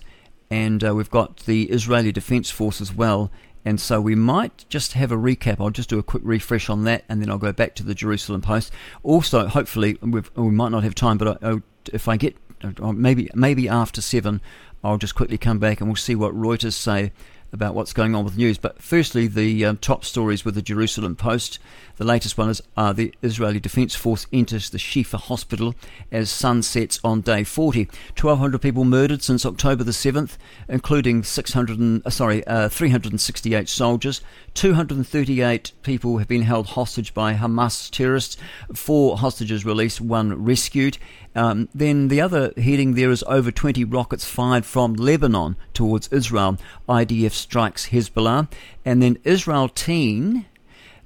and uh, we've got the Israeli Defence Force as well, and so we might just have a recap. I'll just do a quick refresh on that, and then I'll go back to the Jerusalem Post. Also, hopefully, we've, we might not have time, but I, I, if I get, maybe maybe after seven, I'll just quickly come back and we'll see what Reuters say about what's going on with news. But firstly, the um, top stories with the Jerusalem Post. The latest one is uh, the Israeli Defence Force enters the Shifa hospital as sun sets on day forty. twelve hundred people murdered since October the seventh, including six hundred and, uh, sorry, uh, three hundred sixty-eight soldiers. two hundred thirty-eight people have been held hostage by Hamas terrorists. Four hostages released, one rescued. Um, then the other heading there is over twenty rockets fired from Lebanon towards Israel. I D F strikes Hezbollah. And then Israel teen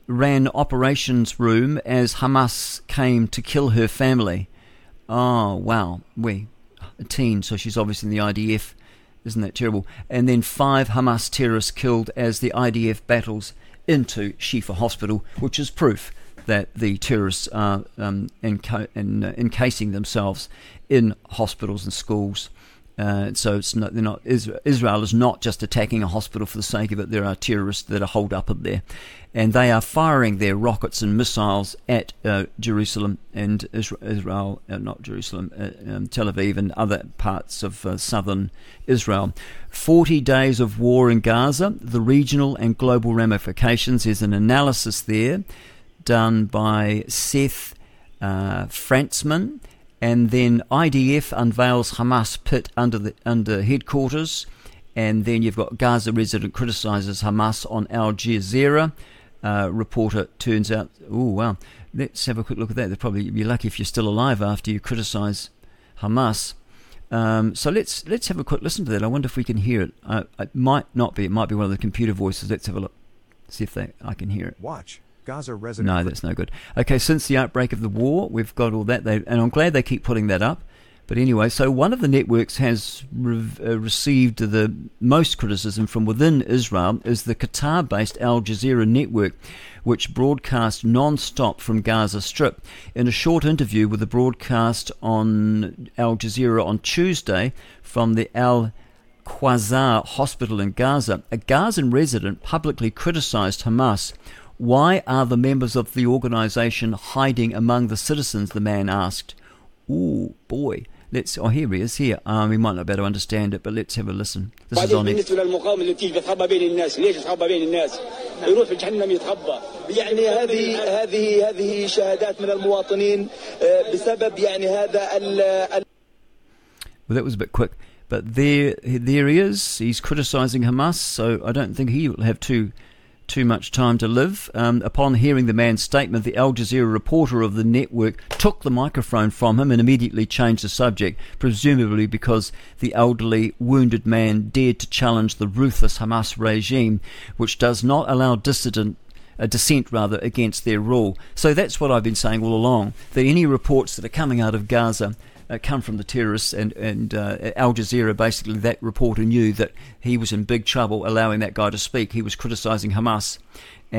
ran operations room as Hamas came to kill her family. Oh, wow. We, a teen, so she's obviously in the I D F. Isn't that terrible? And then five Hamas terrorists killed as the I D F battles into Shifa Hospital, which is proof that the terrorists are um, enca- in, uh, encasing themselves in hospitals and schools. Uh, so it's not, they're not, Israel is not just attacking a hospital for the sake of it. There are terrorists that are holed up in there. And they are firing their rockets and missiles at uh, Jerusalem and Israel, uh, not Jerusalem, uh, um, Tel Aviv and other parts of uh, southern Israel. forty days of war in Gaza, the regional and global ramifications. There's an analysis there done by Seth uh, Frantzman, and then I D F unveils Hamas pit under the under headquarters, and then you've got Gaza resident criticises Hamas on Al Jazeera. Uh, reporter turns out, oh wow, let's have a quick look at that. They'll probably be lucky if you're still alive after you criticise Hamas. Um, so let's let's have a quick listen to that. I wonder if we can hear it. Uh, it might not be. It might be one of the computer voices. Let's have a look. See if they I can hear it. Watch. Gaza resident. No, that's no good. Okay, since the outbreak of the war, we've got all that, they, and I'm glad they keep putting that up. But anyway, so one of the networks has re- uh, received the most criticism from within Israel is the Qatar-based Al Jazeera network, which broadcast non-stop from Gaza Strip. In a short interview with the broadcast on Al Jazeera on Tuesday from the Al Quasar hospital in Gaza, a Gazan resident publicly criticised Hamas. Why are the members of the organisation hiding among the citizens, the man asked. Ooh, boy. Let's. Oh, here he is, here. Um, we might not be able to understand it, but let's have a listen. This is on it. Well, that was a bit quick. But there, there he is. He's criticising Hamas, so I don't think he will have too... too much time to live. Um, upon hearing the man's statement, the Al Jazeera reporter of the network took the microphone from him and immediately changed the subject, presumably because the elderly, wounded man dared to challenge the ruthless Hamas regime, which does not allow dissident uh, dissent rather against their rule. So that's what I've been saying all along, that any reports that are coming out of Gaza Uh, come from the terrorists, and, and uh, Al Jazeera, basically that reporter knew that he was in big trouble allowing that guy to speak. He was criticising Hamas,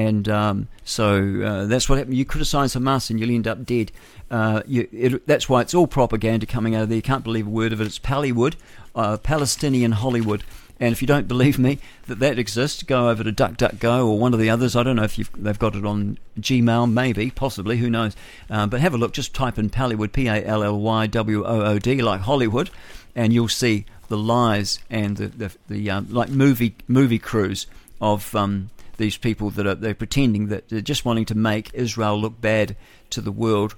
and um, so uh, that's what happened. You criticise Hamas and you'll end up dead. Uh, you, it, that's why it's all propaganda coming out of there. You can't believe a word of it. It's Pallywood, uh, Palestinian Hollywood, And if you don't believe me that that exists, go over to DuckDuckGo or one of the others. I don't know if you've, they've got it on Gmail, maybe, possibly, who knows. Um, but have a look. Just type in Pallywood, P A L L Y W O O D, like Hollywood, and you'll see the lies and the, the, the um, like movie movie crews of um, these people that are they're pretending that they're just wanting to make Israel look bad to the world.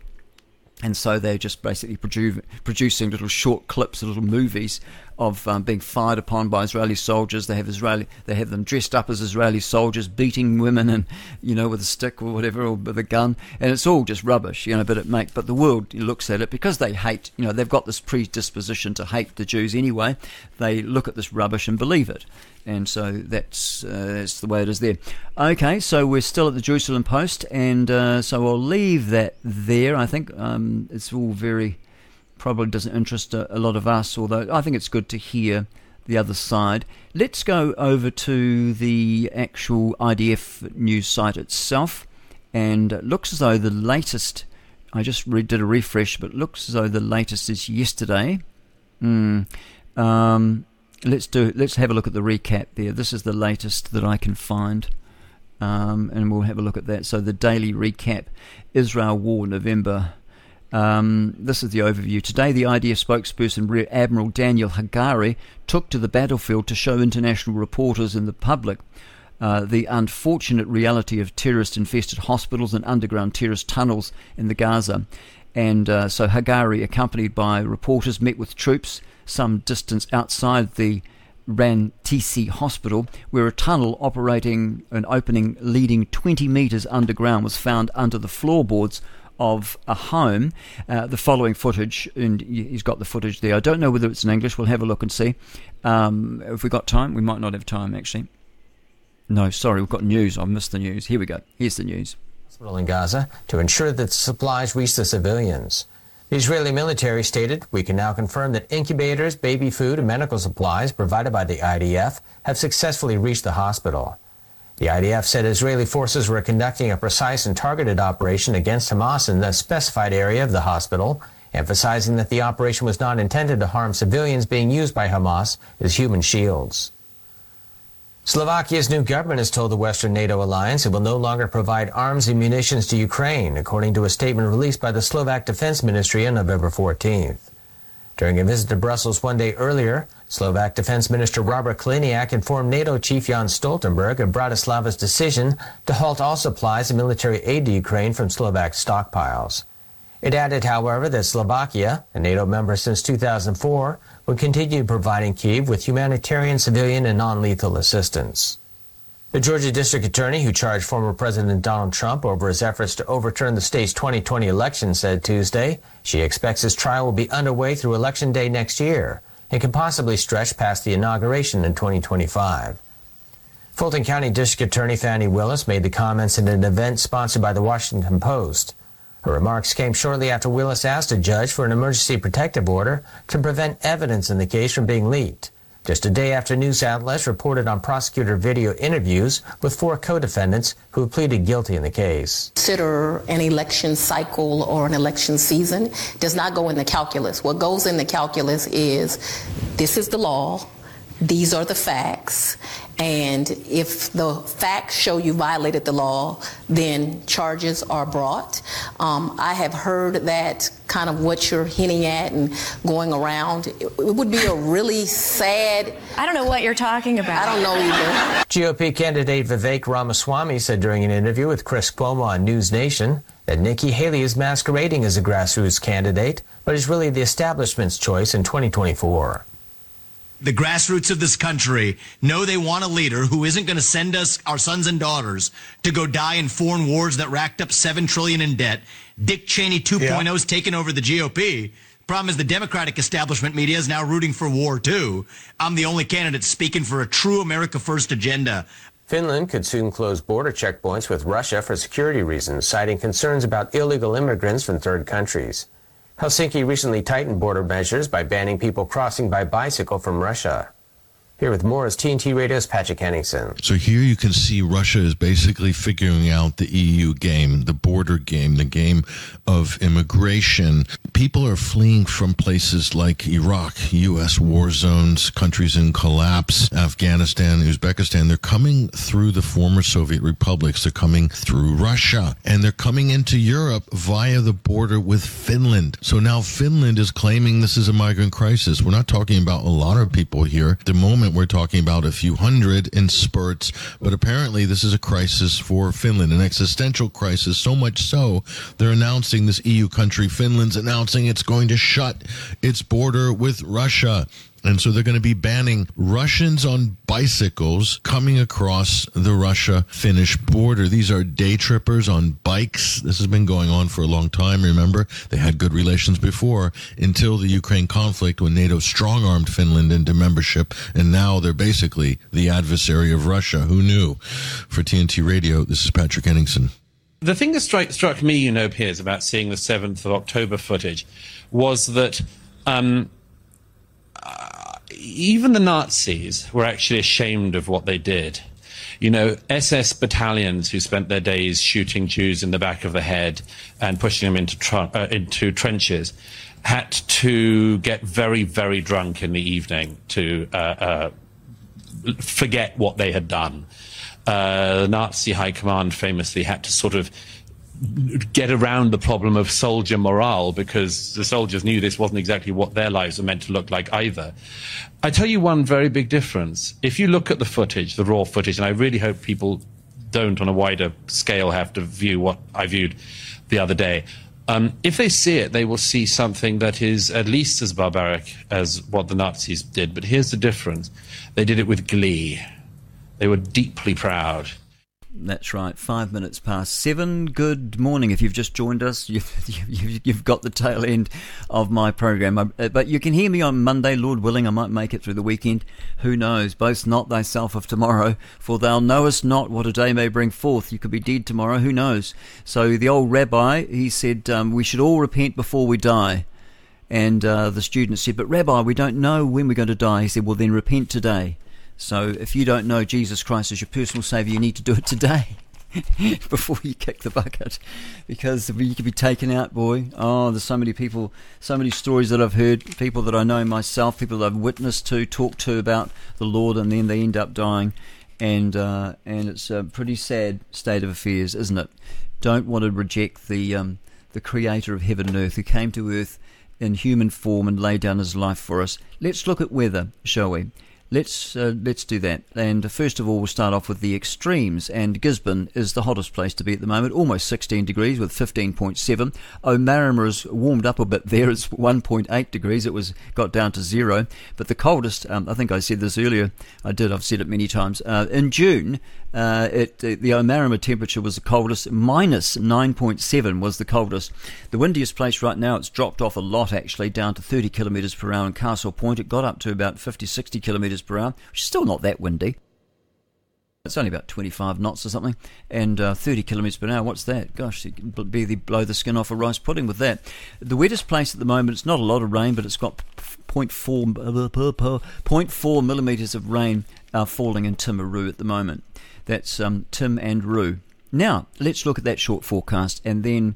And so they're just basically produ- producing little short clips, little movies of um, being fired upon by Israeli soldiers. They have Israeli, they have them dressed up as Israeli soldiers, beating women, and you know, with a stick or whatever, or with a gun. And it's all just rubbish, you know. But it make, but the world looks at it because they hate, you know, they've got this predisposition to hate the Jews anyway. They look at this rubbish and believe it. And so that's uh, that's the way it is there. Okay, so we're still at the Jerusalem Post, and uh, so I'll leave that there. I think um, it's all very probably doesn't interest a, a lot of us, although I think it's good to hear the other side. Let's go over to the actual I D F news site itself, and it looks as though the latest, I just re- did a refresh, but it looks as though the latest is yesterday. Mm, um... Let's do. Let's have a look at the recap there. This is the latest that I can find, um, and we'll have a look at that. So the daily recap, Israel War, November. Um, this is the overview. Today, the I D F spokesperson, Rear Admiral Daniel Hagari, took to the battlefield to show international reporters and the public uh, the unfortunate reality of terrorist-infested hospitals and underground terrorist tunnels in the Gaza. And uh, so Hagari, accompanied by reporters, met with troops some distance outside the Rantisi hospital, where a tunnel operating an opening leading twenty metres underground was found under the floorboards of a home. Uh, the following footage, and he's got the footage there. I don't know whether it's in English. We'll have a look and see. Um, have we got time? We might not have time, actually. No, sorry, we've got news. I've missed the news. Here we go. Here's the news. Hospital in Gaza to ensure that supplies reach the civilians. The Israeli military stated, "We can now confirm that incubators, baby food, and medical supplies provided by the I D F have successfully reached the hospital." The I D F said Israeli forces were conducting a precise and targeted operation against Hamas in the specified area of the hospital, emphasizing that the operation was not intended to harm civilians being used by Hamas as human shields. Slovakia's new government has told the Western NATO alliance it will no longer provide arms and munitions to Ukraine, according to a statement released by the Slovak Defense Ministry on November fourteenth. During a visit to Brussels one day earlier, Slovak Defense Minister Robert Kaliniak informed NATO Chief Jens Stoltenberg of Bratislava's decision to halt all supplies and military aid to Ukraine from Slovak stockpiles. It added, however, that Slovakia, a NATO member since two thousand four, would continue providing Kyiv with humanitarian, civilian, and non-lethal assistance. The Georgia district attorney who charged former President Donald Trump over his efforts to overturn the state's twenty twenty election said Tuesday she expects his trial will be underway through Election Day next year and can possibly stretch past the inauguration in twenty twenty-five. Fulton County District Attorney Fannie Willis made the comments at an event sponsored by the Washington Post. Her remarks came shortly after Willis asked a judge for an emergency protective order to prevent evidence in the case from being leaked, just a day after news outlets reported on prosecutor video interviews with four co-defendants who pleaded guilty in the case. Consider an election cycle or an election season does not go in the calculus. What goes in the calculus is this is the law, these are the facts, and if the facts show you violated the law, then charges are brought. Um, I have heard that kind of what you're hinting at and going around. It, it would be a really sad... I don't know what you're talking about. I don't know either. G O P candidate Vivek Ramaswamy said during an interview with Chris Cuomo on News Nation that Nikki Haley is masquerading as a grassroots candidate, but is really the establishment's choice in twenty twenty-four. The grassroots of this country know they want a leader who isn't going to send us, our sons and daughters, to go die in foreign wars that racked up seven trillion dollars in debt. Dick Cheney two point oh yeah. has taken over the G O P. Problem is the Democratic establishment media is now rooting for war, too. I'm the only candidate speaking for a true America First agenda. Finland could soon close border checkpoints with Russia for security reasons, citing concerns about illegal immigrants from third countries. Helsinki recently tightened border measures by banning people crossing by bicycle from Russia. Here with more is T N T Radio's Patrick Henningsen. So here you can see Russia is basically figuring out the E U game, the border game, the game of immigration. People are fleeing from places like Iraq, U S war zones, countries in collapse, Afghanistan, Uzbekistan. They're coming through the former Soviet republics. They're coming through Russia. And they're coming into Europe via the border with Finland. So now Finland is claiming this is a migrant crisis. We're not talking about a lot of people here. At the moment, we're talking about a few hundred in spurts, but apparently this is a crisis for Finland, an existential crisis, so much so they're announcing this E U country, Finland's announcing it's going to shut its border with Russia. And so they're going to be banning Russians on bicycles coming across the Russia-Finnish border. These are day trippers on bikes. This has been going on for a long time, remember? They had good relations before until the Ukraine conflict when NATO strong-armed Finland into membership. And now they're basically the adversary of Russia. Who knew? For T N T Radio, this is Patrick Henningsen. The thing that stri- struck me, you know, Piers, about seeing the seventh of October footage was that... Um, Uh, even the Nazis were actually ashamed of what they did. You know, S S battalions who spent their days shooting Jews in the back of the head and pushing them into tr- uh, into trenches had to get very, very drunk in the evening to uh, uh, forget what they had done. Uh, the Nazi high command famously had to sort of get around the problem of soldier morale because the soldiers knew this wasn't exactly what their lives were meant to look like either. I tell you one very big difference. If you look at the footage, the raw footage, and I really hope people don't on a wider scale have to view what I viewed the other day. Um, if they see it, they will see something that is at least as barbaric as what the Nazis did. But here's the difference. They did it with glee. They were deeply proud. That's right, five minutes past seven. Good morning. If you've just joined us, you've, you've, you've got the tail end of my program. But you can hear me on Monday, Lord willing. I might make it through the weekend. Who knows? Boast not thyself of tomorrow, for thou knowest not what a day may bring forth. You could be dead tomorrow. Who knows? So the old rabbi, he said, um, we should all repent before we die. And uh, the student said, but Rabbi, we don't know when we're going to die. He said, well, then repent today. So if you don't know Jesus Christ as your personal Saviour, you need to do it today before you kick the bucket, because you could be taken out, boy. Oh, there's so many people, so many stories that I've heard, people that I know myself, people that I've witnessed to, talked to about the Lord, and then they end up dying. And uh, and it's a pretty sad state of affairs, isn't it? Don't want to reject the um, the Creator of heaven and earth who came to earth in human form and laid down his life for us. Let's look at weather, shall we? Let's uh, let's do that. And first of all, we'll start off with the extremes. And Gisborne is the hottest place to be at the moment, almost sixteen degrees with fifteen point seven. O'Marama has warmed up a bit there. It's one point eight degrees. It was got down to zero. But the coldest, um, I think I said this earlier. I did. I've said it many times. Uh, in June, uh, it, it, the O'Marama temperature was the coldest. Minus nine point seven was the coldest. The windiest place right now, it's dropped off a lot, actually, down to thirty kilometres per hour in Castle Point. It got up to about fifty, sixty kilometres per hour, which is still not that windy. It's only about twenty-five knots or something, and uh, thirty kilometres per hour. What's that? Gosh, you can barely blow the skin off a rice pudding with that. The wettest place at the moment, it's not a lot of rain, but it's got zero point four millimetres of rain uh, falling in Timaru at the moment. That's um, Tim and Roo. Now, let's look at that short forecast, and then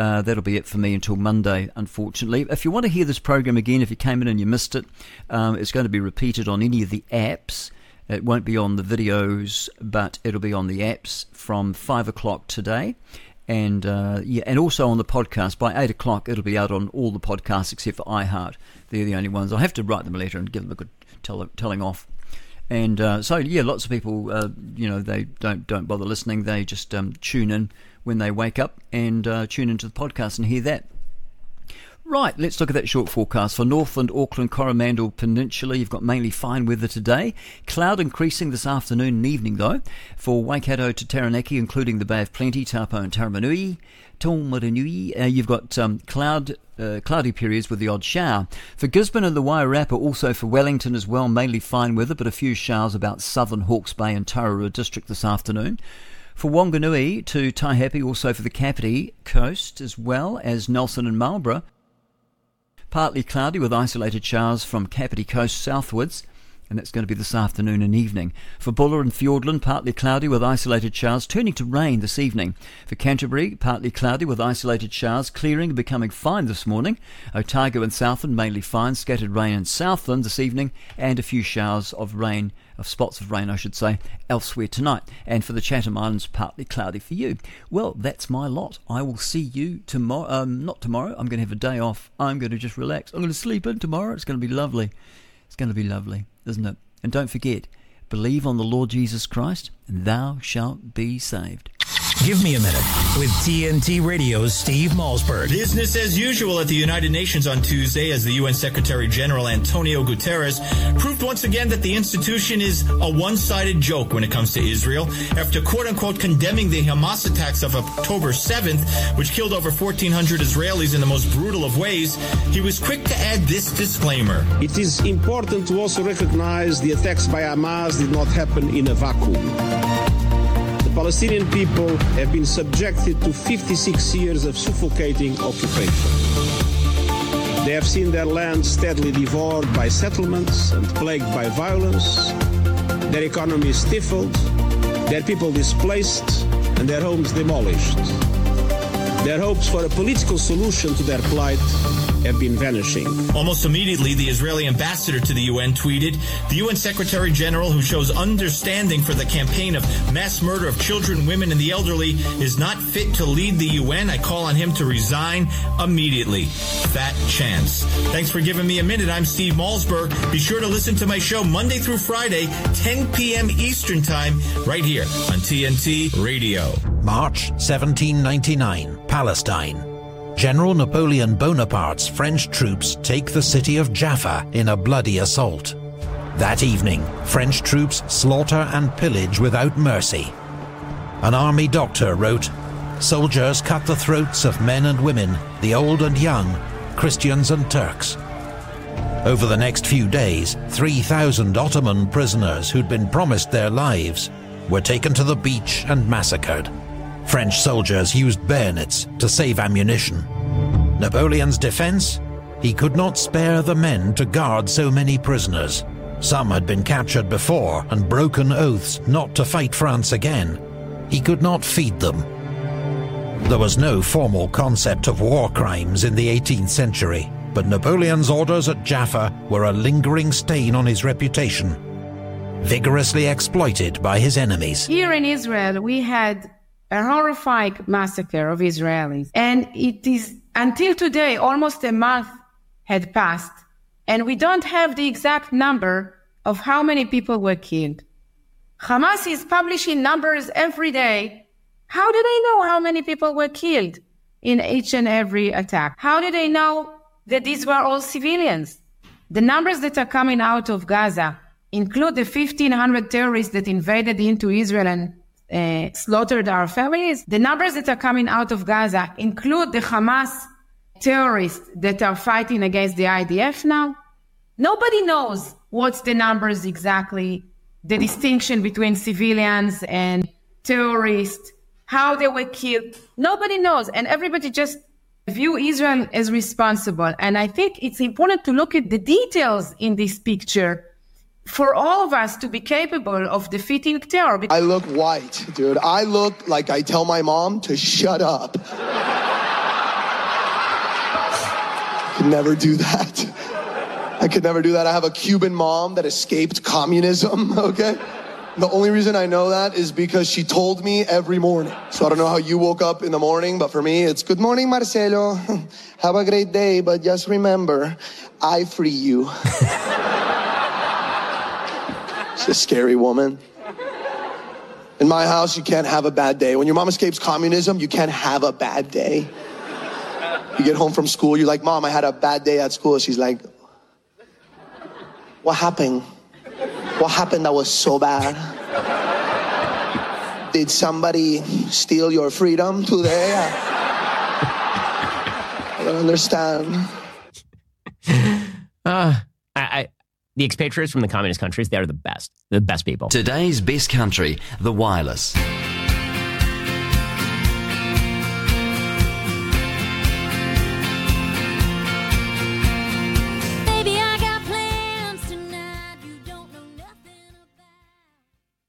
Uh, that'll be it for me until Monday, unfortunately. If you want to hear this program again, if you came in and you missed it, um, it's going to be repeated on any of the apps. It won't be on the videos, but it'll be on the apps from five o'clock today. And uh, yeah, and also on the podcast. By eight o'clock, it'll be out on all the podcasts except for iHeart. They're the only ones. I'll have to write them a letter and give them a good tell- telling off. And uh, so, yeah, lots of people, uh, you know, they don't don't bother listening. They just um, tune in when they wake up and uh, tune into the podcast and hear that. Right, let's look at that short forecast. For Northland, Auckland, Coromandel Peninsula, you've got mainly fine weather today. Cloud increasing this afternoon and evening, though. For Waikato to Taranaki, including the Bay of Plenty, Taupo and Taramanui, Taumaranui, uh, you've got um, cloud Uh, cloudy periods with the odd shower. For Gisborne and the Wairarapa, also for Wellington as well, mainly fine weather, but a few showers about southern Hawke's Bay and Tararua district this afternoon. For Whanganui to Taihape, also for the Kapiti coast, as well as Nelson and Marlborough. Partly cloudy with isolated showers from Kapiti coast southwards. and that's going to be this afternoon and evening. For Buller and Fiordland, partly cloudy with isolated showers, turning to rain this evening. For Canterbury, partly cloudy with isolated showers, clearing and becoming fine this morning. Otago and Southland, mainly fine, scattered rain in Southland this evening, and a few showers of rain, of spots of rain, I should say, elsewhere tonight. And for the Chatham Islands, partly cloudy for you. Well, that's my lot. I will see you tomorrow. Um, not tomorrow. I'm going to have a day off. I'm going to just relax. I'm going to sleep in tomorrow. It's going to be lovely. It's going to be lovely, isn't it? And don't forget, believe on the Lord Jesus Christ, and thou shalt be saved. Give me a minute with T N T Radio's Steve Malsberg. Business as usual at the United Nations on Tuesday as the U N Secretary General Antonio Guterres proved once again that the institution is a one-sided joke when it comes to Israel after quote-unquote condemning the Hamas attacks of October seventh, which killed over fourteen hundred Israelis in the most brutal of ways. He was quick to add this disclaimer. It is important to also recognize the attacks by Hamas did not happen in a vacuum. Palestinian people have been subjected to fifty-six years of suffocating occupation. They have seen their land steadily devoured by settlements and plagued by violence, their economy stifled, their people displaced, and their homes demolished. Their hopes for a political solution to their plight have been vanishing. Almost immediately, the Israeli ambassador to the U N tweeted, the U N Secretary General, who shows understanding for the campaign of mass murder of children, women, and the elderly, is not fit to lead the U N. I call on him to resign immediately. Fat chance. Thanks for giving me a minute. I'm Steve Malsberg. Be sure to listen to my show Monday through Friday, ten p.m. Eastern Time, right here on T N T Radio. March seventeen ninety-nine, Palestine. General Napoleon Bonaparte's French troops take the city of Jaffa in a bloody assault. That evening, French troops slaughter and pillage without mercy. An army doctor wrote, "Soldiers cut the throats of men and women, the old and young, Christians and Turks." Over the next few days, three thousand Ottoman prisoners who'd been promised their lives were taken to the beach and massacred. French soldiers used bayonets to save ammunition. Napoleon's defense? He could not spare the men to guard so many prisoners. Some had been captured before and broken oaths not to fight France again. He could not feed them. There was no formal concept of war crimes in the eighteenth century, but Napoleon's orders at Jaffa were a lingering stain on his reputation, vigorously exploited by his enemies. Here in Israel, we had a horrific massacre of Israelis. And it is, until today, almost a month had passed, and we don't have the exact number of how many people were killed. Hamas is publishing numbers every day. How do they know how many people were killed in each and every attack? How do they know that these were all civilians? The numbers that are coming out of Gaza include the fifteen hundred terrorists that invaded into Israel and Uh, slaughtered our families. The numbers that are coming out of Gaza include the Hamas terrorists that are fighting against the I D F now. Nobody knows what's the numbers exactly, the distinction between civilians and terrorists, how they were killed. Nobody knows, and everybody just view Israel as responsible. And I think it's important to look at the details in this picture for all of us to be capable of defeating terror. I look white, dude. I look like I tell my mom to shut up. I could never do that. I could never do that. I have a Cuban mom that escaped communism, okay? The only reason I know that is because she told me every morning. So I don't know how you woke up in the morning, but for me, it's good morning, Marcelo. Have a great day, but just remember, I free you. She's a scary woman. In my house, you can't have a bad day. When your mom escapes communism, you can't have a bad day. You get home from school, you're like, Mom, I had a bad day at school. She's like, what happened? What happened that was so bad? Did somebody steal your freedom today? I don't understand. Uh, I... I... The expatriates from the communist countries, they're the best. The best people. Today's best country, The Wireless.